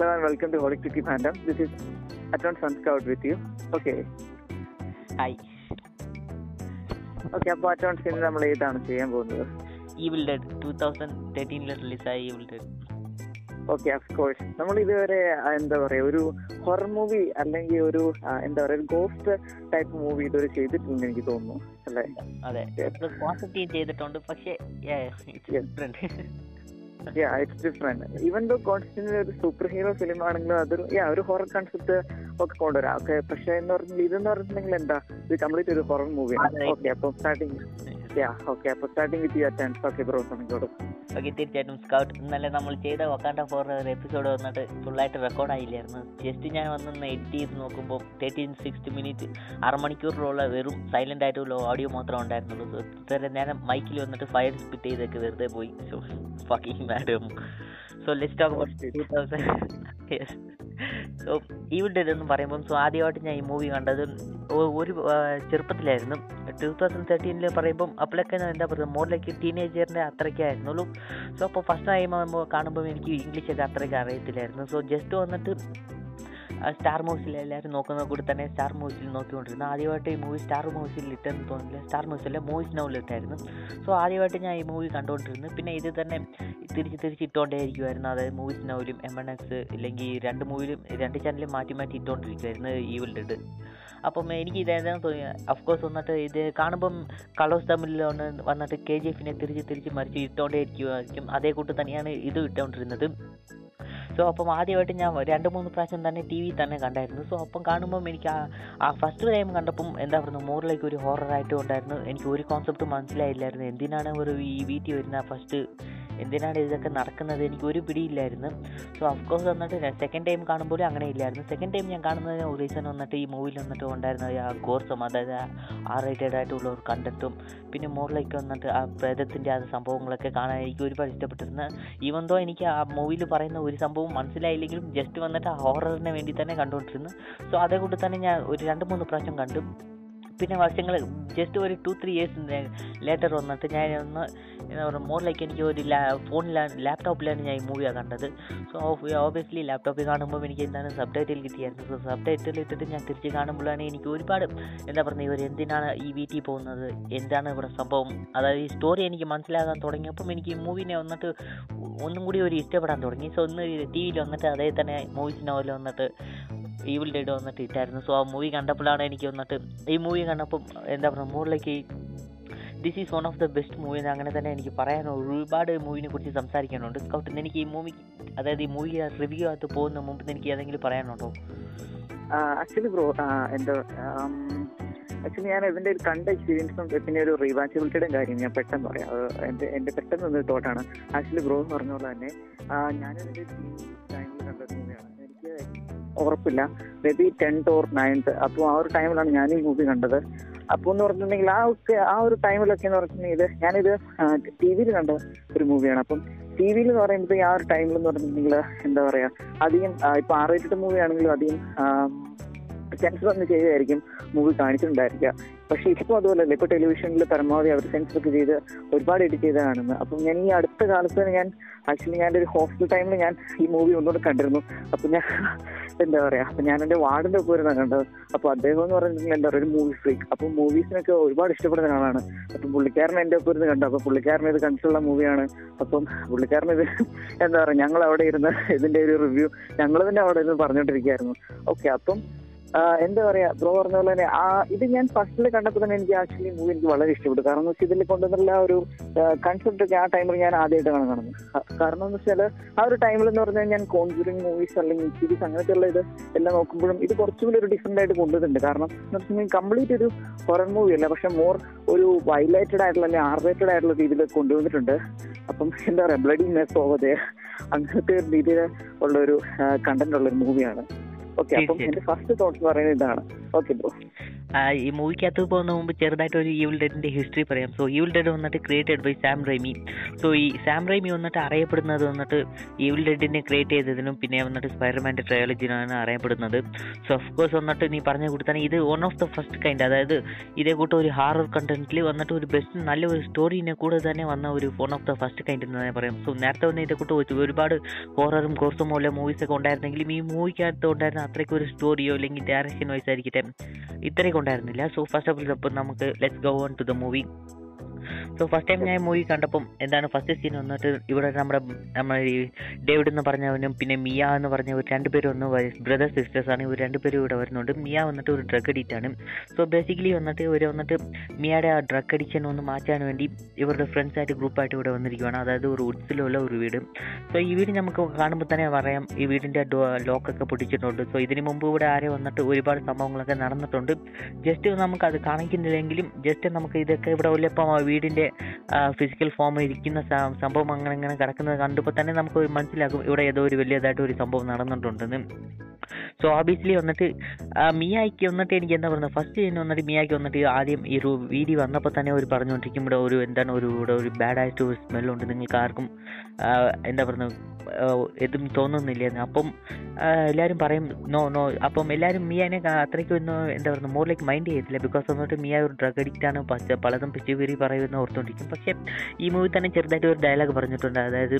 Hello and welcome to Holy Critic Fandom. This is Atlant Sunscout with you. Okay. Hi. Okay, അപ്പോൾ Atlant സിനിമ നമ്മൾ ഏതാണ് ചെയ്യാൻ പോകുന്നത്? Evil Dead 2013 റിലീസായ Evil Dead. Okay, of course നമ്മൾ ഇതുവരെ എന്താ പറയുക ഒരു ഹൊറർ മൂവി അല്ലെങ്കിൽ ഒരു എന്താ പറയുക ഒരു ഗോസ്റ്റ് ടൈപ്പ് മൂവി ഇതുവരെ ചെയ്തിട്ടുണ്ട് എനിക്ക് തോന്നുന്നു അല്ലേ? അതെ, പോസിറ്റീവ് ചെയ്തിട്ടുണ്ട്, പക്ഷേ it's different. Even though concept ഒരു സൂപ്പർ ഹീറോ ഫിലിം ആണെങ്കിലും അതൊരു ഒരു ഹൊറർ കൺസെപ്റ്റ് ഒക്കെ കൊണ്ടുവരാം. ഓക്കെ, പക്ഷെ എന്ന് പറഞ്ഞിട്ടുണ്ടെങ്കിൽ ഇതെന്ന് പറഞ്ഞിട്ടുണ്ടെങ്കിൽ എന്താ ഇത് കംപ്ലീറ്റ് ഒരു ഹൊറർ മൂവിയാണ്. ഓക്കെ, അപ്പോൾ starting with your chance. Okay bro, സമയത്തോട് ഓക്കെ. തീർച്ചയായിട്ടും സ്കൗട്ട്, ഇന്നലെ നമ്മൾ ചെയ്ത വക്കാണ്ട ഫോർ എപ്പിസോഡ് വന്നിട്ട് ഫുള്ളായിട്ട് റെക്കോർഡായില്ലായിരുന്നു. ജസ്റ്റ് ഞാൻ വന്നൊന്ന് എഡിറ്റ് ചെയ്ത് നോക്കുമ്പോൾ 60 minutes 1/2 മണിക്കൂറിലുള്ള വെറും സൈലൻ്റ് ആയിട്ടുള്ള ഓഡിയോ മാത്രമേ ഉണ്ടായിരുന്നുള്ളൂ. ഇത്ര നേരം മൈക്കിൽ വന്നിട്ട് ഫയർ സ്പിറ്റ് ചെയ്തൊക്കെ വെറുതെ പോയി. So fucking madam. So let's talk about 2000. So evil dead എന്ന് പറയുമ്പം ആദ്യമായിട്ട് ഞാൻ ഈ മൂവി കണ്ടത് ഒരു ചെറുപ്പത്തിലായിരുന്നു. 2013 പറയുമ്പം അപ്പോഴൊക്കെ ഞാൻ എന്താ പറയുക മോറിലേക്ക് ടീനേജറിൻ്റെ അത്രയ്ക്കേ ആയിരുന്നുള്ളൂ. സോ അപ്പോൾ ഫസ്റ്റ് ടൈം കാണുമ്പോൾ എനിക്ക് ഇംഗ്ലീഷൊക്കെ അത്രയ്ക്ക് അറിയത്തില്ലായിരുന്നു. സോ ജസ്റ്റ് വന്നിട്ട് സ്റ്റാർ മൂവ്സിൽ എല്ലാവരും നോക്കുന്ന കൂടി തന്നെ സ്റ്റാർ മൂവ്സിൽ നോക്കിക്കൊണ്ടിരുന്നു. ആദ്യമായിട്ട് ഈ മൂവി സ്റ്റാർ മൂവ്സിൽ ഇട്ടെന്ന് തോന്നില്ല, സ്റ്റാർ മൂവ്സിലെ മൂവീസ് നൗലിട്ടായിരുന്നു. സോ ആദ്യമായിട്ട് ഞാൻ ഈ മൂവി കണ്ടുകൊണ്ടിരുന്നു. പിന്നെ ഇത് തന്നെ തിരിച്ച് ഇട്ടുകൊണ്ടേയിരിക്കുമായിരുന്നു. അതായത് മൂവീസ് നൗലും MNX ഇല്ലെങ്കിൽ രണ്ട് ചാനലും മാറ്റി ഇട്ടുകൊണ്ടിരിക്കുമായിരുന്നു ഈവിൾ ഡെഡ്. അപ്പം എനിക്ക് ഇതായിരുന്നു തോന്നി. അഫ്കോഴ്സ് വന്നിട്ട് ഇത് കാണുമ്പം കളേഴ്സ് തമ്മിൽ വന്നിട്ട് KGFനെ തിരിച്ച് മറിച്ച് ഇട്ടുകൊണ്ടേയിരിക്കുമായിരിക്കും. അതേ കൂട്ട് തന്നെയാണ് ഇത് ഇട്ടുകൊണ്ടിരുന്നത്. സോ അപ്പം ആദ്യമായിട്ട് ഞാൻ 2-3 പ്രാവശ്യം തന്നെ TV തന്നെ കണ്ടായിരുന്നു. സോ അപ്പം കാണുമ്പം എനിക്ക് ആ ഫസ്റ്റ് ടൈം കണ്ടപ്പം എന്താ പറയുക മോറിലേക്ക് ഒരു ഹൊററായിട്ടും ഉണ്ടായിരുന്നു. എനിക്ക് ഒരു കോൺസെപ്റ്റ് മനസ്സിലായില്ലായിരുന്നു. എന്തിനാണ് ഒരു ഈ വീട്ടിൽ വരുന്ന ഫസ്റ്റ് എന്തിനാണ് ഇതൊക്കെ നടക്കുന്നത് എനിക്ക് ഒരു പിടിയില്ലായിരുന്നു. സോ അഫ്കോഴ്സ് വന്നിട്ട് സെക്കൻഡ് ടൈം കാണുമ്പോഴും അങ്ങനെ ഇല്ലായിരുന്നു. സെക്കൻഡ് ടൈം ഞാൻ കാണുന്നതിന് ഒരു റീസൺ വന്നിട്ട് ഈ മൂവിയിൽ വന്നിട്ട് ഉണ്ടായിരുന്ന ആ ഗോർസും അതായത് R-rated ആയിട്ടുള്ള ഒരു കണ്ടൻറ്റും പിന്നെ മോറിലേക്ക് വന്നിട്ട് ആ പ്രേതത്തിൻ്റെ ആ സംഭവങ്ങളൊക്കെ കാണാൻ എനിക്ക് ഒരുപാട് ഇഷ്ടപ്പെട്ടിരുന്നു. ഈവൻ ദോ എനിക്ക് ആ മൂവിയിൽ പറയുന്ന ഒരു സംഭവം മനസ്സിലായില്ലെങ്കിലും ജസ്റ്റ് വന്നിട്ട് ആ ഹൊററിന് വേണ്ടി തന്നെ കണ്ടുകൊണ്ടിരുന്നു. സോ അതേ കൂടി തന്നെ ഞാൻ ഒരു 2-3 പ്രാവശ്യം കണ്ടു. പിന്നെ വർഷങ്ങൾ ജസ്റ്റ് ഒരു 2-3 years ലേറ്റർ വന്നിട്ട് ഞാൻ ഒന്ന് എന്താ പറയുക മോറിലേക്ക് എനിക്ക് ഒരു ലാപ്ടോപ്പിലാണ് ഞാൻ ഈ മൂവിയാണ് കണ്ടത്. സോ ഓബിയസ്ലി ലാപ്ടോപ്പിൽ കാണുമ്പോൾ എനിക്ക് എന്താണ് സബ് ടൈറ്റിൽ കിട്ടിയായിരുന്നു. സോ സബ് ടൈറ്റിൽ ഇട്ടിട്ട് ഞാൻ തിരിച്ച് കാണുമ്പോഴാണ് എനിക്ക് ഒരുപാട് എന്താ പറയുക ഇവർ എന്തിനാണ് ഈ വീട്ടിൽ പോകുന്നത്, എന്താണ് ഇവിടെ സംഭവം, അതായത് ഈ സ്റ്റോറി എനിക്ക് മനസ്സിലാകാൻ തുടങ്ങിയപ്പം എനിക്ക് ഈ മൂവിനെ വന്നിട്ട് ഒന്നും കൂടി ഒരു ഇഷ്ടപ്പെടാൻ തുടങ്ങി. സോ ഒന്ന് TV വന്നിട്ട് അതേ തന്നെ മൂവീസ് നോവൽ വന്നിട്ട് ഈവിൾ ഡെഡ് വന്നിട്ട് ഇട്ടായിരുന്നു. സോ ആ മൂവി കണ്ടപ്പോഴാണ് എനിക്ക് വന്നിട്ട് ഈ മൂവി കണ്ടപ്പം എന്താ പറയുക മോറിലേക്ക് this is one of the best movie എന്ന് അങ്ങനെ തന്നെ എനിക്ക് പറയാൻ ഒരുപാട് മൂവിനെ കുറിച്ച് സംസാരിക്കാനുണ്ട്. സ്കൗട്ട്, എനിക്ക് ഈ മൂവി അതായത് ഈ മൂവി റിവ്യൂ ആയിട്ട് പോകുന്ന മുമ്പ് എനിക്ക് ഏതെങ്കിലും പറയാനുണ്ടോ? ആക്ച്വലി ബ്രോ എന്താ ആക്ച്വലി ഞാൻ ഇതിൻ്റെ ഒരു കണ്ട എക്സ്പീരിയൻസും പിന്നെ ഒരു റീവാച്ചബിലിറ്റിയുടെ കാര്യം ഞാൻ പെട്ടെന്ന് പറയാം. എൻ്റെ പെട്ടെന്ന് വന്നൊരു തോട്ടാണ്. ആക്ച്വലി ബ്രോ എന്ന് പറഞ്ഞ പോലെ തന്നെ ഞാനൊരു ടൈമിൽ കണ്ടൊരു മൂവിയാണ്. എനിക്ക് ഉറപ്പില്ല, may be 10th or 9th. അപ്പോൾ ആ ഒരു ടൈമിലാണ് ഞാൻ ഈ മൂവി കണ്ടത്. അപ്പോൾ എന്ന് പറഞ്ഞിട്ടുണ്ടെങ്കിൽ ആ ഒരു ടൈമിലൊക്കെ എന്ന് പറഞ്ഞിട്ടുണ്ടെങ്കിൽ ഞാനിത് TV കണ്ട ഒരു മൂവിയാണ്. അപ്പം TV എന്ന് പറയുമ്പോഴത്തേക്ക് ആ ഒരു ടൈമിലെന്ന് പറഞ്ഞിട്ടുണ്ടെങ്കിൽ എന്താ പറയുക അധികം ഇപ്പോൾ R-rated മൂവിയാണെങ്കിലും അധികം സെൻസർ ഒന്ന് ചെയ്തായിരിക്കും മൂവി കാണിച്ചിട്ടുണ്ടായിരിക്കുക. പക്ഷേ ഇപ്പോൾ അതുപോലല്ല, ഇപ്പോൾ ടെലിവിഷനിൽ പരമാവധി അവർ സെൻസറൊക്കെ ചെയ്ത് ഒരുപാട് എഡിറ്റ് ചെയ്ത് കാണുന്നത്. അപ്പം ഞാൻ ഈ അടുത്ത കാലത്ത് തന്നെ ഞാൻ ഒരു ഹോസ്റ്റൽ ടൈമിൽ ഞാൻ ഈ മൂവി ഒന്നുകൂടെ കണ്ടിരുന്നു. അപ്പം ഞാൻ എന്താ പറയുക അപ്പം ഞാൻ എൻ്റെ വാർഡിൻ്റെ ഒപ്പം ഇരുന്നാണ് കണ്ടത്. അപ്പോൾ അദ്ദേഹം എന്ന് പറഞ്ഞിട്ടുണ്ടെങ്കിൽ എന്താ പറയുക ഒരു മൂവി ഫ്രീക്ക്, അപ്പോൾ മൂവീസിനൊക്കെ ഒരുപാട് ഇഷ്ടപ്പെടുന്ന ആളാണ്. അപ്പം പുള്ളിക്കാരനെ എൻ്റെ ഒപ്പം ഇരുന്ന് കണ്ടു. അപ്പം പുള്ളിക്കാരനെ ഇത് കണ്ടിട്ടുള്ള മൂവിയാണ്. അപ്പം പുള്ളിക്കാരനെ ഇത് എന്താ പറയുക ഞങ്ങൾ അവിടെ ഇരുന്ന് ഇതിൻ്റെ ഒരു റിവ്യൂ ഞങ്ങൾ തന്നെ അവിടെ ഇരുന്ന് പറഞ്ഞുകൊണ്ടിരിക്കുകയായിരുന്നു. ഓക്കെ, അപ്പം എന്താ പറയുക ബ്രോ പറഞ്ഞ പോലെ തന്നെ ഇത് ഞാൻ ഫസ്റ്റിൽ കണ്ടപ്പോൾ തന്നെ എനിക്ക് ആക്ച്വലി മൂവി എനിക്ക് വളരെ ഇഷ്ടപ്പെട്ടു. കാരണം എന്ന് വെച്ചാൽ ഇതിൽ കൊണ്ടുവന്നുള്ള ഒരു കൺസെപ്റ്റ് ഒക്കെ ആ ടൈമിൽ ഞാൻ ആദ്യമായിട്ടാണ് കാണുന്നത്. കാരണം എന്ന് വെച്ചാൽ ആ ഒരു ടൈമിൽ എന്ന് പറഞ്ഞാൽ ഞാൻ കോൺജുറിംഗ് മൂവീസ് അല്ലെങ്കിൽ സീരീസ് അങ്ങനത്തെ ഉള്ള ഇത് എല്ലാം നോക്കുമ്പോഴും ഇത് കുറച്ചുകൂടി ഒരു ഡിഫറെൻ്റ് ആയിട്ട് കൊണ്ടുവരുന്നുണ്ട്. കാരണം എന്ന് വെച്ചിട്ടുണ്ടെങ്കിൽ കംപ്ലീറ്റ് ഒരു ഹൊറർ മൂവി അല്ല, പക്ഷെ മോർ ഒരു വൈലൈറ്റഡ് ആയിട്ടുള്ള അല്ലെങ്കിൽ R-rated ആയിട്ടുള്ള രീതിയിൽ കൊണ്ടുവന്നിട്ടുണ്ട്. അപ്പം എന്താ പറയുക ബ്ലഡിനെസ് ഓവർ അങ്ങനത്തെ ഒരു രീതിയിൽ ഉള്ളൊരു കണ്ടന്റ് ഉള്ളൊരു മൂവിയാണ്. ഓക്കെ, അപ്പം എന്റെ ഫസ്റ്റ് തോട്ട്സ് പറയുന്നത് ഇതാണ്. ഓക്കെ ബ്രോ, ഈ മൂവിക്കകത്ത് പോകുന്ന മുമ്പ് ചെറുതായിട്ട് ഒരു ഈവിൾ ഡെഡിൻ്റെ ഹിസ്റ്ററി പറയാം. സോ ഈവിൾ ഡെഡ് വന്നിട്ട് created by Sam Raimi. So ഈ സാം റൈമി വന്നിട്ട് അറിയപ്പെടുന്നത് വന്നിട്ട് ഈവിൾ ഡെഡിനെ ക്രിയേറ്റ് ചെയ്തതിനും പിന്നെ വന്നിട്ട് സ്പൈഡർമാൻ്റെ ട്രയോളജിനാണ് അറിയപ്പെടുന്നത്. സോ ഓഫ്കോഴ്സ് വന്നിട്ട് നീ പറഞ്ഞ കൂട്ടത്താണ് ഇത് one of the first kind, അതായത് ഇതേ കൂട്ടം ഒരു ഹാറർ കണ്ടന്റിൽ വന്നിട്ട് ഒരു ബെസ്റ്റ് നല്ല ഒരു സ്റ്റോറിനെ കൂടെ തന്നെ വന്ന ഒരു one of the first kind എന്ന് തന്നെ പറയാം. സോ നേരത്തെ വന്ന് ഇതേ കൂട്ടം ഒരുപാട് ഹോററും കോഴ്സും പോലെ മൂവീസൊക്കെ ഉണ്ടായിരുന്നെങ്കിലും ഈ മൂവിക്കകത്ത് ഉണ്ടായിരുന്ന അത്രയ്ക്ക് ഒരു സ്റ്റോറിയോ അല്ലെങ്കിൽ ഡയറക്ഷൻ വൈസ് ആയിരിക്കട്ടെ ഇത്രയൊക്കെ ഉണ്ടായിരുന്നില്ല. സോ ഫസ്റ്റ് ഓഫ് ഓൾ അപ്പം നമുക്ക് let's go on to the movie. So first time ഞാൻ മൂവി കണ്ടപ്പം എന്താണ് ഫസ്റ്റ് സീൻ വന്നിട്ട് ഇവിടെ നമ്മുടെ ഈ ഡേവിഡ് എന്ന് പറഞ്ഞവനും പിന്നെ മിയ എന്ന് പറഞ്ഞ ഒരു രണ്ടുപേരും ഒന്ന് ബ്രദർ സിസ്റ്റേഴ്സാണ്. ഇവർ രണ്ടുപേരും ഇവിടെ വരുന്നുണ്ട്. മിയ വന്നിട്ട് ഒരു ഡ്രഗ് അഡിക്റ്റാണ്. സോ ബേസിക്കലി വന്നിട്ട് ഇവർ വന്നിട്ട് മിയയുടെ ആ ഡ്രഗ് അഡിക്ഷൻ ഒന്ന് മാറ്റാൻ വേണ്ടി ഇവരുടെ ഫ്രണ്ട്സായിട്ട് ഗ്രൂപ്പായിട്ട് ഇവിടെ വന്നിരിക്കുകയാണ്. അതായത് ഒരു ഉഡ്സിലുള്ള ഒരു വീട്. സോ ഈ വീട് നമുക്ക് കാണുമ്പോൾ തന്നെ പറയാം ഈ വീടിൻ്റെ ലോക്കൊക്കെ പൊട്ടിച്ചിട്ടുണ്ട്. സോ ഇതിന് മുമ്പ് ഇവിടെ ആരെ വന്നിട്ട് ഒരുപാട് സംഭവങ്ങളൊക്കെ നടന്നിട്ടുണ്ട്. ജസ്റ്റ് നമുക്കത് കാണിക്കുന്നില്ലെങ്കിലും ജസ്റ്റ് നമുക്ക് ഇതൊക്കെ ഇവിടെ ഉള്ളപ്പം വീടിൻ്റെ ഫിസിക്കൽ ഫോം ഇരിക്കുന്ന സംഭവം അങ്ങനെ അങ്ങനെ കിടക്കുന്നത് കണ്ടപ്പോൾ തന്നെ നമുക്ക് ഒരു മനസ്സിലാക്കും ഇവിടെ ഏതോ ഒരു വലിയതായിട്ട് ഒരു സംഭവം നടന്നിട്ടുണ്ടെന്ന്. സോ ഓബിയസ്ലി വന്നിട്ട് മിയായ്ക്ക് വന്നിട്ട് എനിക്ക് എന്താ പറയുന്നത് ഫസ്റ്റ് തന്നെ വന്നിട്ട് മിയായ്ക്ക് വന്നിട്ട് ആദ്യം ഈ വീടി വന്നപ്പോൾ തന്നെ ഒരു പറഞ്ഞുകൊണ്ടിരിക്കും ഇവിടെ ഒരു എന്താണ് ഒരു ഇവിടെ ഒരു ബാഡായിട്ട് ഒരു സ്മെല്ലുണ്ട്, നിങ്ങൾക്ക് ആർക്കും എന്താ പറയുന്നത് എതും തോന്നുന്നില്ലെന്ന്. അപ്പം എല്ലാവരും പറയും നോ നോ. അപ്പം എല്ലാവരും മിയാനെ അത്രയ്ക്കൊന്നും എന്താ പറയുക മോറിലേക്ക് മൈൻഡ് ചെയ്യത്തില്ല. ബിക്കോസ് വന്നിട്ട് മിയ ഒരു ഡ്രഗ് അഡിക്റ്റാണ്, പലതും പിച്ചുകേറി പറയുമെന്ന് ഓർത്തുകൊണ്ടിരിക്കും. പക്ഷേ ഈ മൂവി തന്നെ ചെറുതായിട്ട് ഒരു ഡയലോഗ് പറഞ്ഞിട്ടുണ്ട്. അതായത്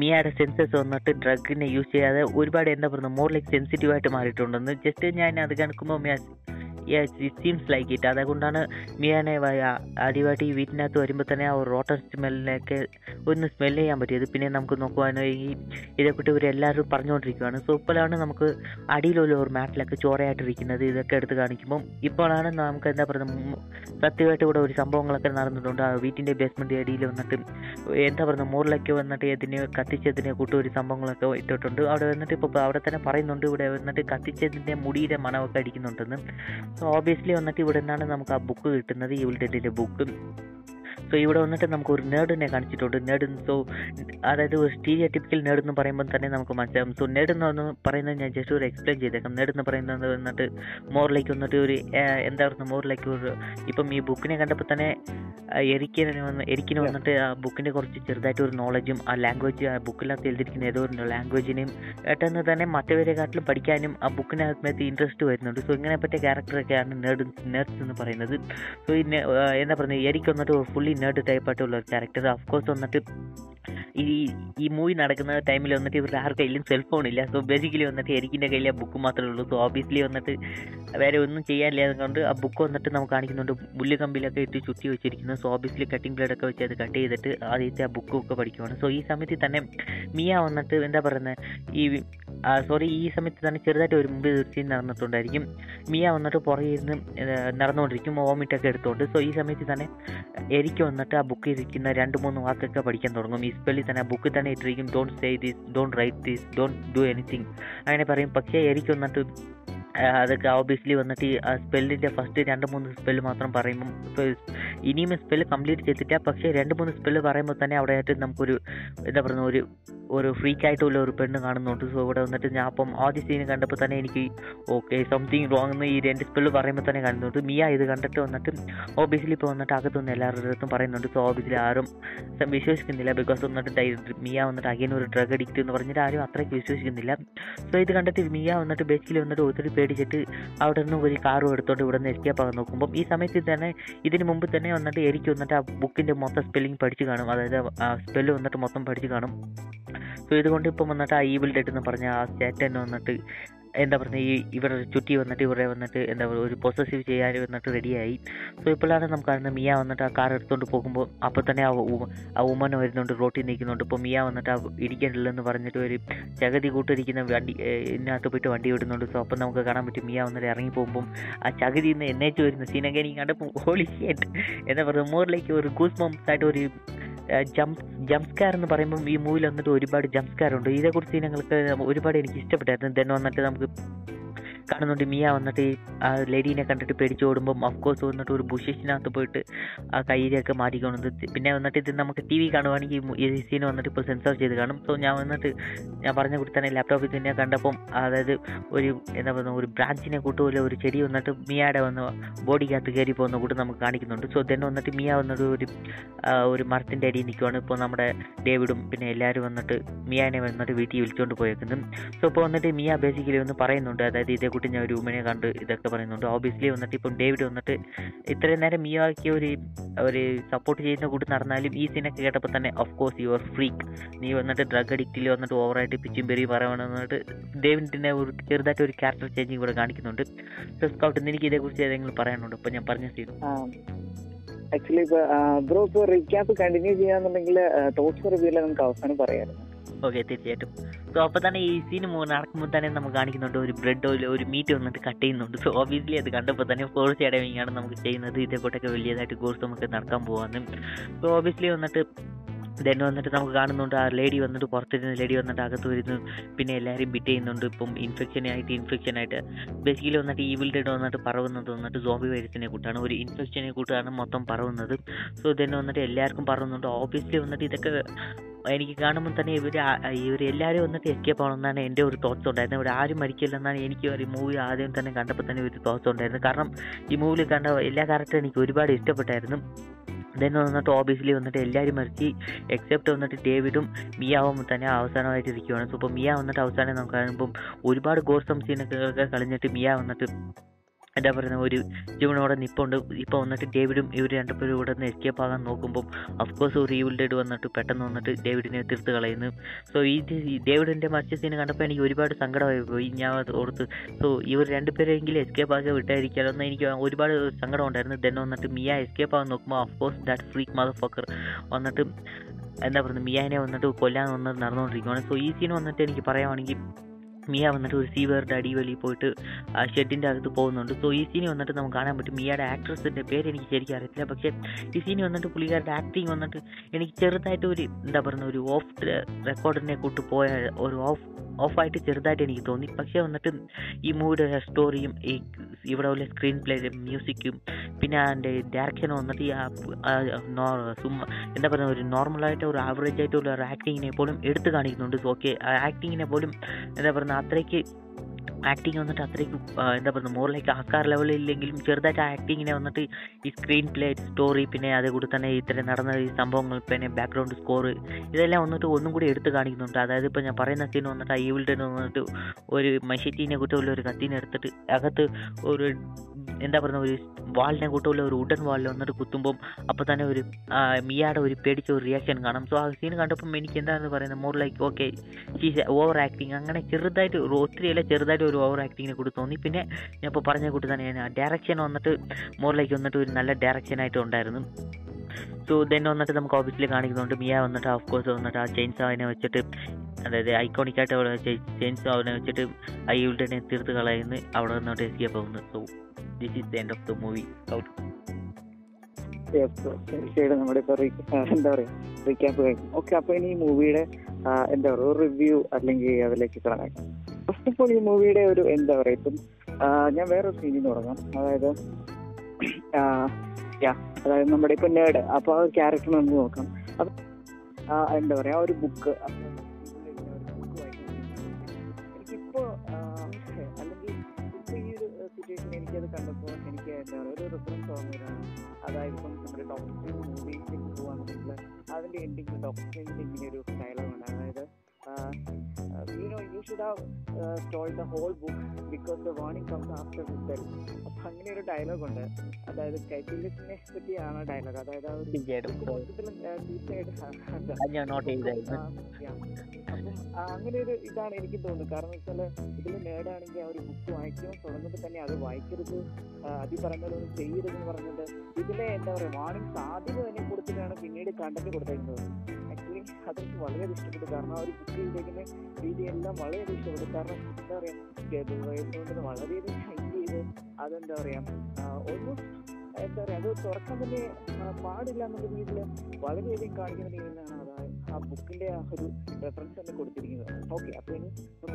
മിയയുടെ സെൻസസ് വന്നിട്ട് ഡ്രഗിനെ യൂസ് ചെയ്യാതെ ഒരുപാട് എന്താ പറയുന്നത് മോറിലേക്ക് സെൻസിറ്റീവായിട്ട് മാറിയിട്ടുണ്ടെന്ന്. ജസ്റ്റ് ഞാൻ അത് കണക്കുമ്പോൾ ഇറ്റ് സീംസ് ലൈക്ക് ഇറ്റ്. അതുകൊണ്ടാണ് മിയാനെ ആദ്യമായിട്ട് ഈ വീട്ടിനകത്ത് വരുമ്പോൾ തന്നെ ആ ഒരു റോട്ടൻ സ്മെല്ലിനൊക്കെ ഒന്ന് സ്മെല്ല് ചെയ്യാൻ പറ്റിയത്. പിന്നെ നമുക്ക് നോക്കുവാണെങ്കിൽ ഇതേക്കുട്ടി ഇവരെല്ലാവരും പറഞ്ഞുകൊണ്ടിരിക്കുകയാണ്. സോ ഇപ്പോഴാണ് നമുക്ക് അടിയിലുള്ള ഒരു മാറ്റിലൊക്കെ ചോരയായിട്ടിരിക്കുന്നത് ഇതൊക്കെ എടുത്ത് കാണിക്കുമ്പം ഇപ്പോഴാണ് നമുക്ക് എന്താ പറയുക സത്യമായിട്ട് ഇവിടെ ഒരു സംഭവങ്ങളൊക്കെ നടന്നിട്ടുണ്ട്. ആ വീട്ടിൻ്റെ ബേസ്മെൻ്റ് അടിയിൽ വന്നിട്ട് എന്താ പറയുക മോറിലൊക്കെ വന്നിട്ട് ഇതിനെ കത്തിച്ചതിനെ കൂട്ടും ഒരു സംഭവങ്ങളൊക്കെ ഇട്ടിട്ടുണ്ട്. അവിടെ വന്നിട്ട് ഇപ്പോൾ അവിടെ തന്നെ പറയുന്നുണ്ട് ഇവിടെ വന്നിട്ട് കത്തിച്ചതിൻ്റെ മുടിയുടെ മണമൊക്കെ അടിക്കുന്നുണ്ടെന്ന്. സോ ഓബിയസ്ലി വന്നിട്ട് ഇവിടെ നിന്നാണ് നമുക്ക് ആ ബുക്ക് കിട്ടുന്നത്, ഈവിൾ ഡെഡിൻ്റെ ബുക്ക്. സോ ഇവിടെ വന്നിട്ട് നമുക്ക് ഒരു നേർഡിനെ കാണിച്ചിട്ടുണ്ട്. നേർഡ്, സോ അതായത് ഒരു സ്റ്റീരിയോ ടിപ്പിക്കൽ നേർഡ് എന്ന് പറയുമ്പോൾ തന്നെ നമുക്ക് മനസ്സിലാകും. സോ നേർഡ് എന്ന് പറയുന്നത് ഞാൻ ജസ്റ്റ് ഒരു എക്സ്പ്ലെയിൻ ചെയ്തേക്കാം. നേർഡ് എന്ന് പറയുന്നത് വന്നിട്ട് മോറിലേക്ക് വന്നിട്ട് ഒരു എന്താ പറയുക മോറിലേക്ക് ഒരു ഇപ്പം ഈ ബുക്കിനെ കണ്ടപ്പോൾ തന്നെ എരിക്കിന് വന്നിട്ട് ആ ബുക്കിൻ്റെ കുറച്ച് ചെറുതായിട്ട് ഒരു നോളജും ആ ലാംഗ്വേജ് ആ ബുക്കിനകത്ത് എഴുതിയിരിക്കുന്ന ഏതോ ഒരു ലാംഗ്വേജിനെയും പെട്ടെന്ന് തന്നെ മറ്റവരെക്കാട്ടിലും പഠിക്കാനും ആ ബുക്കിനകത്ത് ഇൻട്രസ്റ്റ് വരുന്നുണ്ട്. സോ ഇങ്ങനെ പറ്റിയ ക്യാരക്ടറൊക്കെയാണ് നേർഡ്സ് എന്ന് പറയുന്നത്. സോ ഈ എന്താ പറയുക എരിക്ക് വന്നിട്ട് ഫുള്ളി നേർഡ് ടൈപ്പായിട്ടുള്ള ഒരു ക്യാരക്ടർ. ഓഫ്കോഴ്സ് വന്നിട്ട് ഈ മൂവി നടക്കുന്ന ടൈമിൽ വന്നിട്ട് ഇവരുടെ ആരുടെ കയ്യിലും സെൽഫോണില്ല. സോ ബേസിക്കലി വന്നിട്ട് എരിക്കിൻ്റെ കയ്യിൽ ആ ബുക്ക് മാത്രമേ ഉള്ളൂ. സോ ഓബിയസ്ലി വന്നിട്ട് വേറെ ഒന്നും ചെയ്യാനില്ലാതെ കൊണ്ട് ആ ബുക്ക് വന്നിട്ട് നമുക്ക് കാണിക്കുന്നുണ്ട് മുല്ല് കമ്പിലൊക്കെ ഇട്ട് ചുറ്റി വെച്ചിരിക്കുന്നത്. സോ ഓബിയസ്ലി കട്ടിംഗ് ബ്ലേഡൊക്കെ വെച്ച് അത് കട്ട് ചെയ്തിട്ട് ആദ്യത്തെ ആ ബുക്കൊക്കെ പഠിക്കുവാണ്. സോ ഈ സമയത്ത് തന്നെ മിയ വന്നിട്ട് എന്താ പറയുന്നത് ഈ സമയത്ത് തന്നെ ചെറുതായിട്ട് ഒരു മുമ്പ് തീർച്ചയായും നടന്നിട്ടുണ്ടായിരിക്കും. മിയ വന്നിട്ട് പുറകെ ഇരുന്ന് നടന്നുകൊണ്ടിരിക്കും വോമിറ്റൊക്കെ എടുത്തുകൊണ്ട്. സോ ഈ സമയത്ത് തന്നെ എരിക്ക് വന്നിട്ട് ആ ബുക്ക് ഇരിക്കുന്ന 2-3 വാക്കൊക്കെ പഠിക്കാൻ തുടങ്ങും. ഈ സ്പെല്ലിൽ തന്നെ ആ ബുക്കിൽ തന്നെ ഇട്ടിരിക്കും don't say this, don't write this, don't do anything അങ്ങനെ പറയും. പക്ഷേ എരിക്ക് വന്നിട്ട് അതൊക്കെ ഓബിയസ്ലി വന്നിട്ട് ആ സ്പെല്ലിൻ്റെ ഫസ്റ്റ് 2-3 സ്പെല്ല് മാത്രം പറയുമ്പം ഇനിയും സ്പെല്ല് കംപ്ലീറ്റ് ചെയ്തിട്ടില്ല. പക്ഷേ 2-3 സ്പെല്ല് പറയുമ്പോൾ തന്നെ അവിടെ ആയിട്ട് നമുക്കൊരു എന്താ പറയുക ഒരു ഫ്രീക്കായിട്ടുള്ള ഒരു പെണ്ണ് കാണുന്നുണ്ട്. സോ ഇവിടെ വന്നിട്ട് ഞാൻ അപ്പം ആദ്യ സീൻ കണ്ടപ്പോൾ തന്നെ എനിക്ക് ഓക്കെ സംതിങ് റോങ് എന്ന് ഈ 2 സ്പെല്ല് പറയുമ്പോൾ തന്നെ കാണുന്നുണ്ട്. മിയ ഇത് കണ്ടിട്ട് വന്നിട്ട് ഓബിയസ്ലി ഇപ്പോൾ വന്നിട്ട് അകത്തുനിന്ന് എല്ലാവരുടെ അടുത്തും പറയുന്നുണ്ട്. സോ ഓബിയസ്ലി ആരും വിശ്വസിക്കുന്നില്ല. ബിക്കോസ് വന്നിട്ട് മിയ വന്നിട്ട് അഗൈൻ ഒരു ഡ്രഗ് അഡിക്റ്റ് എന്ന് പറഞ്ഞിട്ട് ആരും അത്രയ്ക്ക് വിശ്വസിക്കുന്നില്ല. സോ ഇത് കണ്ടിട്ട് മിയ വന്നിട്ട് ബേസിക്കലി വന്നിട്ട് ഒത്തിരി പേടിച്ചിട്ട് അവിടെ നിന്ന് ഒരു കാറും എടുത്തോണ്ട് ഇവിടെ നിന്ന് എസ്കേപ്പ് ആകാൻ നോക്കുമ്പം ഈ സമയത്ത് തന്നെ ഇതിന് മുമ്പ് തന്നെ വന്നിട്ട് എരിക്ക് വന്നിട്ട് ആ ബുക്കിൻ്റെ മൊത്തം സ്പെല്ലിങ് പഠിച്ചു കാണും. അതായത് ആ സ്പെല്ല് വന്നിട്ട് മൊത്തം പഠിച്ചു കാണും. സോ ഇതുകൊണ്ട് ഇപ്പം വന്നിട്ട് ആ ഈവിൾ ഡെഡ് എന്ന് പറഞ്ഞ ആ സാറ്റൻ വന്നിട്ട് എന്താ പറയുക ഈ ഇവരുടെ ചുറ്റി വന്നിട്ട് ഇവരെ വന്നിട്ട് എന്താ പറയുക ഒരു പൊസസീവ് ചെയ്യാൻ വന്നിട്ട് റെഡിയായി. സോ ഇപ്പോഴാണ് നമുക്ക് അറിയുന്നത് മിയ വന്നിട്ട് ആ കാർ എടുത്തുകൊണ്ട് പോകുമ്പോൾ അപ്പോൾ തന്നെ ആ ഉമ്മൻ വരുന്നുണ്ട്, റോട്ടിൽ നിൽക്കുന്നുണ്ട്. ഇപ്പോൾ മിയ വന്നിട്ട് ആ ഇരിക്കണില്ലെന്ന് പറഞ്ഞിട്ട് ഒരു ചകതി കൂട്ടിരിക്കുന്ന വണ്ടി ഇതിനകത്ത് പോയിട്ട് വണ്ടി വിടുന്നുണ്ട്. സോ അപ്പം നമുക്ക് കാണാൻ പറ്റും മിയ വന്നിട്ട് ഇറങ്ങി പോകുമ്പം ആ ചകതി നിന്ന് എന്നേച്ച് വരുന്ന സീനൊക്കെ എനിക്ക് കണ്ടപ്പോൾ ഹോളി ഷിറ്റ് എന്താ പറയുക മോറിലേക്ക് ഒരു ഗൂസ് ബംപ്സ് ആയിട്ട് ഒരു ജംസ്കാർ എന്ന് പറയുമ്പം ഈ മൂവിൽ വന്നിട്ട് ഒരുപാട് ജംസ്കാറുണ്ട്. ഇതേക്കുറിച്ച് ഞങ്ങൾക്ക് ഒരുപാട് എനിക്ക് ഇഷ്ടപ്പെട്ടായിരുന്നു. ദെൻ വന്നിട്ട് നമുക്ക് കാണുന്നുണ്ട്. മിയ വന്നിട്ട് ആ ലേഡീനെ കണ്ടിട്ട് പേടിച്ചോടുമ്പം അഫ്കോഴ്സ് വന്നിട്ട് ഒരു ബുഷിഷിനകത്ത് പോയിട്ട് ആ കയ്യിലേക്ക് മാറ്റിക്കൊണ്ട്. പിന്നെ വന്നിട്ട് ഇത് നമുക്ക് ടി വി കാണുവാണെങ്കിൽ ഈ സീൻ വന്നിട്ട് ഇപ്പോൾ സെൻസർ ചെയ്ത് കാണും. സോ ഞാൻ വന്നിട്ട് ഞാൻ പറഞ്ഞ കൂടി തന്നെ ലാപ്ടോപ്പിൽ തന്നെ കണ്ടപ്പം, അതായത് ഒരു എന്താ പറയുക, ഒരു ബ്രാഞ്ചിനെ കൂട്ടുപോലെ ഒരു ചെടി വന്നിട്ട് മിയയുടെ വന്ന് ബോഡിക്കകത്ത് കയറി പോകുന്ന കൂട്ട് നമുക്ക് കാണിക്കുന്നുണ്ട്. സോ ദെൻ വന്നിട്ട് മിയ വന്നിട്ട് ഒരു മരത്തിൻ്റെ അടിയിൽ നിൽക്കുവാണ്. ഇപ്പോൾ നമ്മുടെ ഡേവിഡും പിന്നെ എല്ലാവരും വന്നിട്ട് മിയാനെ വന്നിട്ട് വീട്ടിൽ വിളിച്ചുകൊണ്ട് പോയേക്കുന്നു. സോ ഇപ്പോൾ വന്നിട്ട് മിയ ബേസിക്കലി ഒന്ന് പറയുന്നുണ്ട്, അതായത് ഇതേ കൂട്ടി ഞാൻ ഒരു ഉമ്മനെ കണ്ട് ഇതൊക്കെ പറയുന്നുണ്ട്. ഓബിയസ്ലി വന്നിട്ട് ഇപ്പം ഡേവിഡ് വന്നിട്ട് ഇത്രയും നേരം മിയയ്ക്ക് ഒരു സപ്പോർട്ട് ചെയ്യുന്ന കൂട്ടി നടന്നാലും ഈ സീനൊക്കെ കേട്ടപ്പോൾ തന്നെ ഓഫ്കോഴ്സ് യുവർ ഫ്രീക്ക്, നീ വന്നിട്ട് ഡ്രഗ് അഡിക്റ്റിൽ വന്നിട്ട് ഓവറായിട്ട് പിച്ചും പെറി പറയണമെന്നിട്ട് ഡേവിഡിൻ്റെ ഒരു ചെറുതായിട്ട് ഒരു ക്യാരക്ടർ ചേഞ്ചിങ് ഇവിടെ കാണിക്കുന്നുണ്ട്. സോ സ്കൗട്ട്, എനിക്ക് ഇതേക്കുറിച്ച് ഏതെങ്കിലും പറയാനുണ്ട് ഇപ്പം ഞാൻ പറഞ്ഞ സീൻ? ആക്ച്വലി ഇപ്പോൾ ബ്രോ ഇപ്പോൾ റീക്യാപ്പ് കണ്ടിന്യൂ ചെയ്യാന്നുണ്ടെങ്കിൽ ടോപ്പ് റിവ്യൂവിൽ നമുക്ക് അവസാനം പറയാമായിരുന്നു. ഓക്കെ, തീർച്ചയായിട്ടും. സോ അപ്പോൾ തന്നെ ഈ സീന് നടക്കുമ്പോൾ തന്നെ നമുക്ക് കാണിക്കുന്നുണ്ട് ഒരു ബ്രെഡ് ഓയിൽ ഒരു മീറ്റ് വന്നിട്ട് കട്ട് ചെയ്യുന്നുണ്ട്. സോ ഓബിയസ്ലി അത് കണ്ടപ്പോൾ തന്നെ ഫോഴ്സ് അടവിങ്ങാണ് നമുക്ക് ചെയ്യുന്നത്, ഇതേപോലൊക്കെ വലിയതായിട്ട് കോഴ്സ് നമുക്ക് നടക്കാൻ പോകാമെന്ന്. സോ ഓബിയസ്ലി വന്നിട്ട് ദെൻ വന്നിട്ട് നമുക്ക് കാണുന്നുണ്ട് ആ ലേഡി വന്നിട്ട് പുറത്തിരുന്ന് ലേഡി വന്നിട്ട് അകത്ത് വരുന്നു. പിന്നെ എല്ലാവരും ബിറ്റ് ചെയ്യുന്നുണ്ട്. ഇപ്പം ഇൻഫെക്ഷനായിട്ട് ബേസിക്കലി വന്നിട്ട് ഈവിൽ ഡെഡ് വന്നിട്ട് പറവുന്നത് വന്നിട്ട് സോംബി വൈറസിനെ കൂട്ടാണ്, ഒരു ഇൻഫെക്ഷനെ കൂട്ടാണ് മൊത്തം പറവുന്നത്. സോ ദെൻ വന്നിട്ട് എല്ലാവർക്കും പറവുന്നുണ്ട്. ഓബിയസ്ലി വന്നിട്ട് ഇതൊക്കെ എനിക്ക് കാണുമ്പോൾ തന്നെ ഇവർ എല്ലാവരും വന്നിട്ട് എസ്കേപ്പ് ആണെന്നാണ് എൻ്റെ ഒരു തോട്ട്സ് ഉണ്ടായിരുന്നത്. ഇവിടെ ആരും മരിക്കില്ലെന്നാണ് എനിക്ക് ഒരു മൂവി ആദ്യം തന്നെ കണ്ടപ്പോൾ തന്നെ ഒരു തോട്ട്സ് ഉണ്ടായിരുന്നു. കാരണം ഈ മൂവിയിൽ കണ്ട എല്ലാ കാരക്ടറും എനിക്ക് ഒരുപാട് ഇഷ്ടപ്പെട്ടായിരുന്നു. ദെൻ വന്നിട്ട് ഓബിയസ്ലി വന്നിട്ട് എല്ലാവരും മരിച്ച് എക്സെപ്റ്റ് വന്നിട്ട് ഡേവിഡും മിയാവും തന്നെ അവസാനമായിട്ട് ഇരിക്കുകയാണ്. സോ ഇപ്പോൾ മിയ വന്നിട്ട് അവസാനം നമുക്ക് കാണുമ്പം ഒരുപാട് ഗോസം സീനൊക്കെ കളിഞ്ഞിട്ട് മിയ വന്നിട്ട് എന്താ പറയുന്നത് ഒരു ജീവനോടെ നിൽപ്പുണ്ട്. ഇപ്പോൾ വന്നിട്ട് ഡേവിഡും ഇവർ രണ്ടുപേരും ഇവിടെ നിന്ന് എസ്കേപ്പ് ആകാൻ നോക്കുമ്പം അഫ്കോഴ്സ് ഒരു ഈവിൽ ഡെഡ് വന്നിട്ട് പെട്ടെന്ന് വന്നിട്ട് ഡേവിഡിനെ തീർത്ത് കളയുന്നു. സോ ഈ ഡേവിഡിൻ്റെ മറിച്ച് സീന് കണ്ടപ്പോൾ എനിക്ക് ഒരുപാട് സങ്കടമായി പോയി. ഞാൻ ഓർത്ത് സോ ഇവർ രണ്ടുപേരെങ്കിലും എസ്കേപ്പ് ആകെ വിട്ടായിരിക്കാമല്ലോ എന്ന് എനിക്ക് ഒരുപാട് സങ്കടം ഉണ്ടായിരുന്നു. ദെൻ വന്നിട്ട് മിയ എസ്കേപ്പ് ആകാൻ നോക്കുമ്പോൾ of course that freak mother fucker വന്നിട്ട് എന്താ പറയുന്നത് മിയാനെ വന്നിട്ട് കൊല്ലാൻ വന്നിട്ട് നടന്നുകൊണ്ടിരിക്കുകയാണ്. സോ ഈ സീന് വന്നിട്ട് എനിക്ക് പറയുകയാണെങ്കിൽ മിയ വന്നിട്ട് ഒരു സീവേറിൻ്റെ അടിവലി പോയിട്ട് ആ ഷെഡിൻ്റെ അകത്ത് പോകുന്നുണ്ട്. സോ ഈ സീനി വന്നിട്ട് നമുക്ക് കാണാൻ പറ്റും. മിയയുടെ ആക്ട്രസിൻ്റെ പേര് എനിക്ക് ശരിക്കും അറിയത്തില്ല, പക്ഷേ ഈ സീനി വന്നിട്ട് പുള്ളിക്കാരുടെ ആക്ടിങ് വന്നിട്ട് എനിക്ക് ചെറുതായിട്ട് ഒരു എന്താ പറയുക ഒരു ഓഫ് റെക്കോർഡിനെ കൂട്ട് പോയ ഒരു ഓഫായിട്ട് ചെറുതായിട്ട് എനിക്ക് തോന്നി. പക്ഷേ വന്നിട്ട് ഈ മൂവിയുടെ സ്റ്റോറിയും ഈ ഇവിടെ ഉള്ള സ്ക്രീൻ പ്ലേയിലെ മ്യൂസിക്കും പിന്നെ അതിൻ്റെ ഡയറക്ഷനും വന്നിട്ട് ഈ എന്താ പറയുക ഒരു നോർമലായിട്ട് ഒരു ആവറേജ് ആയിട്ടുള്ള ഒരു ആക്ടിങ്ങിനെ പോലും എടുത്ത് കാണിക്കുന്നുണ്ട്. സോ ഓക്കെ, ആ ആക്ടിങ്ങിനെ പോലും എന്താ പറയുക അത്രയ്ക്ക് ആക്ടിങ് വന്നിട്ട് അത്രയ്ക്ക് എന്താ പറയുക മോറിലേക്ക് ആക്കാർ ലെവലില്ലെങ്കിലും ചെറുതായിട്ട് ആ ആക്ടിങ്ങിനെ വന്നിട്ട് ഈ സ്ക്രീൻ പ്ലേ സ്റ്റോറി പിന്നെ അതേകൂടി തന്നെ ഇത്രയും നടന്ന ഈ സംഭവങ്ങൾ പിന്നെ ബാക്ക്ഗ്രൗണ്ട് സ്കോറ് ഇതെല്ലാം വന്നിട്ട് ഒന്നും കൂടി എടുത്ത് കാണിക്കുന്നുണ്ട്. അതായത് ഇപ്പോൾ ഞാൻ പറയുന്ന സീൻ വന്നിട്ട് ആ ഈവിൽ ഡെഡ് വന്നിട്ട് ഒരു മഷീറ്റിനെ കുറ്റമുള്ള ഒരു കത്തിനെ എടുത്തിട്ട് അകത്ത് ഒരു എന്താ പറയുക ഒരു വാളിനെ കൂട്ടമുള്ള ഒരു വുഡൻ വാളിൽ വന്നിട്ട് കുത്തുമ്പം അപ്പോൾ തന്നെ ഒരു മിയാടെ ഒരു പേടിച്ച ഒരു റിയാക്ഷൻ കാണാം. സോ ആ സീൻ കണ്ടപ്പം എനിക്ക് എന്താണെന്ന് പറയുന്നത് more like okay she's over acting, അങ്ങനെ ചെറുതായിട്ട് ഒത്തിരിയല്ല ചെറുതായിട്ട് ഒരു ഓവർ ആക്ടിങ്ങിനെ കൂടി തോന്നി. പിന്നെ ഞാൻ ഇപ്പോൾ പറഞ്ഞ കൂട്ടി തന്നെ ആ ഡയറക്ഷൻ വന്നിട്ട് മോർ ലൈക്ക് വന്നിട്ട് ഒരു നല്ല ഡയറക്ഷനായിട്ട് ഉണ്ടായിരുന്നു. സോ ദെൻ വന്നിട്ട് നമുക്ക് ഓഫീസിൽ കാണിക്കുന്നുണ്ട് മിയ വന്നിട്ട് ഓഫ്കോഴ്സ് വന്നിട്ട് ആ ചെയിൻസ് അതിനെ വെച്ചിട്ട് അതായത് ഐക്കോണിക്കായിട്ട് അവിടെ ചെയിൻസ് അതിനെ വെച്ചിട്ട് ഐ ഉടനെ തീർത്ത് കളയുന്നു, അവിടെ വന്നിട്ട് എസ്കേപ്പ് ആവുന്നു. So this is the end of the movie out. Yes sir, ശരി, നമ്മുടെ എന്താ പറയുക റീക്യാപ്പ് കഴിഞ്ഞു. ഓക്കെ, അപ്പോൾ ഇനി ഈ മൂവിയുടെ എന്താ പറയുക ഒരു റിവ്യൂ അല്ലെങ്കിൽ അതിലേക്ക് കാണാൻ ഫസ്റ്റ് ഓഫ് ഓൾ ഈ മൂവിയുടെ ഒരു എന്താ പറയുക ഇപ്പം ഞാൻ വേറൊരു സീനിൽ നിന്ന് തുടങ്ങാം. അതായത് നമ്മുടെ ഇപ്പം നേട് അപ്പോൾ ആ ക്യാരക്ടർ നമുക്ക് നോക്കാം. അപ്പം എന്താ പറയുക ഒരു ബുക്ക് എനിക്കിപ്പോൾ എനിക്കത് കണ്ടപ്പോൾ എനിക്ക് എന്താ പറയുക ഒരു റെഫറൻസ് ഓർമ്മയാണ്. അതായത് ഇപ്പം നമ്മുടെ ഡോക്ടർ സ്ട്രേഞ്ച് മൂവീസിൽ പോവാണെങ്കിൽ അതിൻ്റെ എൻഡിങ് ഡോക്ടർ സ്ട്രേഞ്ചിൻ്റെ ഇങ്ങനെ ഒരു ഡയലോഗാണ്. അതായത് you should have told the whole book because the warning comes after വിത്തൽ. അപ്പം അങ്ങനെ ഒരു ഡയലോഗുണ്ട്. അതായത് ടൈറ്റിലിനെ പറ്റിയാണ് ഡയലോഗ്. അതായത് ആ ഒരു തീർച്ചയായിട്ടും അങ്ങനെ ഒരു ഇതാണ് എനിക്ക് തോന്നുന്നത്. കാരണം വെച്ചാൽ ഇതിൽ നേടാണെങ്കിൽ ആ ഒരു ബുക്ക് വായിക്കാൻ തുടങ്ങുമ്പോൾ തന്നെ അത് വായിക്കരുത്, അതിൽ പറയുന്നതൊന്നും ചെയ്യരുതെന്ന് പറഞ്ഞിട്ട് ഇതിലെ എന്താ പറയുക വാർണിംഗ് സാധ്യത തന്നെ കൊടുത്തിട്ടാണ് പിന്നീട് കണ്ടന്റ് കൊടുത്തിരുന്നത്. ആക്ച്വലി അതെനിക്ക് വളരെയധികം ഇഷ്ടപ്പെട്ടു. കാരണം ആ ഒരു ബുക്ക് ചെയ്തേക്കുന്ന രീതിയെല്ലാം വളരെയധികം ഇഷ്ടപ്പെട്ടു. കാരണം എന്താ പറയുക വളരെയധികം ഹൈ ചെയ്ത് അതെന്താ പറയുക ഓൾമോസ്റ്റ് എന്താ പറയുക, അത് തുറക്കാൻ തന്നെ പാടില്ല എന്നുള്ള രീതിയിൽ വളരെയധികം കാണിക്കുന്ന രീതിയിലാണ് അതാണ് ആ ബുക്കിൻ്റെ ആ ഒരു റെഫറൻസ് തന്നെ കൊടുത്തിരിക്കുന്നത്. ഓക്കെ, അപ്പോൾ ഇനി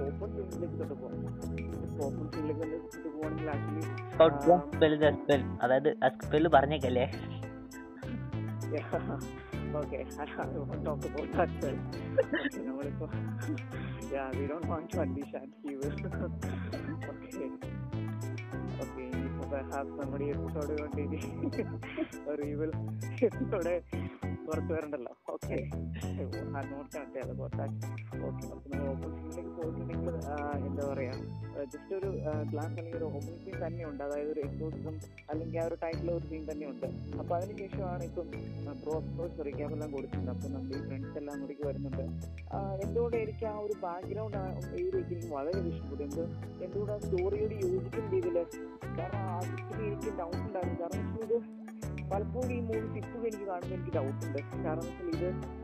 ഓപ്പൺ ഫീൽഡിലേക്ക് തൊട്ട് പോകണം. ഓപ്പൺ ഫീൽഡിലേക്ക് തൊട്ട് പോകണമെങ്കിൽ ആക്ച്വലി അതായത് സ്പെല്ല് പറഞ്ഞേക്കല്ലേ. Okay, I won't talk about that well. You know, like, yeah, we don't want to understand you. Okay, if perhaps somebody episode or evil episode പുറത്ത് വരണ്ടല്ലോ. ഓക്കെ, ആ നോട്ട് കണ്ടത് കുറച്ച്. ഓക്കെ, അപ്പോൾ നിങ്ങൾ ഓപ്പോസിറ്റിലേക്ക് പോയിട്ടുണ്ടെങ്കിൽ എന്താ പറയുക, ജസ്റ്റ് ഒരു ക്ലാസ് അല്ലെങ്കിൽ ഒരു ഓപ്പൺ സീൻ തന്നെയുണ്ട്. അതായത് ഒരു എക്സോസിസം അല്ലെങ്കിൽ ആ ഒരു ടൈമിലെ ഒരു സീൻ തന്നെയുണ്ട്. അപ്പോൾ അതിനുശേഷമാണ് ഇപ്പം പ്രോപ്പേഴ്സ് റിക്കാമെല്ലാം കൊടുത്തിട്ടുണ്ട്. അപ്പോൾ നമ്മുടെ ഈ ഫ്രണ്ട്സ് എല്ലാം കൂടിക്ക് വരുന്നുണ്ട്. എന്തുകൊണ്ട് എനിക്ക് ആ ഒരു ബാക്ക്ഗ്രൗണ്ട് എനിക്ക് വളരെ ഇഷ്ടപ്പെട്ടു. എന്തുകൊണ്ട് ആ സ്റ്റോറിയോട് യോജിക്കുന്ന രീതിയിൽ, കാരണം ആ ഇതിൽ എനിക്ക് ഡൗട്ട് ഉണ്ടായിരുന്നു. കാരണം ഇത് പലപ്പോഴും ഈ മൂവീസ് ഇപ്പോഴും എനിക്ക് കാണുമ്പോൾ എനിക്ക് ഡൗട്ടുണ്ട്. കാരണം ഇത്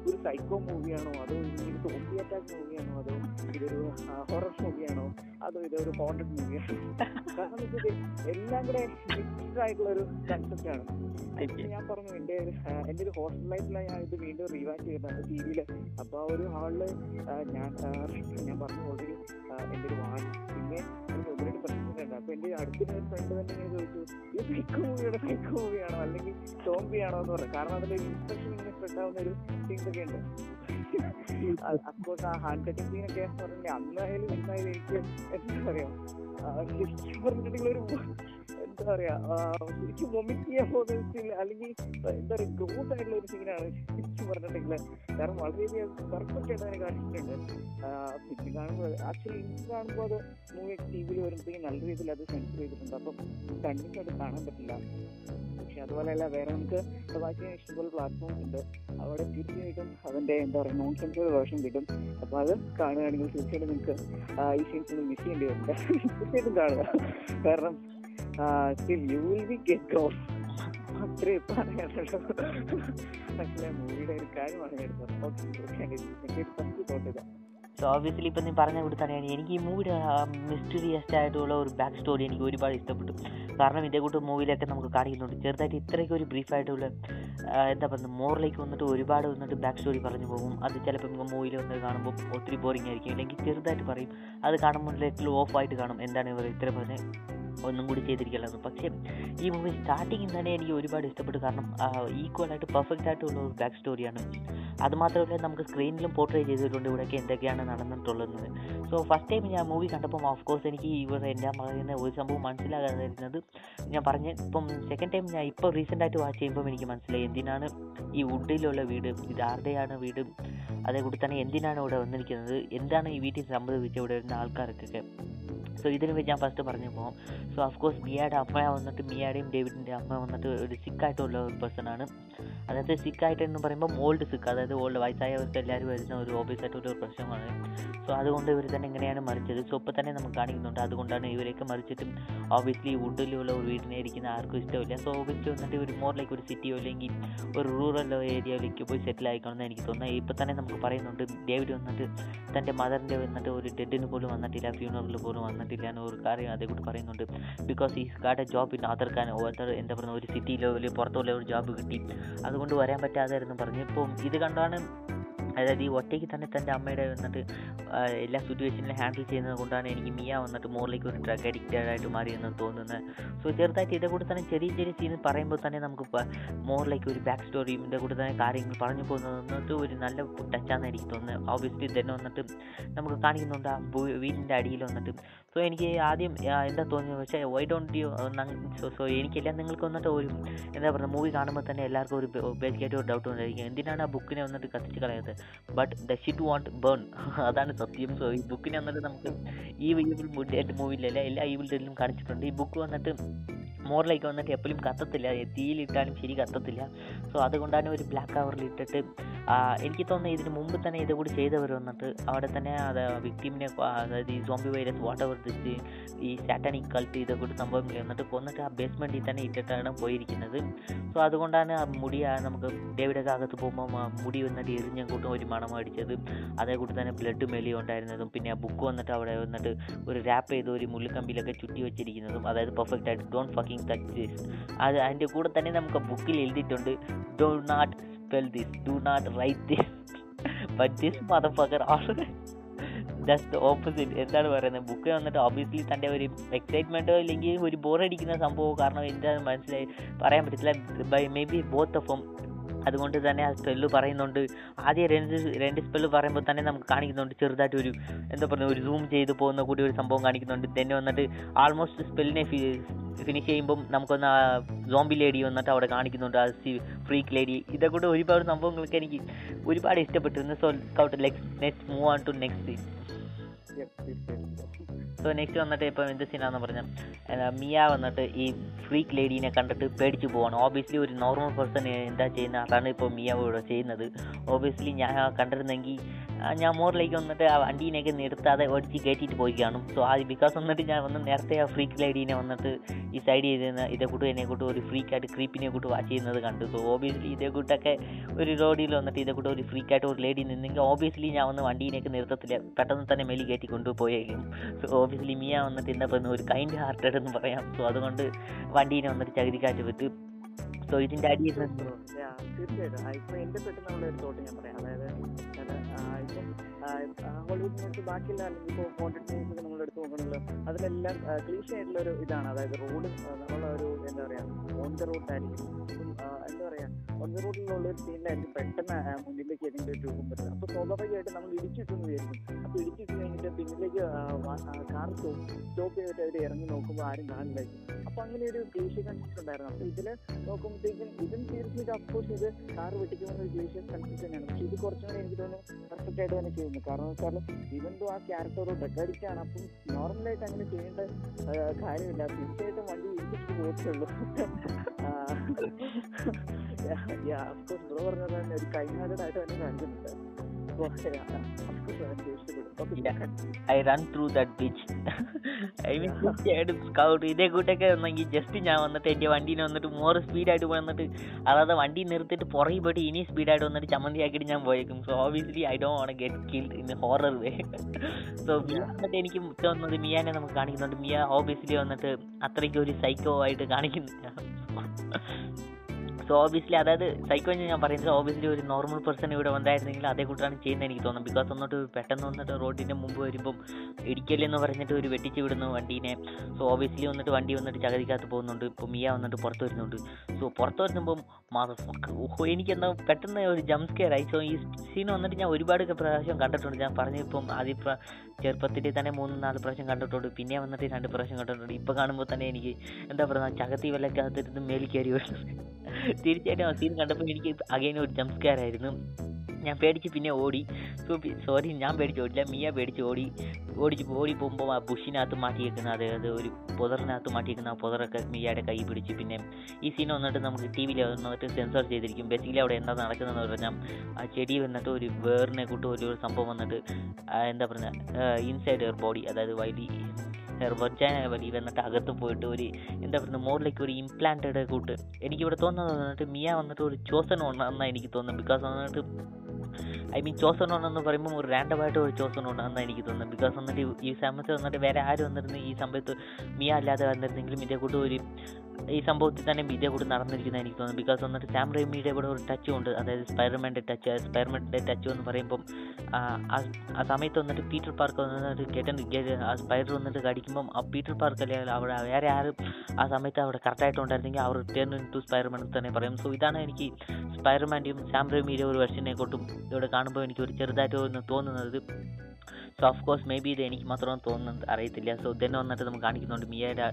ഒരു സൈക്കോ മൂവിയാണോ, അതോ ഇതൊരു സോഫി അറ്റാക്ക് മൂവിയാണോ, അതോ ഇതൊരു ഹൊറർ മൂവിയാണോ, അതോ ഇതൊരു ഹോണ്ടഡ് മൂവിയാണോ. കാരണം ഇത് എല്ലാം കൂടെ മിക്സ്ഡ് ആയിട്ടുള്ള ഒരു കൺസെപ്റ്റാണ്. ഞാൻ പറഞ്ഞു എൻ്റെ ഒരു ഹോസ്റ്റൽ ലൈഫിലാണ് ഞാൻ ഇത് വീണ്ടും റീവാച്ച് ചെയ്തതാണ് ടി വിയിൽ. അപ്പോൾ ആ ഒരു ഹാളിൽ ഞാൻ പറഞ്ഞു ഓൾറെഡി എൻ്റെ ഒരു വാൻ പിന്നെ ഒരു പ്രശ്നം ഉണ്ട്. അപ്പോൾ എൻ്റെ അടുത്തൊരു ഫ്രണ്ട് തന്നെ ഞാൻ ചോദിച്ചു, ഇത് സൈക്കോ മൂവിയാണോ അല്ലെങ്കിൽ സോംബിയാണോ എന്ന് പറയാം. കാരണം അതിൽ ഇൻസ്പെക്ഷൻ ഇങ്ങനെ സ്പ്രെഡാവുന്ന ഒരു തിങ്സ് ഒക്കെ ഉണ്ട്. അഫ്കോഴ്സ് ആ ഹാൻഡ് കട്ടിംഗ് സീനൊക്കെ പറഞ്ഞില്ലേ, അന്നായാലും ഇന്നായാലും എനിക്ക് എന്താ പറയുക, പറഞ്ഞിട്ടുണ്ടെങ്കിലൊരു എന്താ പറയാ എനിക്ക് വൊമിറ്റ് ചെയ്യാൻ പോകുന്ന സീൻ അല്ലെങ്കിൽ എന്താ പറയുക ഗ്രോത്ത് ആയിട്ടുള്ള ഒരു സീനാണ് തിരിച്ചു പറഞ്ഞിട്ടുണ്ടെങ്കിൽ. കാരണം വളരെയധികം പെർഫെക്റ്റ് ആയിട്ട് അതിനെ കാണിച്ചിട്ടുണ്ട്. തിരിച്ച് കാണുമ്പോൾ ആക്ച്വലി എനിക്ക് കാണുമ്പോൾ അത് മൂവി ടി വിയിൽ വരുമ്പോഴത്തേക്കും നല്ല രീതിയിൽ അത് സെൻസ് ചെയ്തിട്ടുണ്ട്. അപ്പം കണ്ടിന്യൂ ആയിട്ട് കാണാൻ പറ്റില്ല. പക്ഷെ അതുപോലെയല്ല വേറെ നമുക്ക് ബാക്കി ഇഷ്ടംപോലെ പ്ലാറ്റ്ഫോംസ് ഉണ്ട്. അവിടെ തീർച്ചയായിട്ടും അതിൻ്റെ എന്താ പറയുക നോൺ സെൻസേഡ് വേർഷൻ കിട്ടും. അപ്പോൾ അത് കാണുകയാണെങ്കിൽ തീർച്ചയായിട്ടും നിങ്ങൾക്ക് ഈ സീൻസ് ഒന്നും മിസ് ചെയ്യേണ്ടി വരില്ല. തീർച്ചയായിട്ടും കാണുക, കാരണം അത്രേ പറയാനുള്ളൂ. പക്ഷേ മൂവിയുടെ ഒരു കാര്യമാണ് എടുത്തത്. സോ ഓബിയസ്ലി ഇപ്പം നീ പറഞ്ഞ കൂടി തന്നെയാണ് എനിക്ക് ഈ മൂവിയുടെ മിസ്റ്റീരിയസ് ആയിട്ടുള്ള ഒരു ബാക്ക് സ്റ്റോറി എനിക്ക് ഒരുപാട് ഇഷ്ടപ്പെട്ടു. കാരണം ഇതേ കൂട്ട് മൂവിയിലൊക്കെ നമുക്ക് കാണിക്കുന്നുണ്ട്. ചെറുതായിട്ട് ഇത്രയ്ക്ക് ഒരു ബ്രീഫായിട്ടുള്ള എന്താ പറയുക മോറിലേക്ക് വന്നിട്ട് ഒരുപാട് വന്നിട്ട് ബാക്ക് സ്റ്റോറി പറഞ്ഞു പോകും. അത് ചിലപ്പോൾ മൂവിയിൽ വന്നിട്ട് കാണുമ്പോൾ ഒത്തിരി ബോറിംഗ് ആയിരിക്കും, അല്ലെങ്കിൽ ചെറുതായിട്ട് പറയും. അത് കാണുമ്പോൾ ലോ ഓഫായിട്ട് കാണും, എന്താണ് ഇവർ ഇത്ര പറഞ്ഞ് ഒന്നും കൂടി ചെയ്തിരിക്കുകയുള്ളൂ. പക്ഷേ ഈ മൂവി സ്റ്റാർട്ടിങ്ങിൽ തന്നെ എനിക്ക് ഒരുപാട് ഇഷ്ടപ്പെട്ടു. കാരണം ഈക്വലായിട്ട് പെർഫെക്റ്റ് ആയിട്ടുള്ള ഒരു ബാക്ക് സ്റ്റോറിയാണ്. അതുമാത്രമല്ല നമുക്ക് സ്ക്രീനിലും പോർട്രേ ചെയ്തിട്ടുണ്ട് ഇവിടെയൊക്കെ എന്തൊക്കെയാണ് നടന്നിട്ടുള്ളത്. സോ ഫസ്റ്റ് ടൈം ഞാൻ മൂവി കണ്ടപ്പോൾ ഓഫ്കോഴ്സ് എനിക്ക് ഇവർ എൻ്റെ പറയുന്ന ഒരു സംഭവം മനസ്സിലാകാതിരുന്നത് ഞാൻ പറഞ്ഞ ഇപ്പം സെക്കൻഡ് ടൈം ഞാൻ ഇപ്പോൾ റീസെൻ്റായിട്ട് വാച്ച് ചെയ്യുമ്പം എനിക്ക് മനസ്സിലായി എന്തിനാണ് ഈ വുഡിലുള്ള വീട്, ഇത് ആരുടെയാണ് വീട്, അതേക്കൂടി തന്നെ എന്തിനാണ് ഇവിടെ വന്നിരിക്കുന്നത്, എന്താണ് ഈ വീട്ടിൽ സംഭവിച്ചത് ഇവിടെ വരുന്ന ആൾക്കാർക്കൊക്കെ. സോ ഇതിനു വേണ്ടി ഞാൻ ഫസ്റ്റ് പറഞ്ഞു പോകാം. സോ അഫ്കോഴ്സ് മിയയുടെ അമ്മ വന്നിട്ട് മിയയുടെയും ഡേവിഡിൻ്റെ അമ്മ വന്നിട്ട് ഒരു സിക്കായിട്ടുള്ള ഒരു പേഴ്സണാണ്. അതായത് സിക്കായിട്ട് എന്ന് പറയുമ്പോൾ ഓൾഡ് സിക്ക്, അതായത് ഓൾഡ് വയസ്സായവർക്ക് എല്ലാവരും വരുന്ന ഒരു ഓബിയസായിട്ടുള്ള ഒരു പ്രശ്നമാണ്. സോ അതുകൊണ്ട് ഇവർ തന്നെ എങ്ങനെയാണ് മരിച്ചത്. സോ ഇപ്പോൾ തന്നെ നമുക്ക് കാണിക്കുന്നുണ്ട്. അതുകൊണ്ടാണ് ഇവരെയൊക്കെ മരിച്ചിട്ടും ഓബിയസ്ലി വുഡിലുള്ള ഒരു വീടിനെ ഇരിക്കുന്ന ആർക്കും ഇഷ്ടമില്ല. സോ ഓബിയസ്ലി വന്നിട്ട് ഒരു മോറിലേക്ക് ഒരു സിറ്റിയോ അല്ലെങ്കിൽ ഒരു റൂറൽ ഏരിയയിലേക്ക് പോയി സെറ്റിൽ ആയിക്കണമെന്ന് എനിക്ക് തോന്നുന്നത്. ഇപ്പോൾ തന്നെ നമുക്ക് പറയുന്നുണ്ട് ഡേവിഡ് വന്നിട്ട് തൻ്റെ മദറിൻ്റെ വന്നിട്ട് ഒരു ഡെഡിന് പോലും വന്നിട്ടില്ല, ഫ്യൂണറിൽ പോലും വന്നിട്ടില്ല എന്ന ഒരു കാര്യം അതേക്കൂടി പറയുന്നുണ്ട്. ബിക്കോസ് ഈ കാർഡ് ജോബ് ഇന്ന് അതർക്കാൻ ഓർത്തർ എന്താ പറയുക ഒരു സിറ്റിയിലോ അല്ലെങ്കിൽ പുറത്തുള്ള ഒരു ജോബ് കിട്ടി, അതുകൊണ്ട് വരാൻ പറ്റാതായിരുന്നു പറഞ്ഞ്. ഇപ്പം ഇത് കണ്ടാണ് അതായത് ഈ ഒറ്റയ്ക്ക് തന്നെ തൻ്റെ അമ്മയുടെ വന്നിട്ട് എല്ലാ സിറ്റുവേഷനിലും ഹാൻഡിൽ ചെയ്യുന്നത് കൊണ്ടാണ് എനിക്ക് മിയ വന്നിട്ട് മോറിലേക്ക് ഒരു ഡ്രഗ് അഡിക്റ്റഡ് ആയിട്ട് മാറിയെന്ന് തോന്നുന്നത്. സോ ചെറുതായിട്ട് ഇതേ കൂടി തന്നെ ചെറിയ ചെറിയ സീന് പറയുമ്പോൾ തന്നെ നമുക്ക് മോറിലേക്ക് ഒരു ബാക്ക് സ്റ്റോറിയും ഇതേ കൂടി തന്നെ കാര്യങ്ങൾ പറഞ്ഞു പോകുന്നത് ഒരു നല്ല ടച്ചാണെന്ന് എനിക്ക് തോന്നുന്നത്. ഓബിയസ്ലി തന്നെ വന്നിട്ട് നമുക്ക് കാണിക്കുന്നുണ്ട് ആ വീടിൻ്റെ അടിയിൽ വന്നിട്ട്. സോ എനിക്ക് ആദ്യം എന്താ തോന്നിയത് പക്ഷേ വൈ ഡോണ്ട് യു സോ എനിക്കെല്ലാം നിങ്ങൾക്ക് വന്നിട്ട് ഒരു എന്താ പറയുക മൂവി കാണുമ്പോൾ തന്നെ എല്ലാവർക്കും ഒരു ബേസിക്കായിട്ട് ഒരു ഡൗട്ട് ഉണ്ടായിരിക്കും, എന്തിനാണ് ആ ബുക്കിനെ വന്നിട്ട് കത്തിച്ച് കളയാത്തത്. But the shit want burn, അതാണ് സത്യം. സോ ഈ ബുക്കിനെ വന്നിട്ട് നമുക്ക് ഈ ഈവിൾ ഡെഡ് മൂവിയിലല്ല എല്ലാ ഈവിൾ ഡെഡിലും കാണിച്ചിട്ടുണ്ട്. ഈ ബുക്ക് വന്നിട്ട് മോറിലേക്ക് വന്നിട്ട് എപ്പോഴും കത്തത്തില്ല, തീയിലിട്ടാലും ശരി കത്തത്തില്ല. സോ അതുകൊണ്ടാണ് ഒരു ബ്ലാക്ക് കവറിലിട്ടിട്ട് എനിക്ക് തോന്നുന്നത് ഇതിന് മുമ്പ് തന്നെ ഇതുകൂടി ചെയ്തവർ വന്നിട്ട് അവിടെ തന്നെ അത് വിക്ടിമിനെ, അതായത് ഈ സോംബി വൈറസ് വാട്ടവർ ദിസ് ഈ സാറ്റാനിക് കൾട്ട് ഇതൊക്കെ സംഭവം വന്നിട്ട് കൊന്നിട്ട് ആ ബേസ്മെൻറ്റിൽ തന്നെ ഇട്ടിട്ടാണ് പോയിരിക്കുന്നത്. സോ അതുകൊണ്ടാണ് ആ മുടി നമുക്ക് ഡേവിഡൊക്കെ അകത്ത് പോകുമ്പോൾ മുടി വന്നിട്ട് എറിഞ്ഞും ഒരു മണം അടിച്ചത്, അതേ കൂട്ടി തന്നെ ബ്ലഡ് മെലി ഉണ്ടായിരുന്നതും, പിന്നെ ആ ബുക്ക് വന്നിട്ട് അവിടെ വന്നിട്ട് ഒരു റാപ്പ് ചെയ്ത് ഒരു മുള്ളിക്കമ്പിലൊക്കെ ചുറ്റി വെച്ചിരിക്കുന്നതും, അതായത് പെർഫെക്റ്റ് ആയിട്ട് ഡോണ്ട് ഫക്കിങ് ടച്ച് ദിസ്. അത് അതിൻ്റെ കൂടെ തന്നെ നമുക്ക് ബുക്കിൽ എഴുതിയിട്ടുണ്ട് do not spell this, do not write this, but this motherfucker always just the opposite. എന്താണ് പറയുന്നത്, ബുക്ക് വന്നിട്ട് ഓബിയസ്ലി തൻ്റെ ഒരു എക്സൈറ്റ്മെൻറ്റോ ഇല്ലെങ്കിൽ ഒരു ബോറടിക്കുന്ന സംഭവമോ കാരണം എന്താണെന്ന് മനസ്സിലായി പറയാൻ പറ്റത്തില്ല, by may be both of them. അതുകൊണ്ട് തന്നെ ആ സ്പെല്ല് പറയുന്നുണ്ട്, ആദ്യം രണ്ട് സ്പെല്ല് പറയുമ്പോൾ തന്നെ നമുക്ക് കാണിക്കുന്നുണ്ട് ചെറുതായിട്ട് ഒരു എന്താ പറയുക ഒരു സൂം ചെയ്ത് പോകുന്ന കൂടി ഒരു സംഭവം കാണിക്കുന്നുണ്ട്. തന്നെ വന്നിട്ട് ആൾമോസ്റ്റ് സ്പെല്ലിനെ ഫിനിഷ് ചെയ്യുമ്പം നമുക്കൊന്ന് ആ സോംബി ലേഡി വന്നിട്ട് അവിടെ കാണിക്കുന്നുണ്ട്, ആ ഫ്രീക്ക് ലേഡി. ഇതൊക്കെ ഒരുപാട് സംഭവങ്ങളൊക്കെ എനിക്ക് ഒരുപാട് ഇഷ്ടപ്പെട്ടിരുന്നു. So next move on to next. So next വന്നിട്ട് ഇപ്പം എന്ത് സീനാണെന്ന് പറഞ്ഞാൽ മിയ വന്നിട്ട് ഈ ഫ്രീക്ക് ലേഡീനെ കണ്ടിട്ട് പേടിച്ചു പോവാണ്. ഓബിയസ്ലി ഒരു നോർമൽ പേഴ്സൺ എന്താ ചെയ്യുന്നത് അതാണ് ഇപ്പോൾ മിയ ഇവിടെ ചെയ്യുന്നത്. ഓബിയസ്ലി ഞാൻ കണ്ടിരുന്നെങ്കിൽ ഞാൻ മോറിലേക്ക് വന്നിട്ട് ആ വണ്ടീനെയൊക്കെ നിർത്താതെ ഒടിച്ച് കയറ്റിയിട്ട് പോയി കാണും. സോ അത് ബിക്കോസ് വന്നിട്ട് ഞാൻ വന്ന് നേരത്തെ ആ ഫ്രീക്ക് ലേഡീനെ വന്നിട്ട് ഈ സൈഡ് ചെയ്തിരുന്ന ഇതേക്കൂട്ടും എന്നെ കൂട്ടും ഒരു ഫ്രീക്കായിട്ട് ക്രീപ്പിനെ കൂട്ടും വാച്ച് ചെയ്യുന്നത് കണ്ടു. സോ ഓബിയസ്ലി ഇതേക്കൂട്ടൊക്കെ ഒരു റോഡിൽ വന്നിട്ട് ഇതേക്കൂട്ടും ഒരു ഫ്രീക്കായിട്ട് ഒരു ലേഡി നിന്നെങ്കിൽ ഓബിയസ്ലി ഞാൻ വന്ന് വണ്ടീനെയൊക്കെ നിർത്തത്തില്ല, പെട്ടെന്ന് തന്നെ മെലി കയറ്റി കൊണ്ടുപോയേക്കും. സോ ഓബിയസ്ലി മിയ വന്നിട്ട് എന്താ പറയുന്നത് ഒരു കൈൻഡ് ഹാർട്ടഡ് എന്ന് പറയാം. സോ അതുകൊണ്ട് വണ്ടീനെ വന്നിട്ട് ചകിരിക്കാറ്റ് വിട്ട്. സോ ഇതിൻ്റെ അടിയിൽ തീർച്ചയായിട്ടും ഇപ്പം എൻ്റെ പെട്ടെന്നുള്ള ഒരു തോട്ട് ഞാൻ പറയാം, അതായത് ഹോളിവുഡിനടുത്ത് ബാക്കിയുള്ള അല്ലെങ്കിൽ ഇപ്പോൾ ഹോണ്ടഡ് മൂവീസൊക്കെ നമ്മളെടുത്ത് നോക്കണമല്ലോ, അതിലെല്ലാം ക്ലീഷേ ആയിട്ടുള്ള ഒരു ഇതാണ്, അതായത് റോഡ് നമ്മളെ ഒരു എന്താ പറയുക ഓൺ ദ റോഡായിരിക്കും, എന്താ പറയുക ഓൺ ദ റോഡിലുള്ള ഒരു സീനിലായിരിക്കും പെട്ടെന്ന് മുന്നിലേക്ക് ഏതെങ്കിലും ഒരു രൂപം പറ്റുന്നത്. അപ്പോൾ സ്വാഭാവികമായിട്ട് നമ്മൾ ഇടിച്ചിട്ടൊന്നും ആയിരിക്കും, അപ്പോൾ ഇടിച്ചിട്ട് കഴിഞ്ഞിട്ട് പിന്നിലേക്ക് കാർ സ്റ്റോപ്പ് ചെയ്തിട്ട് അവർ ഇറങ്ങി നോക്കുമ്പോൾ ആരും കാണില്ലായിരിക്കും. അപ്പോൾ അങ്ങനെ ഒരു ക്ലീഷേ കൺസെപ്റ്റ് ഉണ്ടായിരുന്നു. അപ്പോൾ ഇതിൽ നോക്കുമ്പോഴത്തേക്കും ഇതും തീർച്ചയായിട്ടും അഫ്കോഴ്സ് ഇത് കാർ വെട്ടിക്കുമെന്നൊരു ക്ലീഷേ കൺസെപ്റ്റ് തന്നെയാണ്. പക്ഷേ ഇത് കുറച്ചുകൂടി എനിക്ക് തോന്നുന്നു പെർഫെക്റ്റ് ആയിട്ട് തന്നെ ചെയ്യുന്നു. കാരണം എന്ന് വെച്ചാൽ ഇവന്തോ ആ ക്യാരക്ടറോ ഡെക്കടിക്കാണ്, അപ്പം നോർമലായിട്ട് അങ്ങനെ ചെയ്യേണ്ട കാര്യമില്ല, തീർച്ചയായിട്ടും വണ്ടി ഇടിച്ചിട്ട് പോയിട്ടുള്ളൂ. അഫ്കോഴ്സ് ഇവിടെ പറഞ്ഞത് തന്നെ ഒരു കൈകാലതായിട്ട് തന്നെ കാണിക്കുന്നുണ്ട്. I run through that bitch. ഇതേ കൂട്ടൊക്കെ വന്നെങ്കിൽ ജസ്റ്റ് ഞാൻ വന്നിട്ട് എൻ്റെ വണ്ടീനെ വന്നിട്ട് മോർ സ്പീഡായിട്ട് വന്നിട്ട് അതായത് വണ്ടി നിർത്തിയിട്ട് പുറകെ പോയിട്ട് ഇനി സ്പീഡായിട്ട് വന്നിട്ട് ചമ്മന്തിയാക്കിയിട്ട് ഞാൻ പോയേക്കും. So obviously I don't want get killed in horror way. So Mia വന്നിട്ട് എനിക്ക് തോന്നുന്നത് മിയാനെ നമുക്ക് കാണിക്കുന്നുണ്ട്, മിയ ഓബിയസ്ലി വന്നിട്ട് അത്രയ്ക്ക് ഒരു സൈക്കോ ആയിട്ട് കാണിക്കുന്നില്ല. സോ ഓബിയസ്ലി അതായത് സൈക്കോ ഞാൻ പറയുന്നത് ഓബിയസ്ലി ഒരു നോർമൽ പേഴ്സൺ ഇവിടെ വന്നായിരുന്നെങ്കിൽ അതേ കൂട്ടാണ് ചെയ്യുന്നത് എനിക്ക് തോന്നുന്നത്. ബിക്കോസ് വന്നിട്ട് പെട്ടെന്ന് വന്നിട്ട് റോഡിൻ്റെ മുമ്പ് വരുമ്പം ഇടിക്കലെന്ന് പറഞ്ഞിട്ട് ഒരു വെട്ടിച്ച് വിടുന്നു വണ്ടീനെ. സോ ഓബിയസ്ലി വന്നിട്ട് വണ്ടി വന്നിട്ട് ചകതിക്കകത്ത് പോകുന്നുണ്ട്. ഇപ്പോൾ മിയ വന്നിട്ട് പുറത്ത് വരുന്നുണ്ട്. സോ പുറത്ത് വരുമ്പം എനിക്കെന്താ പെട്ടെന്ന് ഒരു ജംപ് സ്കെയർ ആയി. സോ ഈ സീൻ വന്നിട്ട് ഞാൻ ഒരുപാട് പ്രാവശ്യം കണ്ടിട്ടുണ്ട്. ഞാൻ പറഞ്ഞിപ്പം ആദ്യം ചെറുപ്പത്തിൽ തന്നെ 3-4 പ്രാവശ്യം കണ്ടിട്ടുണ്ട്, പിന്നെ വന്നിട്ട് 2 പ്രാവശ്യം കണ്ടിട്ടുണ്ട്. ഇപ്പോൾ കാണുമ്പോൾ തന്നെ എനിക്ക് എന്താ പറയുക ചകത്തി വല്ലക്കകത്തിരുന്ന് മേലിൽ കയറി വരുന്നത്. തീർച്ചയായിട്ടും ആ സീൻ കണ്ടപ്പോൾ എനിക്ക് അഗൈൻ ഒരു ജംപ് സ്കെയർ ആയിരുന്നു. ഞാൻ പേടിച്ച് പിന്നെ ഓടി. സോറി ഞാൻ പേടിച്ച് ഓടില്ല, മിയ പേടിച്ച് ഓടി പോകുമ്പോൾ ആ ബുഷിനകത്ത് മാറ്റിയേക്കുന്ന അതായത് ഒരു പുതറിനകത്ത് മാറ്റിയേക്കുന്ന ആ പുതറൊക്കെ മിയയുടെ കൈ പിടിച്ച്. പിന്നെ ഈ സീൻ വന്നിട്ട് നമുക്ക് ടി വിയിൽ വന്നിട്ട് സെൻസർ ചെയ്തിരിക്കും. ബേസിക്കലി അവിടെ എന്താ നടക്കുന്നതെന്ന് പറഞ്ഞാൽ ആ ചെടി വന്നിട്ട് ഒരു വേറിനെ കൂട്ടും ഒരു സംഭവം വന്നിട്ട് എന്താ പറയുക ഇൻസൈഡ് യുവർ ബോഡി, അതായത് വൈലി വെർജാന വലി വന്നിട്ട് അകത്ത് പോയിട്ട് ഒരു എന്താ പറയുക മോറിലേക്ക് ഒരു ഇംപ്ലാന്റഡ് കൂട്ട്. എനിക്കിവിടെ തോന്നുന്നത് വന്നിട്ട് മിയ വന്നിട്ട് ഒരു ചോസൺ ഉണ്ടെന്നാണ് എനിക്ക് തോന്നുന്നത്. ബിക്കോസ് വന്നിട്ട് ചോസൺ ഉണ്ടെന്ന് പറയുമ്പോൾ ഒരു റാൻഡമായിട്ട് ഒരു ചോസൺ ഉണ്ടെന്നാണ് എനിക്ക് തോന്നുന്നത്. ബിക്കോസ് വന്നിട്ട് ഈ സമയത്ത് വന്നിട്ട് വേറെ ആരും വന്നിരുന്നു ഈ സമയത്ത് മിയ അല്ലാതെ വന്നിരുന്നെങ്കിലും ഇതേ കൂട്ട് ഒരു ഈ സംഭവത്തിൽ തന്നെ ഇതേ കൂടി നടന്നിരിക്കുന്നത് എനിക്ക് തോന്നുന്നു. ബിക്കോസ് വന്നിട്ട് സാം റെയ്മിയുടെ ഇവിടെ ഒരു ടച്ച് ഉണ്ട്, അതായത് സ്പൈഡർമാൻ്റെ ടച്ച് എന്ന് പറയുമ്പം ആ സമയത്ത് വന്നിട്ട് പീറ്റർ പാർക്ക് വന്നിട്ട് ആ സ്പൈഡർ വന്നിട്ട് കടിക്കുമ്പം ആ പീറ്റർ പാർക്ക് അല്ലെങ്കിൽ അവിടെ വേറെ ആരും ആ സമയത്ത് അവിടെ കറക്റ്റായിട്ടുണ്ടായിരുന്നെങ്കിൽ അവർ റിട്ടേൺ ടു സ്പൈഡർമാൻ തന്നെ പറയും. സോ ഇതാണ് എനിക്ക് സ്പൈഡർമാൻ്റെയും സാം റെയ്മിയുടെയും ഒരു വെർഷനെ കൊണ്ടും ഇവിടെ കാണുമ്പോൾ എനിക്ക് ഒരു ചെറുതായിട്ട് ഒന്ന് തോന്നുന്നത്. സോ ഓഫ്കോഴ്സ് മേ ബി ഇത് എനിക്ക് മാത്രം തോന്നുന്നത് അറിയത്തില്ല. സോ തന്നെ വന്നിട്ട് നമുക്ക് കാണിക്കുന്നുണ്ട് മിയയുടെ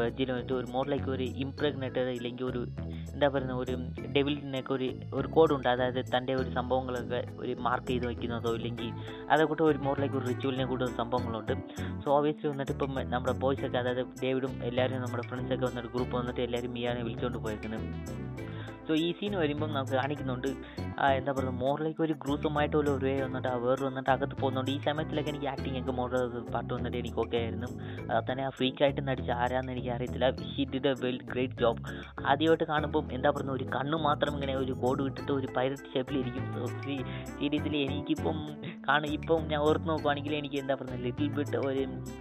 വെർജിന് വന്നിട്ട് ഒരു മോറിലേക്ക് ഒരു ഇംപ്രഗ്നേറ്റ് ഇല്ലെങ്കിൽ ഒരു എന്താ പറയുന്ന ഒരു ഡെവിലിനൊക്കെ ഒരു കോഡുണ്ട്, അതായത് തൻ്റെ ഒരു സംഭവങ്ങളൊക്കെ ഒരു മാർക്ക് ചെയ്ത് വയ്ക്കുന്നതോ ഇല്ലെങ്കിൽ അതേക്കൂട്ട് ഒരു മോറിലേക്ക് ഒരു റിച്വലിനെ കൂട്ടുന്ന സംഭവങ്ങളുണ്ട്. സോ ഓബിയസ്ലി വന്നിട്ട് ഇപ്പം നമ്മുടെ ബോയ്സൊക്കെ അതായത് ഡേവിഡും എല്ലാവരും നമ്മുടെ ഫ്രണ്ട്സൊക്കെ വന്നിട്ട് ഗ്രൂപ്പ് വന്നിട്ട് എല്ലാവരും മിയാനെ വിളിച്ചുകൊണ്ട് പോയിരിക്കുന്നത്. സോ ഈ സീൻ വരുമ്പം നമുക്ക് കാണിക്കുന്നുണ്ട് എന്താ പറയുക, മോറിലേക്ക് ഒരു ഗ്രൂസമായിട്ടുള്ള ഒരു വന്നിട്ട് ആ വേറെ വന്നിട്ട് അകത്ത് പോകുന്നുണ്ട്. ഈ സമയത്തിലൊക്കെ എനിക്ക് ആക്ടിങ്ങൊക്കെ മോറിൽ പാട്ട് വന്നിട്ട് എനിക്ക് ഓക്കെ ആയിരുന്നു. അത് തന്നെ ആ ഫ്രീക്കായിട്ട് നടിച്ച് ആരാന്ന് എനിക്ക് അറിയത്തില്ല. She did a well great job. ആദ്യമായിട്ട് കാണുമ്പം എന്താ പറയുക, ഒരു കണ്ണ് മാത്രം ഇങ്ങനെ ഒരു കോഡ് വിട്ടിട്ട് ഒരു പൈരറ്റ് ഷേപ്പിലിരിക്കും. സോ സീരീസിൽ എനിക്കിപ്പം കാണും, ഇപ്പം ഞാൻ ഓർത്ത് നോക്കുവാണെങ്കിൽ എനിക്ക് എന്താ പറയുക ലിറ്റിൽ ബിറ്റ് ഒരു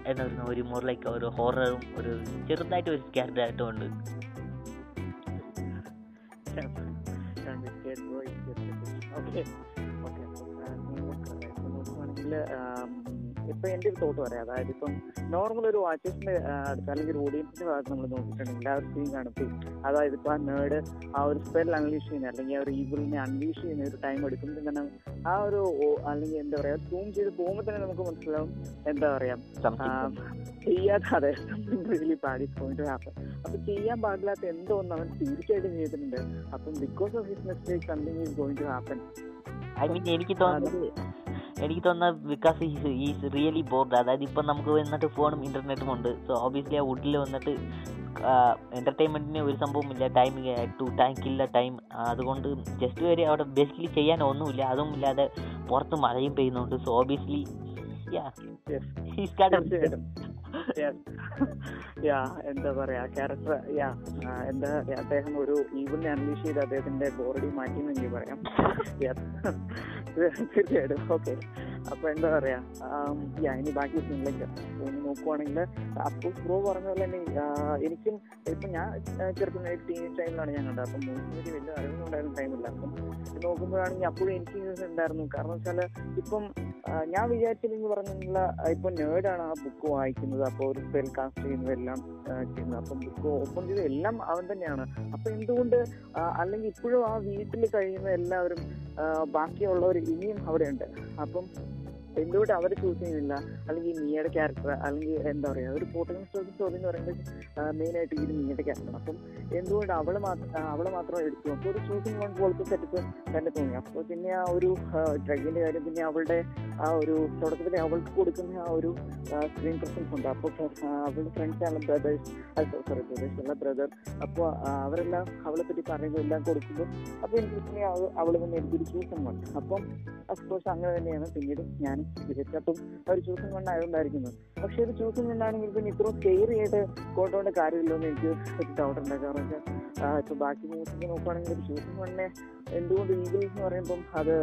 എന്താ പറയുക ഒരു മോറിലേക്ക് ഒരു ഹൊററും ഒരു ചെറുതായിട്ട് ഒരു സ്കാർഡായിട്ടും ഉണ്ട്. ഇപ്പം എൻ്റെ ഒരു തോട്ട് പറയാം. അതായത് ഇപ്പം നോർമൽ ഒരു വാച്ചേഴ്സിൻ്റെ അടുത്ത് അല്ലെങ്കിൽ ഒരു ഓഡിയൻസിൻ്റെ ഭാഗത്ത് നമ്മൾ നോക്കിയിട്ടുണ്ടെങ്കിൽ ആ ഒരു സീൻ കാണുമ്പോൾ, അതായത് ഇപ്പോൾ ആ നേട് ആ ഒരു സ്പെൽ അൺലീഷ് ചെയ്യുന്ന അല്ലെങ്കിൽ ആ ഒരു ഈവിളിനെ അൺലീഷ് ചെയ്യുന്ന ഒരു ടൈം എടുക്കുമ്പോൾ തന്നെ ആ ഒരു അല്ലെങ്കിൽ എന്താ പറയുക സൂം ചെയ്ത് പോകുമ്പോൾ തന്നെ നമുക്ക് മനസ്സിലാവും എന്താ പറയുക ചെയ്യാത്ത റിയലി ബാഡ് പോയിന്റ് ഹാപ്പൻ. അപ്പം ചെയ്യാൻ പാടില്ലാത്ത എന്തോ ഒന്ന് അവൻ തീർച്ചയായിട്ടും ചെയ്തിട്ടുണ്ട്. അപ്പം because of his mistake something is going to happen. എനിക്ക് തോന്നുന്നത് ബിക്കോസ് ഈസ് റിയലി ബോർഡ്. അതായത് ഇപ്പം നമുക്ക് വന്നിട്ട് ഫോണും ഇൻ്റർനെറ്റും ഉണ്ട്. സോ ഓബിയസ്ലി ആ വുഡിൽ വന്നിട്ട് എൻ്റർടൈൻമെൻറ്റിന് ഒരു സംഭവമില്ല, ടൈം ടു ടൈം കില്ല ടൈം. അതുകൊണ്ട് ജസ്റ്റ് വരെ അവിടെ ബേസിക്കലി ചെയ്യാൻ ഒന്നുമില്ല. അതും ഇല്ലാതെ പുറത്ത് മഴയും പെയ്യുന്നുണ്ട്. സോ ഓബിയസ്ലി എന്താ പറയാ ക്യാരക്ടർ എന്താ അദ്ദേഹം ഒരു ഈവിളിനെ അൺലീഷ് ചെയ്ത് അദ്ദേഹത്തിന്റെ ബോർഡി മാറ്റി എന്ന് എനിക്ക് പറയാം. തീർച്ചയായിട്ടും ഓക്കെ. അപ്പൊ എന്താ പറയാ ഇനി ബാക്കി സീനിലേക്ക് നോക്കുവാണെങ്കിൽ അപ്പോൾ ബ്രോ പറഞ്ഞ പോലെ തന്നെ എനിക്കും ഇപ്പം ഞാൻ ചെറുപ്പം ടീനേജ് ടൈമിലാണ് ഞാൻ കണ്ടത്. അപ്പം മൂന്ന് വലിയ അറിവൊന്നും ഉണ്ടായിരുന്ന ടൈമില്ല. അപ്പം നോക്കുമ്പോഴാണെങ്കിൽ അപ്പോഴും എനിക്ക് ഉണ്ടായിരുന്നു. കാരണം വെച്ചാൽ ഇപ്പം ഞാൻ വിചാരിച്ചില്ലെങ്കിൽ പറഞ്ഞിട്ടുള്ള ഇപ്പം നേടാണ് ആ ബുക്ക് വായിക്കുന്നത്. അപ്പോൾ ഒരു സ്പെൽ കാസ്റ്റ് ചെയ്യുന്നതെല്ലാം ചെയ്യുന്നത് അപ്പം ബുക്ക് ഓപ്പൺ ചെയ്ത് എല്ലാം അവൻ തന്നെയാണ്. അപ്പം എന്തുകൊണ്ട് അല്ലെങ്കിൽ ഇപ്പോഴും ആ വീട്ടിൽ കഴിയുന്ന എല്ലാവരും ബാക്കിയുള്ളവർ ഇനിയും അവിടെയുണ്ട്. അപ്പം എന്തുകൊണ്ട് അവർ ചൂസ് ചെയ്യുന്നില്ല? അല്ലെങ്കിൽ ഈ മിയയുടെ ക്യാരക്ടർ അല്ലെങ്കിൽ എന്താ പറയുക ഒരു പോട്ടോഗ്രാഫി സ്റ്റോറി എന്ന് പറയുമ്പോൾ മെയിനായിട്ട് ഈ മിയയുടെ ക്യാരക്ടറാണ്. അപ്പം എന്തുകൊണ്ട് അവളെ മാത്രം എടുത്തു? അപ്പോൾ ഒരു ചൂസിങ് വൺ പോലത്തെ സെറ്റപ്പ് തന്നെ തോന്നി. അപ്പോൾ പിന്നെ ആ ഒരു ഡ്രഗിൻ്റെ കാര്യം, പിന്നെ അവളുടെ ആ ഒരു തുടക്കത്തിൽ അവൾക്ക് കൊടുക്കുന്ന ആ ഒരു സ്ക്രീൻ പ്രസൻസ് ഉണ്ട്. അപ്പോൾ അവളുടെ ഫ്രണ്ട്സാണ് ബ്രദേഴ്സ് അല്ല ബ്രദർ. അപ്പോൾ അവരെല്ലാം അവളെ പറ്റി പറയുമ്പോൾ എല്ലാം കൊടുക്കുമ്പോൾ അപ്പോൾ എനിക്ക് പിന്നെ അവൾ തന്നെ എനിക്കൊരു ചൂസൺ വൺ. അപ്പം അഫ്കോഴ്സ് അങ്ങനെ തന്നെയാണ് പിന്നീട് ഞാൻ അപ്പം ഒരു ചൂസൺ കൊണ്ടായതുകൊണ്ടായിരിക്കുന്നത്. പക്ഷെ ഒരു ചൂസൺ കൊണ്ടാണെങ്കിൽ പിന്നെ ഇത്രയും കെയറിയായിട്ട് കൊണ്ടുപോകേണ്ട കാര്യമില്ലോ എന്ന് എനിക്ക് ഒരു ഡൗട്ട് ഉണ്ട്. കാരണം വെച്ചാൽ ഇപ്പം ബാക്കി മൂവിസൊക്കെ നോക്കുകയാണെങ്കിൽ ഒരു ചൂസൺ കൊണ്ടേ എന്തുകൊണ്ട് ഈഗിൾസ് എന്ന് പറയുമ്പം അത്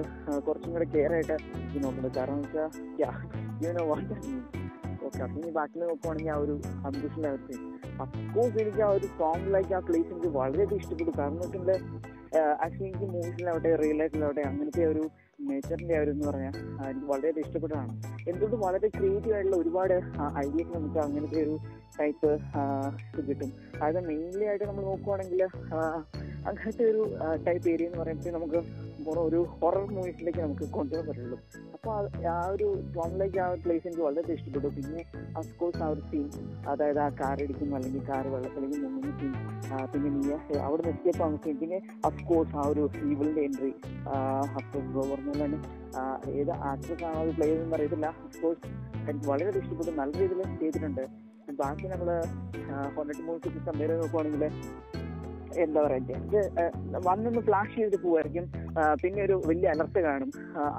കുറച്ചും കൂടെ കെയർ ആയിട്ട് നോക്കുന്നത്. കാരണം വെച്ചാൽ ഇവനെ വാട്ട് ഓക്കെ. അപ്പം ഇനി ബാക്കി നോക്കുവാണെങ്കിൽ ആ ഒരു അംബിഷൻ്റെ അവസ്ഥ അഫ്കോഴ്സ് എനിക്ക് ആ ഒരു സോങ്ങിലേക്ക് ആ പ്ലേസ് എനിക്ക് വളരെയധികം ഇഷ്ടപ്പെട്ടു. കാരണം വെച്ചിട്ടുള്ള ആക്ച്വലി എനിക്ക് മൂവീസിലാവട്ടെ റിയൽ ലൈഫിലാവട്ടെ അങ്ങനത്തെ ഒരു നേച്ചറിൻ്റെ ആരും എന്ന് പറഞ്ഞാൽ എനിക്ക് വളരെ ഇഷ്ടപ്പെട്ടതാണ്. എന്തുകൊണ്ട് വളരെ ക്രിയേറ്റീവ് ആയിട്ടുള്ള ഒരുപാട് ഐഡിയസ് നമുക്ക് അങ്ങനത്തെ ഒരു ടൈപ്പ് കിട്ടും. അത് മെയിൻലി ആയിട്ട് നമ്മൾ നോക്കുവാണെങ്കിൽ അങ്ങനത്തെ ഒരു ടൈപ്പ് ഏരിയ എന്ന് പറയുമ്പോൾ നമുക്ക് ഒരു ഹൊറർ മൂവീസിലേക്ക് നമുക്ക് കൊണ്ടുപോകാൻ പറ്റുള്ളൂ. അപ്പോൾ ആ ഒരു ടോമിലേക്ക് ആ ഒരു പ്ലേസ് എനിക്ക് വളരെ ഇഷ്ടപ്പെട്ടു. പിന്നെ അഫ്കോഴ്സ് ആ ഒരു സീൻ, അതായത് ആ കാർ ഇടിക്കുന്നു അല്ലെങ്കിൽ കാർ വെള്ളത്തിലേക്ക് മുങ്ങുന്ന സീൻ, പിന്നെ നീ അവിടെ എസ്കേപ്പ് ആവുന്ന സീൻ, പിന്നെ അഫ്കോഴ്സ് ആ ഒരു ഈവിളിൻ്റെ എൻട്രി. അഫ്കോഴ്സ് ബ്രോ പറഞ്ഞത് തന്നെ ഏത് ആക്ട്രസ് ആണോ അത് പ്ലേ ചെയ്തെന്ന് അറിയത്തില്ല. അഫ്കോഴ്സ് എനിക്ക് വളരെ ഇഷ്ടപ്പെട്ടു, നല്ല രീതിയിൽ ചെയ്തിട്ടുണ്ട്. ബാക്കി നമ്മൾ ഹൊറർ മൂവീസൊക്കെ കമ്പയർ ചെയ്ത് നോക്കുവാണെങ്കിൽ എന്താ പറയുക ഇത് വന്നൊന്ന് ഫ്ലാഷ് ചെയ്തിട്ട് പോവായിരിക്കും, പിന്നെ ഒരു വലിയ അലർട്ട് കാണും,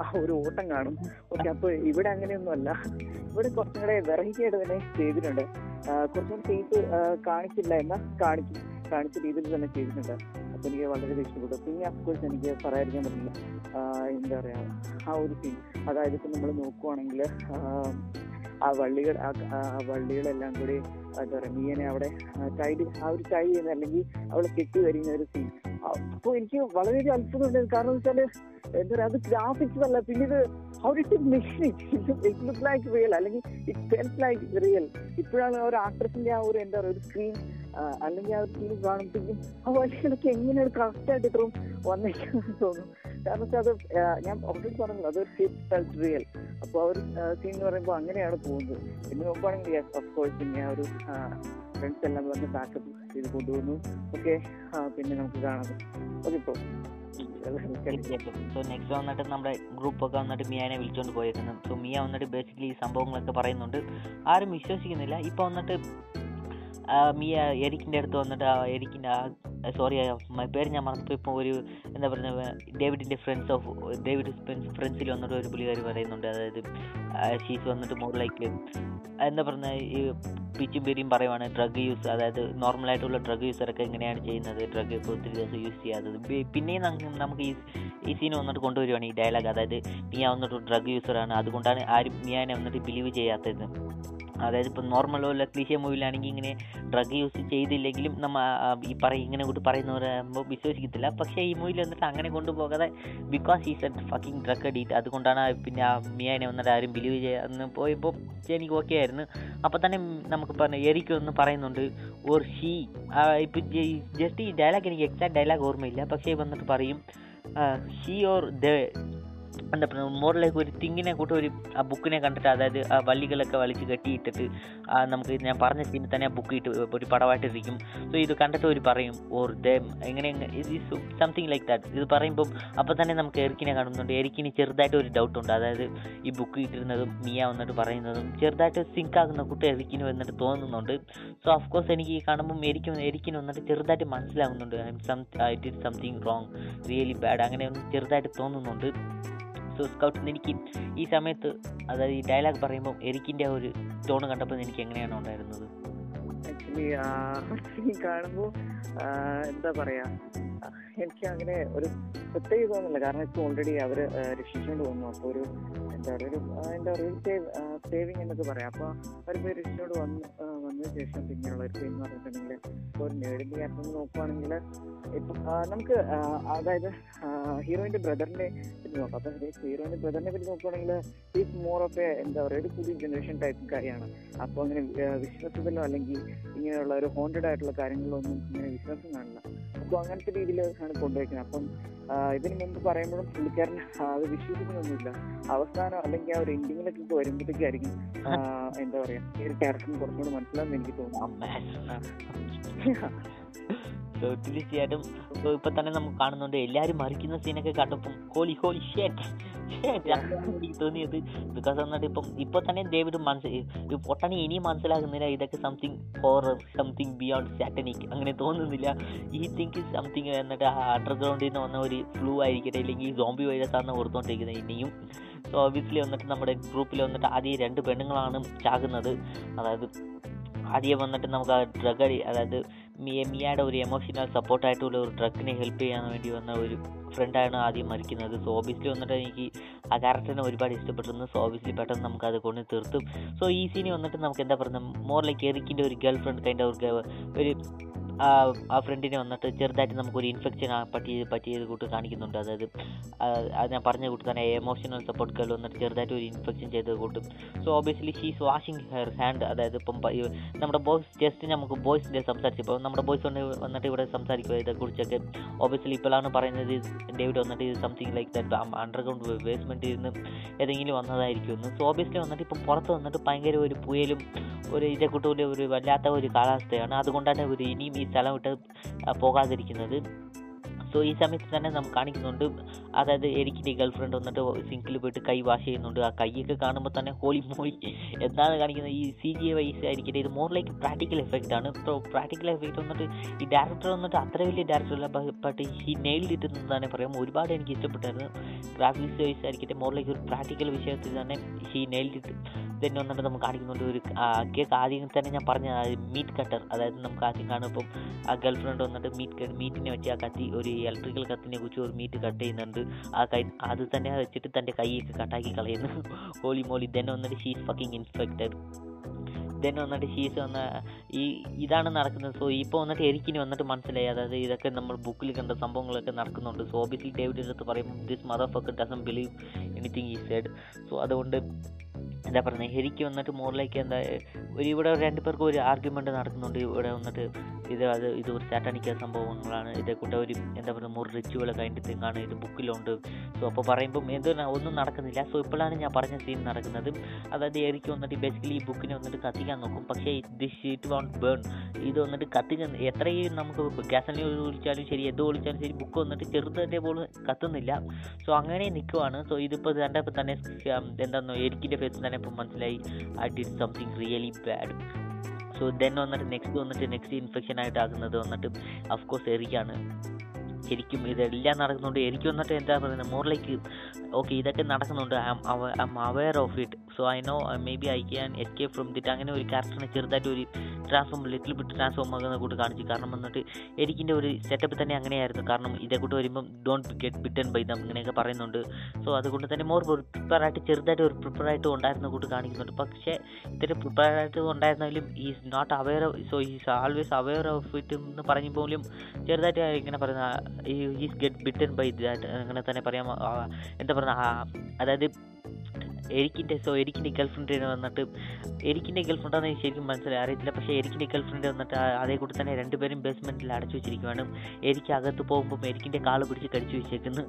ആ ഒരു ഓട്ടം കാണും. ഓക്കെ, അപ്പോൾ ഇവിടെ അങ്ങനെയൊന്നുമല്ല. ഇവിടെ കുറച്ചും കൂടെ വെറൈറ്റി ആയിട്ട് തന്നെ ചെയ്തിട്ടുണ്ട്. കുറച്ചും കൂടി ഫേസ് കാണിച്ചില്ല എന്നാൽ കാണിച്ച രീതിയിൽ തന്നെ ചെയ്തിട്ടുണ്ട്. അപ്പോൾ എനിക്ക് വളരെ ഇഷ്ടപ്പെട്ടു. പിന്നെ അഫ്കോഴ്സ് എനിക്ക് പറയാതിരിക്കാൻ പറ്റില്ല എന്താ പറയുക ആ ഒരു സീൻ, അതായത് ഇപ്പം നമ്മൾ നോക്കുവാണെങ്കിൽ ആ വള്ളികളെല്ലാം കൂടി എന്താ പറയുക മീനെ അവിടെ ടൈ ചെയ്യുന്ന അല്ലെങ്കിൽ അവളെ കെട്ടി വരുന്ന ഒരു സീൻ. അപ്പോൾ എനിക്ക് വളരെയധികം അത്ഭുതമുണ്ടായിരുന്നു. കാരണം വെച്ചാൽ എന്താ പറയുക അത് ഗ്രാഫിക്സ് അല്ല, പിന്നെ ഇത് അവർ it machine it look like real അല്ലെങ്കിൽ ഇറ്റ് ഫെൽസ് ലൈക്ക് റിയൽ. ഇപ്പോഴാണ് ഒരു ആക്ട്രസിൻ്റെ ആ ഒരു എന്താ പറയുക ഒരു സ്ക്രീൻ അല്ലെങ്കിൽ ആ ഒരു സീൻ കാണുമ്പോഴേക്കും ആ വഴികളൊക്കെ എങ്ങനെയാണ് കറക്റ്റായിട്ട് ഇത്രയും വന്നേക്കാന്ന് തോന്നും. കാരണം വെച്ചാൽ അത് ഞാൻ ഓൾറെഡി പറഞ്ഞത് അതൊരു ഫിറ്റ് ഫെൽസ് റിയൽ. അപ്പോൾ ആ ഒരു സീൻ എന്ന് പറയുമ്പോൾ അങ്ങനെയാണ് പോകുന്നത്. പിന്നെ നോക്കുകയാണെങ്കിൽ അഫ്കോഴ്സ് പിന്നെ ആ ഒരു ഫ്രണ്ട്സ് എല്ലാം വന്ന് ബാക്കപ്പ് ചെയ്ത് കൊണ്ടുപോകുന്നു. ഓക്കെ, പിന്നെ നമുക്ക് കാണാം. ഓക്കെ, ഇപ്പോൾ സോ നെക്സ്റ്റ് വന്നിട്ട് നമ്മുടെ ഗ്രൂപ്പൊക്കെ വന്നിട്ട് മിയാനെ വിളിച്ചുകൊണ്ട് പോയിരുന്നു. സോ മിയ വന്നിട്ട് ബേസിക്കലി ഈ സംഭവങ്ങളൊക്കെ പറയുന്നുണ്ട്, ആരും വിശ്വസിക്കുന്നില്ല. ഇപ്പോൾ വന്നിട്ട് മിയ എരിക്കിൻ്റെ അടുത്ത് വന്നിട്ട് എരിക്കിൻ്റെ ആ സോറി പേര് ഞാൻ മറന്നപ്പോൾ ഇപ്പോൾ ഒരു എന്താ പറയുക ഡേവിഡിൻ്റെ ഫ്രണ്ട്സിൽ വന്നിട്ട് ഒരു പുള്ളിക്കാർ പറയുന്നുണ്ട്, അതായത് ഷീസ് വന്നിട്ട് മോർ ലൈക്ക് എന്താ പറഞ്ഞാൽ ഈ പിച്ചും പേരിയും പറയുവാണ് ഡ്രഗ് യൂസ്, അതായത് നോർമലായിട്ടുള്ള ഡ്രഗ് യൂസറൊക്കെ എങ്ങനെയാണ് ചെയ്യുന്നത്, ഡ്രഗ് ഒക്കെ ഒത്തിരി ദിവസം യൂസ് ചെയ്യാത്തത്. പിന്നെയും നമുക്ക് ഈ സീൻ വന്നിട്ട് കൊണ്ടുവരുവാണ് ഈ ഡയലോഗ്, അതായത് മിയ വന്നിട്ട് ഡ്രഗ് യൂസറാണ്, അതുകൊണ്ടാണ് ആരും മിയാനെ വന്നിട്ട് ബിലീവ് ചെയ്യാത്തത്. അതായത് ഇപ്പോൾ നോർമലോ അല്ല ക്ലീഷ്യ മൂവിലാണെങ്കിൽ ഇങ്ങനെ ഡ്രഗ് യൂസ് ചെയ്തില്ലെങ്കിലും നമ്മൾ ഈ ഇങ്ങനെ കൂട്ടി പറയുന്നവർ ആകുമ്പോൾ വിശ്വസിക്കത്തില്ല. പക്ഷേ ഈ മൂവിയിൽ വന്നിട്ട് അങ്ങനെ കൊണ്ടുപോകാതെ because he's a fucking drug addict, അതുകൊണ്ടാണ് പിന്നെ മിയാനെ വന്നിട്ട് ആരും ബിലീവ് ചെയ്യാന്ന് പോയപ്പോൾ എനിക്ക് ഓക്കെ ആയിരുന്നു. അപ്പോൾ തന്നെ നമുക്ക് എറിക്കൊന്ന് പറയുന്നുണ്ട് ഓർ ഷീ, ഇപ്പം ജസ്റ്റ് ഈ ഡയലോഗ് എനിക്ക് എക്സാക്ട് ഡയലോഗ് ഓർമ്മയില്ല, പക്ഷേ വന്നിട്ട് പറയും ഷീ ഓർ ദ എന്താ പറയുക മോറിലേക്ക് ഒരു തിങ്ങിനെ കൂട്ടി ഒരു ആ ബുക്കിനെ കണ്ടിട്ട്, അതായത് ആ വള്ളികളൊക്കെ വലിച്ച് കെട്ടിയിട്ടിട്ട് നമുക്ക് ഞാൻ പറഞ്ഞ സീനിൽ തന്നെ ആ ബുക്ക് ഇട്ട് ഒരു പടമായിട്ടിരിക്കും. സോ ഇത് കണ്ടിട്ട് ഒരു പറയും ഓർ ദം എങ്ങനെ സംതിങ് ലൈക്ക് ദാറ്റ്. ഇത് പറയുമ്പം അപ്പം തന്നെ നമുക്ക് എറിക്കിനെ കാണുന്നുണ്ട്. എറിക്കിന് ചെറുതായിട്ട് ഒരു ഡൗട്ടുണ്ട്, അതായത് ഈ ബുക്ക് ഇട്ടിരുന്നതും മിയ വന്നിട്ട് പറയുന്നതും ചെറുതായിട്ട് സിങ്ക് ആകുന്ന കൂട്ടി എറിക്കിന് വന്നിട്ട് തോന്നുന്നുണ്ട്. സോ ഓഫ്കോഴ്സ് എനിക്ക് കാണുമ്പം എറിക്കിന് വന്നിട്ട് ചെറുതായിട്ട് മനസ്സിലാകുന്നുണ്ട് I did something wrong really bad, അങ്ങനെ ചെറുതായിട്ട് തോന്നുന്നുണ്ട്. സോ സ്കൗട്ടിന്ന് എനിക്ക് ഈ സമയത്ത് അതായത് ഈ ഡയലോഗ് പറയുമ്പോൾ എറിക്കിൻ്റെ ഒരു ടോൺ കണ്ടപ്പോൾ എനിക്ക് എങ്ങനെയാണ് ഉണ്ടായിരുന്നത്? ആക്ച്വലി കാണുമ്പോൾ എന്താ പറയുക, എനിക്ക് അങ്ങനെ ഒരു പ്രത്യേകത തോന്നുന്നില്ല, കാരണം ഇപ്പോൾ ഓൾറെഡി അവർ രക്ഷിച്ചുകൊണ്ട് വന്നു. അപ്പോൾ ഒരു എന്താ പറയുക സേവിങ് എന്നൊക്കെ പറയാം. അപ്പോൾ അവർ പേര് രക്ഷിച്ചുകൊണ്ട് വന്നതിന് ശേഷം പിന്നെയുള്ള ഒരു സേവിങ് പറഞ്ഞിട്ടുണ്ടെങ്കിൽ ഇപ്പോൾ ഒരു നേടിൻ്റെ കാര്യം നോക്കുകയാണെങ്കിൽ ഇപ്പം നമുക്ക് അതായത് ഹീറോയിൻ്റെ ബ്രദറിനെ പറ്റി നോക്കാം. അപ്പം ഹീറോയിൻ്റെ ബ്രദറിനെ പറ്റി നോക്കുകയാണെങ്കിൽ ഈസ് മോർ ഓഫ് എ എന്താ പറയുക ഒരു പുതിയ ജനറേഷൻ ടൈപ്പ് കാര്യമാണ്. അപ്പോൾ അങ്ങനെ വിശ്വാസത്തിലോ അല്ലെങ്കിൽ ഇങ്ങനെയുള്ള ഒരു ഹോണ്ടഡ് ആയിട്ടുള്ള കാര്യങ്ങളിലൊന്നും ഇങ്ങനെ വിശ്വാസം കാണില്ല. അപ്പോൾ അങ്ങനത്തെ രീതിയിലാണ് കൊണ്ടുവയ്ക്കുന്നത്. അപ്പം ഇതിന് മുമ്പ് പറയുമ്പോഴും പുള്ളിക്കാരൻ അത് വിശ്വസിക്കുന്നൊന്നുമില്ല. അവസാനം അല്ലെങ്കിൽ ആ ഒരു എൻഡിങ്ങിലൊക്കെ ഇപ്പോൾ വരുമ്പോഴത്തേക്കായിരിക്കും എന്താ പറയുക ഒരു ക്യാരക്ടറിന് കുറച്ചുകൂടി മനസ്സിലാവുമെന്ന് എനിക്ക് തോന്നുന്നു. തീർച്ചയായിട്ടും ഇപ്പൊ തന്നെ നമുക്ക് കാണുന്നുണ്ട് എല്ലാവരും മറിക്കുന്ന സീനൊക്കെ കണ്ടപ്പം ഹോളി ഹോളി ഷേറ്റ് തോന്നിയത്. ബിക്കോസ് എന്നിട്ട് ഇപ്പൊ തന്നെ ഡേവിഡ് മനസ്സിലായി പൊട്ടനെ ഇനിയും മനസ്സിലാകുന്നില്ല ഇതൊക്കെ something horror something beyond satanic അങ്ങനെ തോന്നുന്നില്ല. ഈ തിങ്ക് സംതിങ് എന്നിട്ട് അണ്ടർഗ്രൗണ്ടിൽ നിന്ന് വന്ന ഒരു ഫ്ലൂ ആയിരിക്കട്ടെ അല്ലെങ്കിൽ സോംബി വൈറസ് ആണ് ഓർത്തുകൊണ്ടിരിക്കുന്നത് ഇനിയും. സോ ഓബിയസ്ലി വന്നിട്ട് നമ്മുടെ ഗ്രൂപ്പിൽ വന്നിട്ട് ആദ്യം 2 പെണ്ണുങ്ങളാണ് ചാകുന്നത്. അതായത് ആദ്യം വന്നിട്ട് നമുക്ക് ആ ഡ്രഗ് അതായത് മിയയുടെ ഒരു എമോഷണൽ സപ്പോർട്ടായിട്ടുള്ള ഒരു ഡ്രഗിനെ ഹെൽപ്പ് ചെയ്യാൻ വേണ്ടി വന്ന ഒരു ഫ്രണ്ടാണ് ആദ്യം മരിക്കുന്നത്. സോ ഓബിയസ്ലി വന്നിട്ട് എനിക്ക് ആ ക്യാരക്ടറിനെ ഒരുപാട് ഇഷ്ടപ്പെട്ടിരുന്നു. സോ ഓബിയസ്ലി പെട്ടെന്ന് നമുക്കത് കൊണ്ട് തീർത്തും. സോ ഈ സീനി വന്നിട്ട് നമുക്ക് എന്താ പറയുക മോർ ലൈക്ക് എറിക്കിൻ്റെ ഒരു ഗേൾ ഫ്രണ്ട് കൈൻ്റെ ഒരു ആ ഫ്രണ്ടിനെ വന്നിട്ട് ചെറുതായിട്ട് നമുക്കൊരു ഇൻഫെക്ഷൻ പറ്റിയത് കൂട്ട് കാണിക്കുന്നുണ്ട്. അതായത് അത് ഞാൻ പറഞ്ഞ കൂട്ട് തന്നെ എമോഷണൽ സപ്പോർട്ട് കേൾ വന്നിട്ട് ചെറുതായിട്ട് ഒരു ഇൻഫെക്ഷൻ ചെയ്ത് കൂട്ടും. So obviously she's washing hair hand. അതായത് ഇപ്പം നമ്മുടെ ബോയ്സ് ജസ്റ്റ് നമുക്ക് ബോയ്സിൻ്റെ സംസാരിച്ചപ്പോൾ നമ്മുടെ ബോയ്സ് വന്നിട്ട് ഇവിടെ സംസാരിക്കുക ഇതേക്കുറിച്ചൊക്കെ. ഓബിയസ്ലി ഇപ്പോഴാണ് പറയുന്നത് ഡേവിഡ് വന്നിട്ട് ഇത് സംതിങ് ലൈക്ക് ദാറ്റ് അണ്ടർഗ്രൗണ്ട് ബേസ്മെൻറ്റിൽ നിന്ന് ഏതെങ്കിലും വന്നതായിരിക്കുമെന്ന്. സോ ഓബിയസ്ലി വന്നിട്ട് ഇപ്പം പുറത്ത് വന്നിട്ട് ഭയങ്കര ഒരു പുയലും ഒരു ഇതേക്കൂട്ടൂല ഒരു വല്ലാത്ത ഒരു കാലാവസ്ഥയാണ്. അതുകൊണ്ടാണ് ഒരു ഇനിയും ഈ സ്ഥലം വിട്ട് പോകാതിരിക്കുന്നത്. സോ ഈ സമയത്ത് തന്നെ നമുക്ക് കാണിക്കുന്നുണ്ട് അതായത് എരിക്കിൻ്റെ ഗേൾ ഫ്രണ്ട് വന്നിട്ട് സിങ്കിൽ പോയിട്ട് കൈ വാഷ് ചെയ്യുന്നുണ്ട്. ആ കൈയൊക്കെ കാണുമ്പോൾ തന്നെ ഹോളി മോളി എന്താണ് കാണിക്കുന്നത്. ഈ CGI വൈസ് ആയിരിക്കട്ടെ ഇത് മോർ ലൈക്ക് പ്രാക്ടിക്കൽ എഫക്റ്റ് ആണ്. ഇപ്പോൾ പ്രാക്ടിക്കൽ എഫക്റ്റ് വന്നിട്ട് ഈ ഡയറക്ടർ വന്നിട്ട് അത്ര വലിയ ഡയറക്ടറല്ല, ബട്ട് ഈ നെയിൽഡ് ഇറ്റ് എന്ന് തന്നെ പറയാം. ഒരുപാട് എനിക്ക് ഇഷ്ടപ്പെട്ടായിരുന്നു. ഗ്രാഫിക്സ് വൈസ് ആയിരിക്കട്ടെ മോർ ലൈക്ക് ഒരു പ്രാക്ടിക്കൽ വിഷയത്തിൽ തന്നെ ഈ നെയിൽഡ് ഇറ്റ് തന്നെ വന്നിട്ട് നമുക്ക് കാണിക്കുന്നുണ്ട്. ഒരു കേക്ക് ആദ്യം തന്നെ ഞാൻ പറഞ്ഞ മീറ്റ് കട്ടർ, അതായത് നമുക്ക് ആദ്യം കാണുമ്പോൾ ആ ഗേൾ ഫ്രണ്ട് വന്നിട്ട് മീറ്റിനെ വെച്ച് ആ കത്തി ഒരു ഇലക്ട്രിക്കൽ കത്തിനെ കുറിച്ച് ഒരു മീറ്റ് കട്ട് ചെയ്യുന്നുണ്ട്. അത് തന്നെ വെച്ചിട്ട് തൻ്റെ കൈയൊക്കെ കട്ടാക്കി കളയുന്നു. Holy moly. ദെൻ വന്നിട്ട് ഷീസ് ഫക്കിങ് ഇൻഫെക്റ്റഡ്. ദെൻ വന്നിട്ട് ഷീസ് വന്ന ഈ ഇതാണ് നടക്കുന്നത്. സോ ഇപ്പോൾ വന്നിട്ട് എരിക്കിന് വന്നിട്ട് മനസ്സിലായി അതായത് ഇതൊക്കെ നമ്മൾ ബുക്കിൽ കണ്ട സംഭവങ്ങളൊക്കെ നടക്കുന്നുണ്ട്. സോ ഓബിയസ്ലി ഡേവിഡിൻ്റെ അടുത്ത് പറയുമ്പോൾ this mother fucker doesn't believe anything ഈ സൈഡ്. സോ അതുകൊണ്ട് എന്താ പറയുന്നത് ഹെരിക്ക് വന്നിട്ട് മോറിലേക്ക് എന്താ ഒരു ഇവിടെ 2 പേർക്ക് ഒരു ആർഗ്യുമെൻ്റ് നടക്കുന്നുണ്ട്. ഇവിടെ വന്നിട്ട് ഇത് ഒരു സാറ്റാനിക്ക സംഭവങ്ങളാണ്, ഇതേ കൂട്ട ഒരു എന്താ പറയുക ഒരു റിച്വൽ കൈൻഡ് തിങ്ങാണ്, ഇത് ബുക്കിലുണ്ട്. സോ അപ്പോൾ പറയുമ്പം ഒന്നും നടക്കുന്നില്ല. സോ ഇപ്പോഴാണ് ഞാൻ പറഞ്ഞ സീൻ നടക്കുന്നത്. അതായത് ഹെരിക്ക് വന്നിട്ട് ബേസിക്കലി ഈ ബുക്കിനെ വന്നിട്ട് കത്തിക്കാൻ നോക്കും, പക്ഷേ ദിസ് ഷീറ്റ് വോണ്ട് ബേൺ. ഇത് വന്നിട്ട് കത്തിക്കുന്ന എത്രയും നമുക്ക് ഗ്യാസലിന് ഒഴിച്ചാലും ശരി എന്തോ ഒഴിച്ചാലും ശരി ബുക്ക് വന്നിട്ട് ചെറുതേ പോലും കത്തുന്നില്ല. സോ അങ്ങനെ നിൽക്കുവാണ്. സോ ഇതിപ്പോൾ രണ്ടപ്പോൾ തന്നെ എന്താണെന്നോ ഹെരിക്കിൻ്റെ ഫേസിൽ തന്നെ ഇപ്പം മനസ്സിലായി I did something really bad. So so then വന്നിട്ട് നെക്സ്റ്റ് ഇൻഫെക്ഷൻ ആയിട്ട് ആകുന്നത് വന്നിട്ട് അഫ്കോഴ്സ് എറിക്കാണ്. ശരിക്കും ഇതെല്ലാം നടക്കുന്നുണ്ട്. എനിക്ക് വന്നിട്ട് എന്താ പറയുന്നത്, മോർ ലൈക്ക് ഓക്കെ ഇതൊക്കെ നടക്കുന്നുണ്ട്, I'm aware of it, so I know maybe I can escape from ദിറ്റ്. അങ്ങനെ ഒരു ക്യാരക്ടറിനെ ചെറുതായിട്ട് ഒരു ലിറ്റിൽ ബിറ്റ് ട്രാൻസ്ഫോം ആകുന്ന കൂട്ട് കാണിച്ചു. കാരണം വന്നിട്ട് എനിക്കിൻ്റെ ഒരു സെറ്റപ്പ് തന്നെ അങ്ങനെയായിരുന്നു. കാരണം ഇതേ കൂട്ട് വരുമ്പം don't get bitten by them ഇങ്ങനെയൊക്കെ പറയുന്നുണ്ട്. സോ അതുകൊണ്ട് തന്നെ മോർ പ്രിപ്പയറായിട്ട് ചെറുതായിട്ട് ഒരു പ്രിപ്പയറായിട്ട് ഉണ്ടായിരുന്ന കൂട്ട് കാണിക്കുന്നുണ്ട്. പക്ഷേ ഇത്തിരി പ്രിപ്പയറായിട്ട് ഉണ്ടായിരുന്നെങ്കിലും is not aware, so is always aware of it എന്ന് പറഞ്ഞപ്പോലും ചെറുതായിട്ട് ഇങ്ങനെ പറയുന്ന is get bitten by that അങ്ങനെ തന്നെ പറയാം. എന്താ പറയുക, അതായത് എരിക്കിൻ്റെ ഗേൾഫ്രണ്ടിന് വന്നിട്ട് എരിക്കിൻ്റെ ഗേൾഫ്രണ്ടാന്ന് ശരിക്കും മനസ്സിലായി അറിയത്തില്ല. പക്ഷേ എരിക്കിൻ്റെ ഗേൾഫ്രണ്ട് വന്നിട്ട് അതേ കൂടി തന്നെ രണ്ടുപേരും ബേസ്മെൻറ്റിൽ അടച്ചു വെച്ചിരിക്കുകയാണ്. എരിക്ക് അകത്ത് പോകുമ്പം എരിക്കിൻ്റെ കാള് പിടിച്ച് കടിച്ചു വെച്ചേക്കുന്നു.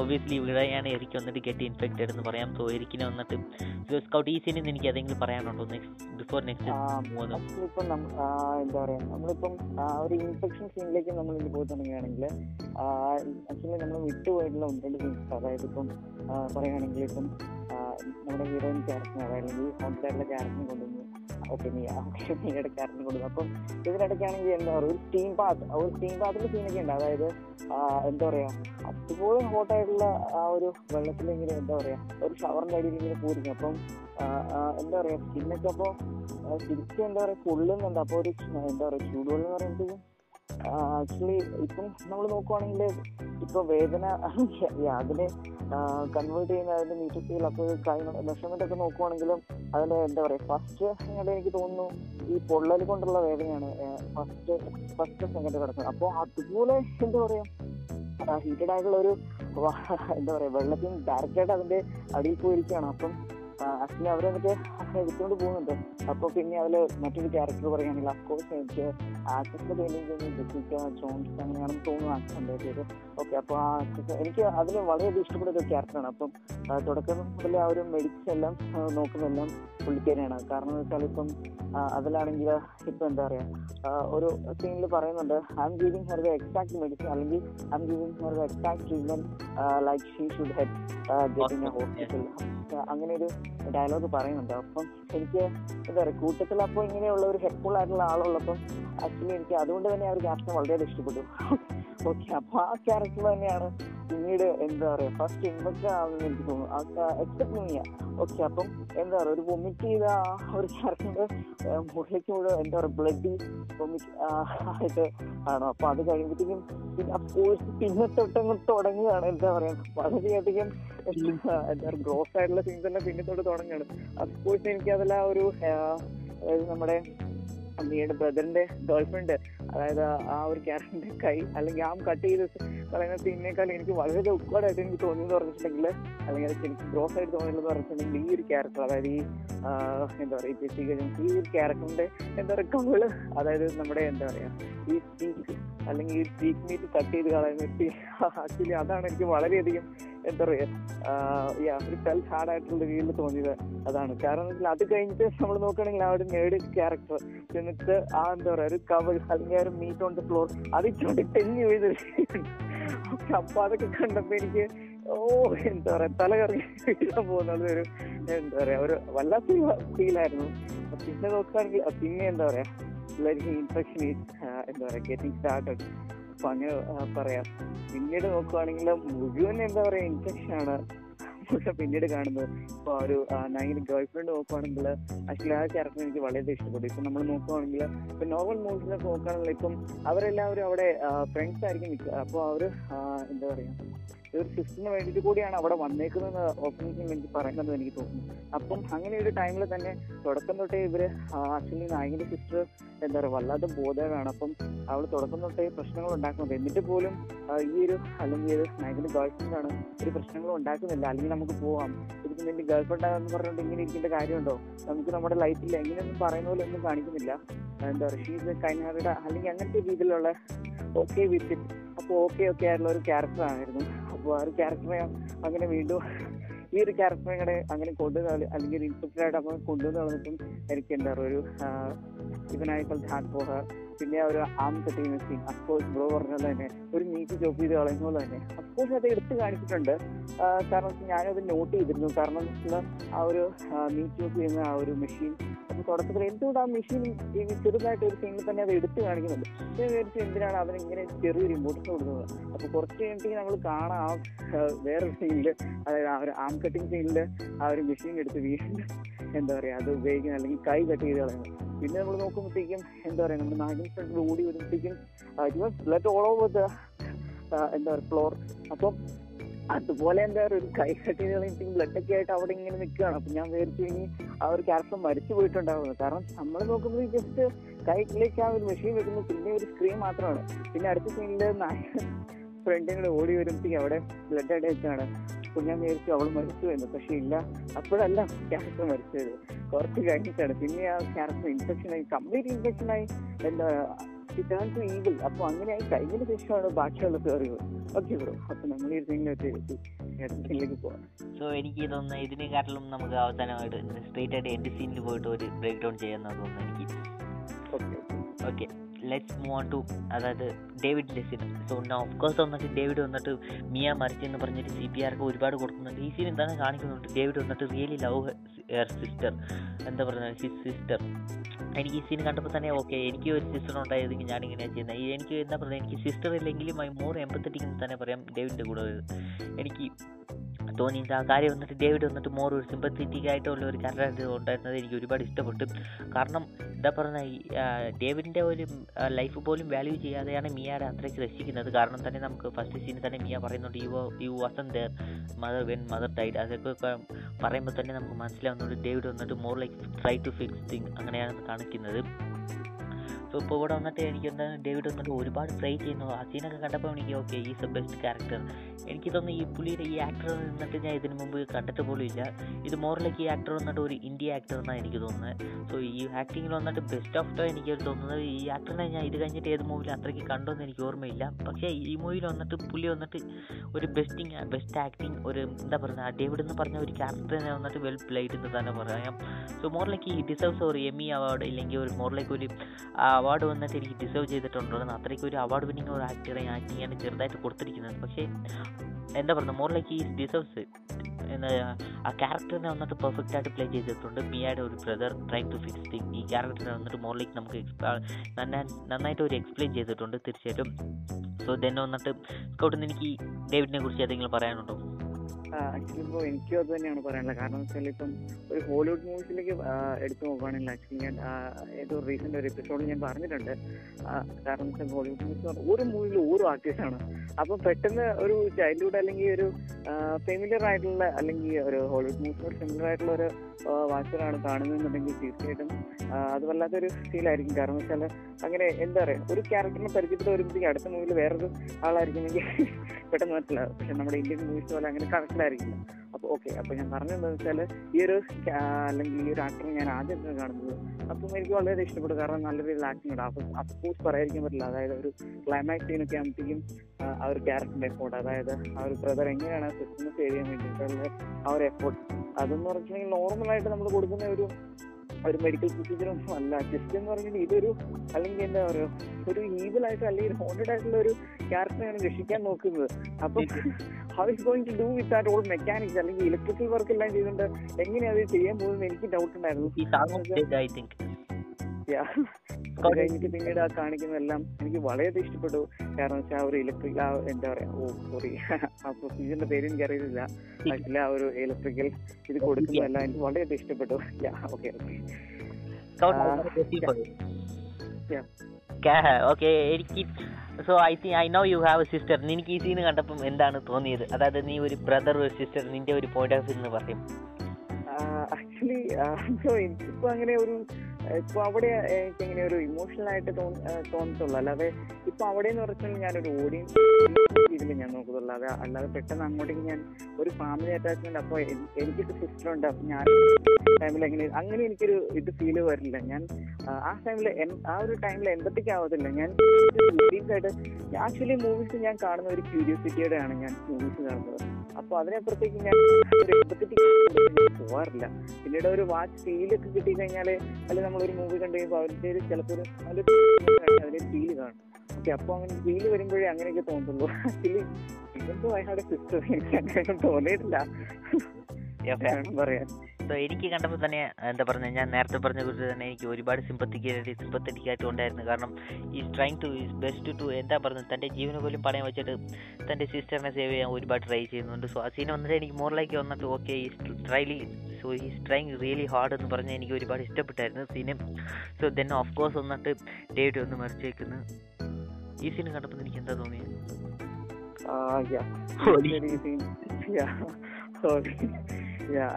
ഒബിയസ്ലി ഇവിടെയാണ് എരിക്ക് വന്നിട്ട് ഗെറ്റ് ഇൻഫെക്റ്റഡ് എന്ന് പറയാം. സോ എരിക്കിനെ വന്നിട്ട് സ്കൗട്ട് ഈ സീനിൽ നിന്ന് എനിക്ക് അതെങ്കിലും പറയാനുണ്ടോ ബിഫോർ നെക്സ്റ്റ്? ഇപ്പം എന്താ പറയുക, നമ്മളിപ്പം ഒരു ഇൻഫെക്ഷൻ സീനിലേക്ക് നമ്മൾ ഇനി പോയി തുടങ്ങുകയാണെങ്കിൽ ആക്ച്വലി നമ്മൾ വിട്ടുപോയിട്ടുള്ള ഒന്ന് രണ്ട് സീൻസ്, അതായത് ഇപ്പം പറയുകയാണെങ്കിൽ ഇപ്പം നമ്മുടെ ഹീറോയിൻ ക്യാരക്ടറിനെ അതായത് ഹോട്ടലിലെ ക്യാരക്ടറിനെ കൊണ്ടുവന്നു, ഓക്കെ നീയുടെ ക്യാരക്ടറിനെ കൊണ്ടുവന്നു. അപ്പം ഇതിനിടയ്ക്കാണെങ്കിൽ എന്താ പറയുക, ഒരു സ്റ്റീം ബാത്തിൻ്റെ സീനൊക്കെ ഉണ്ട്. അതായത് എന്താ പറയുക, അതുപോലെ ഹോട്ടായിട്ടുള്ള ആ ഒരു വെള്ളത്തിലെങ്കിലും എന്താ പറയുക ഒരു ഷവറിൻ്റെ അടിയിലെങ്കിലും പൂരിക്കും. അപ്പം എന്താ പറയുക സ്കിന്നൊക്കെ അപ്പോൾ തിരിച്ച് എന്താ പറയുക പൊള്ളുന്നുണ്ട്. അപ്പോൾ ഒരു എന്താ പറയുക ചൂടുവെള്ളം എന്ന് പറയുന്നത് ആക്ച്വലി ഇപ്പം നമ്മൾ നോക്കുവാണെങ്കിൽ ഇപ്പോൾ വേദന അതിനെ കൺവേർട്ട് ചെയ്യുന്ന അതിൻ്റെ മീറ്റസിൽ അപ്പോൾ മെഷർമെൻ്റ് ഒക്കെ നോക്കുവാണെങ്കിലും അതിൽ എന്താ പറയുക ഫസ്റ്റ് ഇങ്ങോട്ട് എനിക്ക് തോന്നുന്നു ഈ പൊള്ളൽ കൊണ്ടുള്ള വേദനയാണ് ഫസ്റ്റ് ഇങ്ങോട്ട് കിടക്കുന്നത്. അപ്പോൾ അതുപോലെ എന്താ പറയുക ഹീറ്റഡ് ആയിട്ടുള്ള ഒരു എന്താ പറയുക വെള്ളത്തിൽ ഡയറക്റ്റായിട്ട് അതിൻ്റെ അടിയിൽ പോയിരിക്കുകയാണ്. അപ്പം ആക്ച്വലി അവർ എന്നിട്ട് എടുത്തുകൊണ്ട് പോകുന്നുണ്ട്. അപ്പോൾ പിന്നെ അതിൽ മറ്റൊരു ക്യാരക്ടർ പറയുകയാണെങ്കിൽ അഫ്കോഴ്സ് എനിക്ക് ആക്ട്രസിൻ്റെ പേരിൽ ജോൺസ് അങ്ങനെയാണെന്ന് തോന്നുന്നു ആക്ട്രസ്. ഓക്കെ അപ്പോൾ ആ ആക്ട്രസ് എനിക്ക് അതിൽ വളരെയധികം ഇഷ്ടപ്പെട്ട ഒരു ക്യാരക്ടറാണ്. അപ്പം തുടക്കം മുതൽ ആ ഒരു മെഡിസിൻ എല്ലാം നോക്കുന്നതെല്ലാം പുള്ളിക്കാരിയാണ്. കാരണം എന്ന് വെച്ചാൽ ഇപ്പം അതിലാണെങ്കിൽ ഇപ്പം എന്താ പറയുക ഒരു സീനിൽ പറയുന്നുണ്ട് I M giving her the exact medicine അല്ലെങ്കിൽ I M giving her the exact treatment like she should had getting a hospital അങ്ങനെ ഒരു ഡയലോഗ് പറയുന്നുണ്ട്. അപ്പം എനിക്ക് എന്താ പറയുക കൂട്ടത്തിൽ അപ്പോൾ ഇങ്ങനെയുള്ള ഒരു ഹെൽപ്ഫുൾ ആയിട്ടുള്ള ആളുള്ളപ്പം ആക്ച്വലി എനിക്ക് അതുകൊണ്ട് തന്നെ ആ ഒരു ക്യാരക്ടർ വളരെ ഇഷ്ടപ്പെട്ടു. ഓക്കെ അപ്പോൾ ആ ക്യാരക്ടർ തന്നെയാണ് പിന്നീട് എന്താ പറയുക ഫസ്റ്റ് ഇൻഫെക്റ്റ് ആണെന്ന് എനിക്ക് തോന്നുന്നു എക്സെപ്റ്റ് മീയ. ഓക്കെ അപ്പം എന്താ പറയുക ഒരു വൊമിറ്റ് ചെയ്ത ആ ഒരു ക്യാരക്ടറിൻ്റെ മുകളിലേക്ക് കൂടെ എന്താ പറയുക ബ്ലഡ് വൊമിറ്റ് ആയിട്ട് ആണോ. അപ്പോൾ അത് കഴിയുമ്പോഴത്തേക്കും പിന്നെ അഫ്കോഴ്സ് പിന്നെ തൊട്ടങ്ങ് തുടങ്ങുകയാണ് എന്താ പറയുക വളരെയധികം എന്താ പറയുക ഗ്രോസ് ആയിട്ടുള്ള സീൻസ് എല്ലാം പിന്നെ തൊട്ട് തുടങ്ങുകയാണ്. അഫ്കോഴ്സ് എനിക്കതിൽ ആ ഒരു നമ്മുടെ അമ്മയുടെ ബ്രദറിൻ്റെ ഗേൾഫ്രണ്ട് അതായത് ആ ഒരു ക്യാരക്ടറിൻ്റെ കൈ അല്ലെങ്കിൽ ആം കട്ട് ചെയ്ത് പറയുന്ന സീനിനേക്കാൾ എനിക്ക് വളരെ ഉൾപ്പാടായിട്ട് എനിക്ക് തോന്നിയെന്ന് പറഞ്ഞിട്ടുണ്ടെങ്കിൽ അല്ലെങ്കിൽ എനിക്ക് ഗ്രോസ് ആയിട്ട് തോന്നിയെന്ന് പറഞ്ഞിട്ടുണ്ടെങ്കിൽ ഈ ഒരു ക്യാരക്ടർ അതായത് ഈ എന്താ പറയുക ഈ ഒരു ക്യാരക്ടറിൻ്റെ എന്താ പറയുക കവിള് അതായത് നമ്മുടെ എന്താ പറയുക ഈ ചീക്ക് അല്ലെങ്കിൽ ഈ ചീക്ക് മീറ്റ് കട്ട് ചെയ്ത് കളയുന്ന ആക്ച്വലി അതാണ് എനിക്ക് വളരെയധികം എന്താ പറയുക ഈ സെൽഫ് ഹാർഡ് ആയിട്ടുള്ള രീതിയിൽ തോന്നിയത് അതാണ്. കാരണം അത് കഴിഞ്ഞിട്ട് നമ്മൾ നോക്കുകയാണെങ്കിൽ ആ ഒരു നേടി ക്യാരക്ടർ എന്നിട്ട് ആ എന്താ പറയുക ഒരു കവൾ അല്ലെങ്കിൽ ആ ഒരു മീറ്റ് ഓൺ ദ ഫ്ലോർ അതിച്ചോണ്ട് തെന്നി വീഴുന്ന അപ്പം അതൊക്കെ കണ്ടപ്പോൾ എനിക്ക് ഓ എന്താ പറയുക തല കറങ്ങി വീഴാൻ പോകുന്നത് ഒരു എന്താ പറയുക ഒരു വല്ലാത്ത ഫീലായിരുന്നു. പിന്നെ നോക്കുകയാണെങ്കിൽ പിന്നെ എന്താ പറയുക ഇൻഫെക്ഷൻ എന്താ പറയുക ഗെറ്റിംഗ് സ്റ്റാർട്ടഡ് അപ്പം അങ്ങനെ പറയാം. പിന്നീട് നോക്കുകയാണെങ്കിൽ മുഴുവൻ എന്താ പറയുക ഇൻഫെക്ഷനാണ് പിന്നീട് കാണുന്നത്. ഇപ്പോൾ ഒരു നൈൻ ഗേൾഫ്രണ്ട് നോക്കുകയാണെങ്കിൽ ആക്ച്വലി ആ ക്യാരക്ടർ എനിക്ക് വളരെ ഇഷ്ടപ്പെട്ടു. ഇപ്പം നമ്മൾ നോക്കുകയാണെങ്കിൽ ഇപ്പം നോവൽ മൂവീസിലൊക്കെ നോക്കുകയാണെങ്കിൽ ഇപ്പം അവരെല്ലാവരും അവിടെ ഫ്രണ്ട്സ് ആയിരിക്കും നിൽക്കുക. അപ്പോൾ അവർ എന്താ പറയുക ഒരു സിസ്റ്ററിന് വേണ്ടിയിട്ട് കൂടിയാണ് അവിടെ വന്നേക്കുന്നത് ഓപ്പണിങ്ങിന് വേണ്ടി പറയുന്നത് എനിക്ക് തോന്നുന്നു. അപ്പം അങ്ങനെ ഒരു ടൈമിൽ തന്നെ തുടക്കം തൊട്ടേ ഇവർ ആക്ച്വലി നായകൻ്റെ സിസ്റ്റർ എന്താ പറയുക വല്ലാതെ ബോധമാണ്. അപ്പം അവൾ തുടക്കം തൊട്ടേ പ്രശ്നങ്ങൾ ഉണ്ടാക്കുന്നുണ്ട്. എന്നിട്ട് പോലും ഈ ഒരു അല്ലെങ്കിൽ ഒരു നായകൻ്റെ ഗേൾഫ്രണ്ടാണ് ഒരു പ്രശ്നങ്ങളും ഉണ്ടാക്കുന്നില്ല. അല്ലെങ്കിൽ നമുക്ക് പോവാം ഇതിന് വേണ്ടി ഗേൾഫ്രണ്ടാണെന്ന് പറഞ്ഞുകൊണ്ട് ഇങ്ങനെ ഇരിക്കേണ്ട കാര്യമുണ്ടോ നമുക്ക് നമ്മുടെ ലൈഫിൽ എങ്ങനെയൊന്നും പറയുന്ന പോലെ ഒന്നും കാണിക്കുന്നില്ല. എന്താ പറയുക ഷീസ് കൈനാരുടെ അല്ലെങ്കിൽ അങ്ങനത്തെ രീതിയിലുള്ള ഓക്കെ വിത്ത് അപ്പോൾ ഓക്കെ ഓക്കെ ആയിട്ടുള്ള ഒരു ക്യാരക്ടറായിരുന്നു. അപ്പോൾ ആ ഒരു ക്യാരക്ടറെ അങ്ങനെ വീണ്ടും ഈ ഒരു ക്യാരക്ടറെ കൂടെ അങ്ങനെ കൊണ്ടുവന്ന് അല്ലെങ്കിൽ ഇൻസ്പെക്ടറായിട്ട് അങ്ങനെ കൊണ്ടുവന്ന് കളഞ്ഞിട്ടും എനിക്ക് എന്താ പറയുക ഒരു ഇവനായിട്ടുള്ള ഹാർഡ് പോഹ പിന്നെ ഒരു ആം കട്ടിങ് മെഷീൻ അപ്പോൾ ബ്രോ പറഞ്ഞത് തന്നെ ഒരു നീക്കി ചോപ്പ് ചെയ്ത് കളയുന്ന പോലെ തന്നെ അപ്പോഴും അത് എടുത്ത് കാണിച്ചിട്ടുണ്ട്. കാരണം ഞാനത് നോട്ട് ചെയ്തിരുന്നു. കാരണം ആ ഒരു നീക്കി ചോപ്പ് ചെയ്യുന്ന ആ ഒരു മെഷീൻ അപ്പോൾ തുടക്കത്തിൽ എന്തുകൊണ്ട് ആ മെഷീൻ ചെറുതായിട്ട് ഒരു സീനിൽ തന്നെ അത് എടുത്ത് കാണിക്കുന്നുണ്ട്. വിചാരിച്ചു എന്തിനാണ് അവരിങ്ങനെ ചെറിയൊരു ഇമ്പോർട്ടൻസ് കൊടുക്കുന്നത്. അപ്പോൾ കുറച്ച് കഴിഞ്ഞിട്ട് നമ്മൾ കാണാം ആ വേറൊരു സീനിൽ, അതായത് ആ ഒരു ആം കട്ടിങ് സീനിൽ ആ ഒരു മെഷീൻ എടുത്ത് വീണ്ടും എന്താ പറയുക അത് ഉപയോഗിക്കുന്ന അല്ലെങ്കിൽ കൈ കട്ട് ചെയ്ത് കളയുന്നത്. പിന്നെ നമ്മൾ നോക്കുമ്പോഴത്തേക്കും എന്താ പറയുക നമ്മുടെ നാഗിൻ ഫ്രണ്ടിൽ ഓടി വരുമ്പോഴത്തേക്കും ബ്ലഡ് ഓൾ ഓവർ ദ എന്താ പറയുക ഫ്ലോർ. അപ്പം അതുപോലെ എന്താ പറയുക ഒരു കൈ കട്ട് ചെയ്ത് കളയുമ്പോഴത്തേക്കും ബ്ലഡൊക്കെ ആയിട്ട് അവിടെ ഇങ്ങനെ നിൽക്കുകയാണ്. അപ്പം ഞാൻ വിചാരിച്ചു കഴിഞ്ഞ് ആ ഒരു ക്യാരക്ടർ മരിച്ചു പോയിട്ടുണ്ടാകുന്നത്. കാരണം നമ്മൾ നോക്കുമ്പോൾ ജസ്റ്റ് കൈക്കിലേക്ക് ആ ഒരു മെഷീൻ വെക്കുന്നു, പിന്നെ ഒരു സ്ക്രീൻ മാത്രമാണ്. പിന്നെ അടുത്ത സീനിൽ നാഗിൻ ഫ്രണ്ടിങ്ങനെ ഓടി വരുമ്പോഴത്തേക്കും അവിടെ ബ്ലഡ് ആയിട്ട് വെച്ചാണ്. അപ്പോൾ ഞാൻ വിചാരിച്ചു അവൾ മരിച്ചു എന്ന്. പക്ഷേ ഇല്ല, അപ്പോഴല്ല ക്യാരക്ടർ മരിച്ചത്, കുറച്ച് കഴിഞ്ഞിട്ടാണ്. പിന്നെ ആ ക്യാരക്ടർ ഇൻഫെക്ഷനായി, കംപ്ലീറ്റ് ഇൻഫെക്ഷനായി, എന്താ റിട്ടേൺ ടു ഈവിൾ. അപ്പോൾ അങ്ങനെയായി കഴിഞ്ഞതിന് ശേഷമാണ് ബാക്കിയുള്ള കയറിയത്. ഓക്കെ ബ്രോ, അപ്പോൾ നമ്മൾ ഈ സീനിലേക്ക് പോകാം. സോ എനിക്ക് തോന്നുന്നത് ഇതിനെക്കാട്ടിലും നമുക്ക് അവസാനമായിട്ട് സ്ട്രേറ്റ് ആയിട്ട് എൻ്റെ സീനിൽ പോയിട്ട് ഒരു ബ്രേക്ക് ഡൗൺ ചെയ്യാമെന്നാണ് തോന്നുന്നത് എനിക്ക്. Okay, let's move on to, അതായത് ഡേവിഡ് ലെസിൻ. സോ ഒഫ്കോഴ്സ് വന്നിട്ട് ഡേവിഡ് വന്നിട്ട് മിയ മരിച്ചെന്ന് പറഞ്ഞിട്ട് CPR ഒരുപാട് കൊടുക്കുന്നുണ്ട്. ഈ സീൻ എന്താണ് കാണിക്കുന്നുണ്ട്, ഡേവിഡ് വന്നിട്ട് റിയലി ലവ് ഹെയർ സിസ്റ്റർ, എന്താ പറയുന്നത് ഹിസ് സിസ്റ്റർ. എനിക്ക് ഈ സീൻ കണ്ടപ്പോൾ തന്നെ ഓക്കെ, എനിക്ക് ഒരു സിസ്റ്റർ ഉണ്ടായിരുന്നെങ്കിൽ ഞാനിങ്ങനെയാണ് ചെയ്യുന്നത്. എനിക്ക് എന്താ പറയുക, എനിക്ക് സിസ്റ്റർ ഇല്ലെങ്കിലും ഐ മോർ എമ്പത്തറ്റിക് എന്ന് തന്നെ പറയാം ഡേവിഡിൻ്റെ കൂടെ എനിക്ക് തോന്നിയിട്ട്. ആ കാര്യം വന്നിട്ട് ഡേവിഡ് വന്നിട്ട് മോർ ഒരു സിമ്പത്തറ്റിക് ആയിട്ടുള്ള ഒരു ക്യാരക്ടർ ഉണ്ടായിരുന്നത് എനിക്ക് ഒരുപാട് ഇഷ്ടപ്പെട്ടു. കാരണം എന്താ പറയുക, ഈ ഡേവിഡിൻ്റെ ഒരു ലൈഫ് പോലും വാല്യൂ ചെയ്യാതെയാണ് മിയയുടെ അത്രയ്ക്ക് രക്ഷിക്കുന്നത്. കാരണം തന്നെ നമുക്ക് ഫസ്റ്റ് സീനിൽ തന്നെ മിയ പറയുന്നുണ്ട് you wasn't there mother when mother died. അതൊക്കെ പറയുമ്പോൾ തന്നെ നമുക്ക് മനസ്സിലാവുന്നുണ്ട് ഡേവിഡ് വന്നിട്ട് more like try to fix thing അങ്ങനെയാണ് കാണിക്കുന്നത്. സോ ഇപ്പോൾ ഇവിടെ വന്നിട്ട് എനിക്ക് എന്താ ഡേവിഡ് വന്നിട്ട് ഒരുപാട് ട്രൈ ചെയ്യുന്നു. ആ സീനൊക്കെ കണ്ടപ്പോൾ എനിക്ക് okay is a best character. എനിക്ക് തോന്നുന്നു ഈ പുള്ളിയുടെ ഈ ആക്ടർ വന്നിട്ട് ഞാൻ ഇതിനു മുമ്പ് കണ്ടിട്ട് പോലും ഇല്ല. ഇത് മോറിലേക്ക് ഈ ആക്ടർ വന്നിട്ട് ഒരു ഇന്ത്യ ആക്ടർ എന്നാണ് എനിക്ക് തോന്നുന്നത്. സോ ഈ ആക്ടിങ്ങിൽ വന്നിട്ട് ബെസ്റ്റ് ഓഫ് ടോ എനിക്ക് തോന്നുന്നത് ഈ ആക്ടറിനെ ഞാൻ ഇത് കഴിഞ്ഞിട്ട് ഏത് മൂവിയിൽ അത്രയ്ക്ക് കണ്ടോന്ന് എനിക്ക് ഓർമ്മയില്ല. പക്ഷേ ഈ മൂവിയിൽ വന്നിട്ട് പുള്ളി വന്നിട്ട് ഒരു ബെസ്റ്റ് ആക്ടിങ് ഒരു എന്താ പറയുക ഡേവിഡ് എന്ന് പറഞ്ഞ ഒരു ക്യാരക്ടറിനെ വന്നിട്ട് വെൽ പ്ലേഡ് എന്ന് തന്നെ പറയാം. സോ മോറിലേക്ക് ഈ ഡിസേർവ്സ് ഒരു എമ്മി അവാർഡ് ഇല്ലെങ്കിൽ ഒരു മോറിലേക്ക് ഒരു അവാർഡ് വന്നിട്ട് എനിക്ക് ഡിസേർവ് ചെയ്തിട്ടുണ്ടായിരുന്നു. അത്രയ്ക്ക് ഒരു അവാർഡ് വിന്നിങ് ഒരു ആക്ടറെ ആക്ടിങ്ങാണ് ചെറുതായിട്ട് കൊടുത്തിരിക്കുന്നത്. പക്ഷേ എന്താ പറയുക മോറിലേക്ക് ഈ ഡിസേർവ്സ് എന്താ ആ ക്യാരക്ടറിനെ വന്നിട്ട് പെർഫെക്റ്റ് ആയിട്ട് പ്ലേ ചെയ്തിട്ടുണ്ട്. മിയയുടെ ഒരു brother try to fix thing ഈ ക്യാരക്ടറിനെ വന്നിട്ട് മോറിലേക്ക് നമുക്ക് നന്നായിട്ട് ഒരു എക്സ്പ്ലെയിൻ ചെയ്തിട്ടുണ്ട് തീർച്ചയായിട്ടും. സോ ദെൻ വന്നിട്ട് സ്കൗട്ടിൽ നിന്ന് എനിക്ക് ഡേവിഡിനെ കുറിച്ച് എന്തെങ്കിലും പറയാനുണ്ടോ? ആക്ച്വലി ഇപ്പോൾ എനിക്കും അത് തന്നെയാണ് പറയാനുള്ളത്. കാരണം വെച്ചാൽ ഇപ്പം ഒരു ഹോളിവുഡ് മൂവീസിലേക്ക് എടുത്തു നോക്കുകയാണെങ്കിൽ ആക്ച്വലി ഞാൻ ഏതൊരു റീസെൻ്റ് ഒരു എപ്പിസോഡിൽ ഞാൻ പറഞ്ഞിട്ടുണ്ട്. കാരണം വെച്ചാൽ ഹോളിവുഡ് മൂവീസ് ഓരോ മൂവിയിലും ഓരോ ആർട്ടിസ്റ്റാണ്. അപ്പം പെട്ടെന്ന് ഒരു ചൈൽഡ്ഹുഡ് അല്ലെങ്കിൽ ഒരു ഫെമിലിയർ ആയിട്ടുള്ള അല്ലെങ്കിൽ ഒരു ഹോളിവുഡ് മൂവീസിനോട് ഫെമിലിയർ ആയിട്ടുള്ള ഒരു വാച്ചറാണ് കാണുന്നതെന്നുണ്ടെങ്കിൽ തീർച്ചയായിട്ടും അത് വല്ലാത്തൊരു ഫീലായിരിക്കും. കാരണം വെച്ചാൽ അങ്ങനെ എന്താ പറയുക ഒരു ക്യാരക്ടറിനെ പരിചയപ്പെട്ട് വരുമ്പോഴത്തേക്ക് അടുത്ത മൂവിയിൽ വേറൊരു ആളായിരിക്കുമെങ്കിൽ പെട്ടെന്ന് മനസ്സിലാവും. പക്ഷെ നമ്മുടെ ഇന്ത്യൻ മൂവീസ് പോലെ അങ്ങനെ കണക്റ്റിലായിരിക്കില്ല. അപ്പോൾ ഓക്കെ, അപ്പോൾ ഞാൻ പറഞ്ഞതെന്താണെന്ന് വെച്ചാൽ ഈ ഒരു അല്ലെങ്കിൽ ഈ ഒരു ആക്ടറെ ഞാൻ ആദ്യമായിട്ടാണ് കാണുന്നത്. അപ്പം എനിക്ക് വളരെ ഇഷ്ടപ്പെട്ടു. കാരണം നല്ല രീതിയിൽ ആക്ടിങ് ഉണ്ട്. അപ്പോൾ അപ്പോസ് പറയാതിരിക്കാൻ പറ്റില്ല. അതായത് ഒരു ക്ലൈമാക്സ് സീനൊക്കെ ആകുമ്പോഴത്തേക്കും ആ ഒരു ക്യാരക്ടറിൻ്റെ എഫോർട്ട്, അതായത് ആ ഒരു ബ്രദർ എങ്ങനെയാണ് സിസ്റ്റം സേവ് ചെയ്യാൻ വേണ്ടിയിട്ടുള്ള ആ ഒരു എഫോർട്ട്, അതെന്ന് പറഞ്ഞിട്ടുണ്ടെങ്കിൽ നോർമലായിട്ട് നമ്മൾ കൊടുക്കുന്ന ഒരു മെഡിക്കൽ പ്രൊസീജിയറൊന്നും അല്ല. ജസ്റ്റ് എന്ന് പറഞ്ഞിട്ട് ഇതൊരു അല്ലെങ്കിൽ എന്താ പറയുക ഒരു ഈവിലായിട്ട് അല്ലെങ്കിൽ ഹോണ്ടഡ് ആയിട്ടുള്ള ഒരു ക്യാരക്ടറിനെയാണ് രക്ഷിക്കാൻ നോക്കുന്നത്. അപ്പം how is going to do with that all mechanics അല്ലെങ്കിൽ ഇലക്ട്രിക്കൽ വർക്ക് എല്ലാം ചെയ്തുകൊണ്ട് എങ്ങനെയാണ് അത് ചെയ്യാൻ പോകുന്നത് എനിക്ക് ഡൗട്ട് ഉണ്ടായിരുന്നു. അത് കഴിഞ്ഞിട്ട് പിന്നീട് ആ കാണിക്കുന്നതെല്ലാം എനിക്ക് വളരെയധികം ഇഷ്ടപ്പെട്ടു. കാരണം വെച്ചാൽ ആ ഒരു ഇലക്ട്രിക്കൽ എന്താ പറയാ സോറി ആ പ്രൊസീജിയറിന്റെ പേര് എനിക്ക് അറിയില്ല. ആക്ച്വലി ആ ഒരു ഇലക്ട്രിക്കൽ ഇത് കൊടുക്കുന്നതെല്ലാം എനിക്ക് വളരെയധികം ഇഷ്ടപ്പെട്ടു. ഓക്കെ ഓക്കെ എനിക്ക് so I know you have a sister. എനിക്ക് ഈ സീന് കണ്ടപ്പം എന്താണ് തോന്നിയത്, അതായത് നീ ഒരു ബ്രദർ ഒരു സിസ്റ്റർ നിന്റെ ഒരു പോയിന്റ് ഓഫ് വ്യൂ എന്ന് പറയും? ആക്ച്വലി എനിക്കിപ്പോൾ അങ്ങനെ ഒരു ഇപ്പോൾ അവിടെ എനിക്ക് അങ്ങനെ ഒരു ഇമോഷണലായിട്ട് തോന്നത്തുള്ളൂ. അല്ലാതെ ഇപ്പോൾ അവിടെയെന്ന് പറഞ്ഞാൽ ഞാനൊരു ഓഡിയൻസ് രീതിയിൽ ഞാൻ നോക്കത്തുള്ളൂ. അല്ലാതെ പെട്ടെന്ന് അങ്ങോട്ടേക്ക് ഞാൻ ഒരു ഫാമിലി അറ്റാച്ച്മെന്റ്, അപ്പോൾ എനിക്കൊരു സിസ്റ്ററുണ്ട്, അപ്പം ഞാൻ ടൈമിൽ എങ്ങനെ അങ്ങനെ എനിക്കൊരു ഇത് ഫീല് വരില്ല. ഞാൻ ആ ടൈമിൽ ആ ഒരു ടൈമിൽ എമ്പത്തിക്ക് ആവത്തില്ല. ഞാൻ ആയിട്ട് ആക്ച്വലി മൂവീസ് ഞാൻ കാണുന്ന ഒരു ക്യൂരിയോസിറ്റിയോടെയാണ് ഞാൻ മൂവീസ് കാണുന്നത്. അപ്പോൾ അതിനപ്പുറത്തേക്ക് ഞാൻ ഒരു എമ്പത്തിക്ക് പോവാറില്ല. പിന്നീട് ഒരു വാച്ച് ഫീലൊക്കെ കിട്ടിക്കഴിഞ്ഞാൽ അല്ലെങ്കിൽ നമ്മളൊരു മൂവി കണ്ടു കഴിയുമ്പോൾ അവരുടെ ഒരു ചിലപ്പോൾ അതിൻ്റെ ഫീല് കാണും. ഓക്കെ, അപ്പോൾ അങ്ങനെ ഫീല് വരുമ്പോഴേ അങ്ങനെയൊക്കെ തോന്നുള്ളൂ. ആക്ച്വലി ഇതെന്തോ അയാളുടെ സിസ്റ്റർ എനിക്ക് തോന്നിയിട്ടില്ല പറയാൻ. എനിക്ക് കണ്ടപ്പോൾ തന്നെ എന്താ പറഞ്ഞാൽ ഞാൻ നേരത്തെ പറഞ്ഞ കുറിച്ച് തന്നെ എനിക്ക് ഒരുപാട് സിമ്പത്തറ്റിക്കായിട്ട് ഉണ്ടായിരുന്നു. കാരണം ഈ trying to is best to എന്താ പറഞ്ഞത്, തൻ്റെ ജീവനെ പോലും പണയം വെച്ചിട്ട് തൻ്റെ സിസ്റ്ററിനെ സേവ് ചെയ്യാൻ ഒരുപാട് ട്രൈ ചെയ്യുന്നുണ്ട്. സോ ആ സീൻ വന്നിട്ട് എനിക്ക് മോറിലേക്ക് വന്നിട്ട് okay so is trying really hard എന്ന് പറഞ്ഞാൽ എനിക്ക് ഒരുപാട് ഇഷ്ടപ്പെട്ടായിരുന്നു scene. So then of course വന്നിട്ട് ഡേവിഡ് ഒന്ന് മറിച്ചേക്കുന്നു. ഈ സീൻ കണ്ടപ്പോൾ എനിക്ക് എന്താ തോന്നിയത്?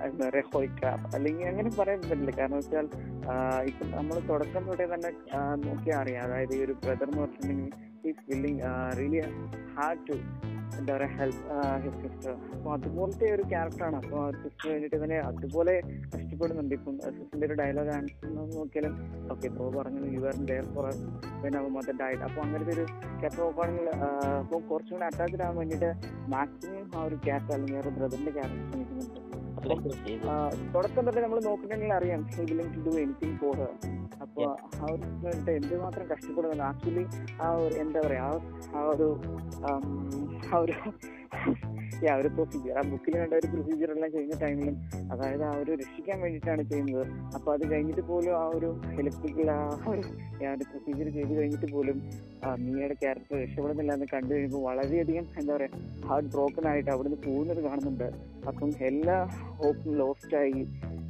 എന്താ പറയുക, ഹോയിക്രാപ്പ് അല്ലെങ്കിൽ അങ്ങനെ പറയാൻ പറ്റില്ല. കാരണം വെച്ചാൽ ഇപ്പം നമ്മൾ തുടക്കം തൊട്ടേ തന്നെ നോക്കിയാൽ അറിയാം, അതായത് ഈ ഒരു ബ്രദർ എന്ന് പറഞ്ഞിട്ടുണ്ടെങ്കിൽ is willing really hard to എന്താ പറയുക ഹെൽപ്പ് സിസ്റ്റർ. അപ്പോൾ അതുപോലത്തെ ഒരു ക്യാരക്ടറാണ്. അപ്പോൾ ആ സിസ്റ്ററിന് വേണ്ടിയിട്ട് തന്നെ അതുപോലെ കഷ്ടപ്പെടുന്നുണ്ട്. ഇപ്പം സിസ്റ്ററിൻ്റെ ഒരു ഡയലോഗ് ആണെന്ന് നോക്കിയാലും ഓക്കെ ഇപ്പോൾ പറഞ്ഞത് you are there for us when our mother died. അപ്പോൾ അങ്ങനത്തെ ഒരു ക്യാരക്ടർ നോക്കുകയാണെങ്കിൽ ഇപ്പോൾ കുറച്ചും കൂടെ അറ്റാച്ച്ഡ് ആകാൻ വേണ്ടിയിട്ട് മാക്സിമം ആ ഒരു ക്യാരക്ടർ അല്ലെങ്കിൽ ആ ഒരു ബ്രദറിൻ്റെ ക്യാരക്ടർ ശ്രമിക്കുന്നുണ്ട്. തുടക്കം തന്നെ നമ്മൾ നോക്കുന്നുണ്ടെങ്കിൽ അറിയാം എനിക്കും പോവുക. അപ്പോൾ ആ ഒരു എന്തുമാത്രം കഷ്ടപ്പെടുന്നുണ്ട്. ആക്ച്വലി ആ ഒരു എന്താ പറയുക ആ ഒരു പ്രൊസീജിയർ ആ ബുക്കിൽ കണ്ട ഒരു പ്രൊസീജിയർ എല്ലാം ചെയ്യുന്ന ടൈമിലും അതായത് ആ ഒരു രക്ഷിക്കാൻ വേണ്ടിയിട്ടാണ് ചെയ്യുന്നത്. അപ്പോൾ അത് കഴിഞ്ഞിട്ട് പോലും ആ ഒരു ഹെലിപ്റ്റിക്കുള്ള ആ ഒരു പ്രൊസീജിയർ ചെയ്ത് കഴിഞ്ഞിട്ട് പോലും മീയുടെ ക്യാരക്ടർ രക്ഷപ്പെടുന്നില്ല എന്ന് കണ്ടു കഴിയുമ്പോൾ വളരെയധികം എന്താ പറയുക ഹാർട്ട് ബ്രോക്കൺ ആയിട്ട് അവിടുന്ന് പോകുന്നത് കാണുന്നുണ്ട്. അപ്പം എല്ലാ ഹോപ്പും ലോസ്റ്റായി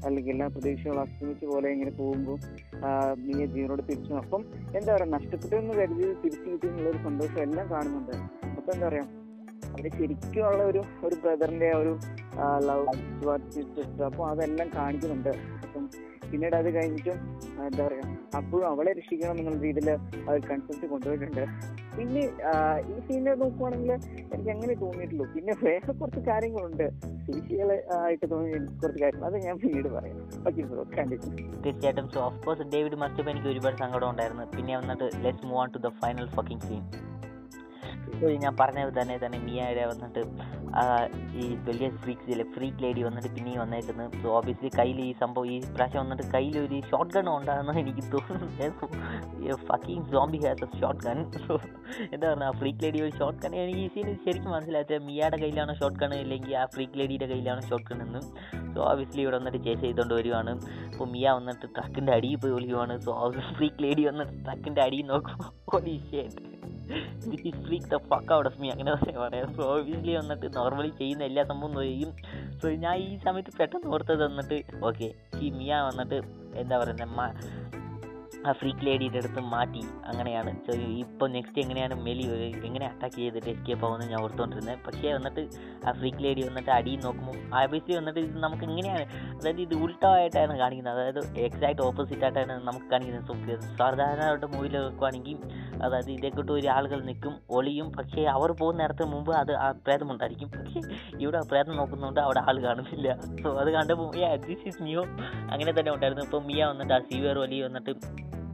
അല്ലെങ്കിൽ എല്ലാ പ്രതീക്ഷകളും അസ്തമിച്ച് പോലെ ഇങ്ങനെ പോകുമ്പോൾ മീയെ ജീവനോട് തിരിച്ചു. അപ്പം എന്താ പറയുക നഷ്ടപ്പെട്ടെന്ന് കരുതി തിരിച്ചു കിട്ടിയെന്നുള്ളൊരു സന്തോഷം എല്ലാം കാണുന്നുണ്ട്. അപ്പം എന്താ പറയുക അതിന് ശരിക്കും ഉള്ള ഒരു ബ്രദറിൻ്റെ ഒരു ലവ് സിസ്റ്റർ അപ്പോൾ അതെല്ലാം കാണിക്കുന്നുണ്ട്. അപ്പം പിന്നീട് അത് കഴിഞ്ഞിട്ടും എന്താ പറയുക അപ്പോഴും അവളെ രക്ഷിക്കണം എന്നുള്ള രീതിയിൽ കൺസെപ്റ്റ് കൊണ്ടുപോയിട്ടുണ്ട്. പിന്നെ ഈ സീനിനെ നോക്കുവാണെങ്കിൽ എനിക്ക് അങ്ങനെ തോന്നിയിട്ടുള്ളൂ. പിന്നെ വേറെ കുറച്ച് കാര്യങ്ങളുണ്ട് ഫിസിക്കൽ ആയിട്ട് തോന്നി കുറച്ച് കാര്യങ്ങൾ, അത് ഞാൻ പിന്നീട് പറയാം. ഓക്കെ ബ്രോ, തീർച്ചയായിട്ടും. സോ ഓഫ് കോഴ്സ് ഡേവിഡ് മറിച്ചപ്പോൾ എനിക്ക് ഒരുപാട് സങ്കടം ഉണ്ടായിരുന്നു. പിന്നെ വന്നിട്ട് let's move on to the final fucking scene. ഞാൻ പറഞ്ഞത് തന്നെ മിയയുടെ വന്നിട്ട് ഈ വലിയ ഫ്രീക്ക് ലേഡി വന്നിട്ട് പിന്നെയും വന്നേക്കുന്നത്. സോ ഓബിയസ്ലി കയ്യിൽ ഈ സംഭവം ഈ പ്രാവശ്യം വന്നിട്ട് കയ്യിലൊരു ഷോട്ട് ഗൺ ഉണ്ടാകുന്ന എനിക്ക് തോന്നുന്നു. Fucking zombie has a shotgun. So എന്താ പറഞ്ഞാൽ ആ ഫ്രീക്ക് ലേഡി ഒരു ഷോട്ട് ഗൺ എനിക്ക് ഈ സീന് ശരിക്കും മനസ്സിലായത് മിയയുടെ കയ്യിലാണോ ഷോട്ട് ഗൺ അല്ലെങ്കിൽ ആ ഫ്രീക്ക് ലേഡിയുടെ കയ്യിലാണോ ഷോട്ട് ഗൺ എന്ന്. സോ ഓബിയസ്ലി ഇവിടെ വന്നിട്ട് ചേസ് ചെയ്തുകൊണ്ട് വരുവാണ്. അപ്പോൾ മിയ വന്നിട്ട് ട്രക്കിൻ്റെ അടിയിൽ പോയി ഒളിയുവാണ്. സോ ഫ്രീക്ക് ലേഡി വന്നിട്ട് ട്രക്കിൻ്റെ അടിയിൽ നോക്കും. അങ്ങനെ പറയാം. സോ ഓബിയസ്ലി വന്നിട്ട് നോർമലി ചെയ്യുന്ന എല്ലാ സംഭവം ചെയ്യും. സോ ഞാൻ ഈ സമയത്ത് പെട്ടെന്ന് ഓർത്തത് വന്നിട്ട് ഓക്കെ ഈ മിയ വന്നിട്ട് എന്താ പറയുന്നത് ആ ഫ്രീക്ക് ലേഡിയുടെ അടുത്ത് മാറ്റി അങ്ങനെയാണ്. സോ ഇപ്പോൾ നെക്സ്റ്റ് എങ്ങനെയാണ് മെലി എങ്ങനെ അറ്റാക്ക് ചെയ്തിട്ട് എസ്കേപ്പ് ആവുമെന്ന് ഞാൻ ഓർത്തുകൊണ്ടിരുന്നത്. പക്ഷേ വന്നിട്ട് ആ ഫ്രീക്ക് ലേഡി വന്നിട്ട് അടിയിൽ നോക്കുമ്പോൾ ഓബിയസ്ലി വന്നിട്ട് ഇത് നമുക്ക് എങ്ങനെയാണ് അതായത് ഇത് ഉൾട്ടായിട്ടാണ് കാണിക്കുന്നത്, അതായത് എക്സാക്ട് ഓപ്പോസിറ്റ് ആയിട്ടാണ് നമുക്ക് കാണിക്കുന്നത്. സോ സാധാരണയായിട്ട് മൂവിയിൽ നോക്കുകയാണെങ്കിൽ അതായത് ഇതേക്കൂട്ട് ഒരു ആളുകൾ നിൽക്കും ഒളിയും, പക്ഷേ അവർ പോകുന്ന നേരത്തെ മുമ്പ് അത് ആ പ്രേതമുണ്ടായിരിക്കും. പക്ഷേ ഇവിടെ ആ പ്രേതം നോക്കുന്നതുകൊണ്ട് അവിടെ ആൾ കാണുന്നില്ല. സോ അത് കണ്ടപ്പോൾ ദിസ് ഈസ് ന്യൂ അങ്ങനെ തന്നെ ഉണ്ടായിരുന്നു. ഇപ്പോൾ മിയ വന്നിട്ട് ആ സിവിയർ ഒലി വന്നിട്ട്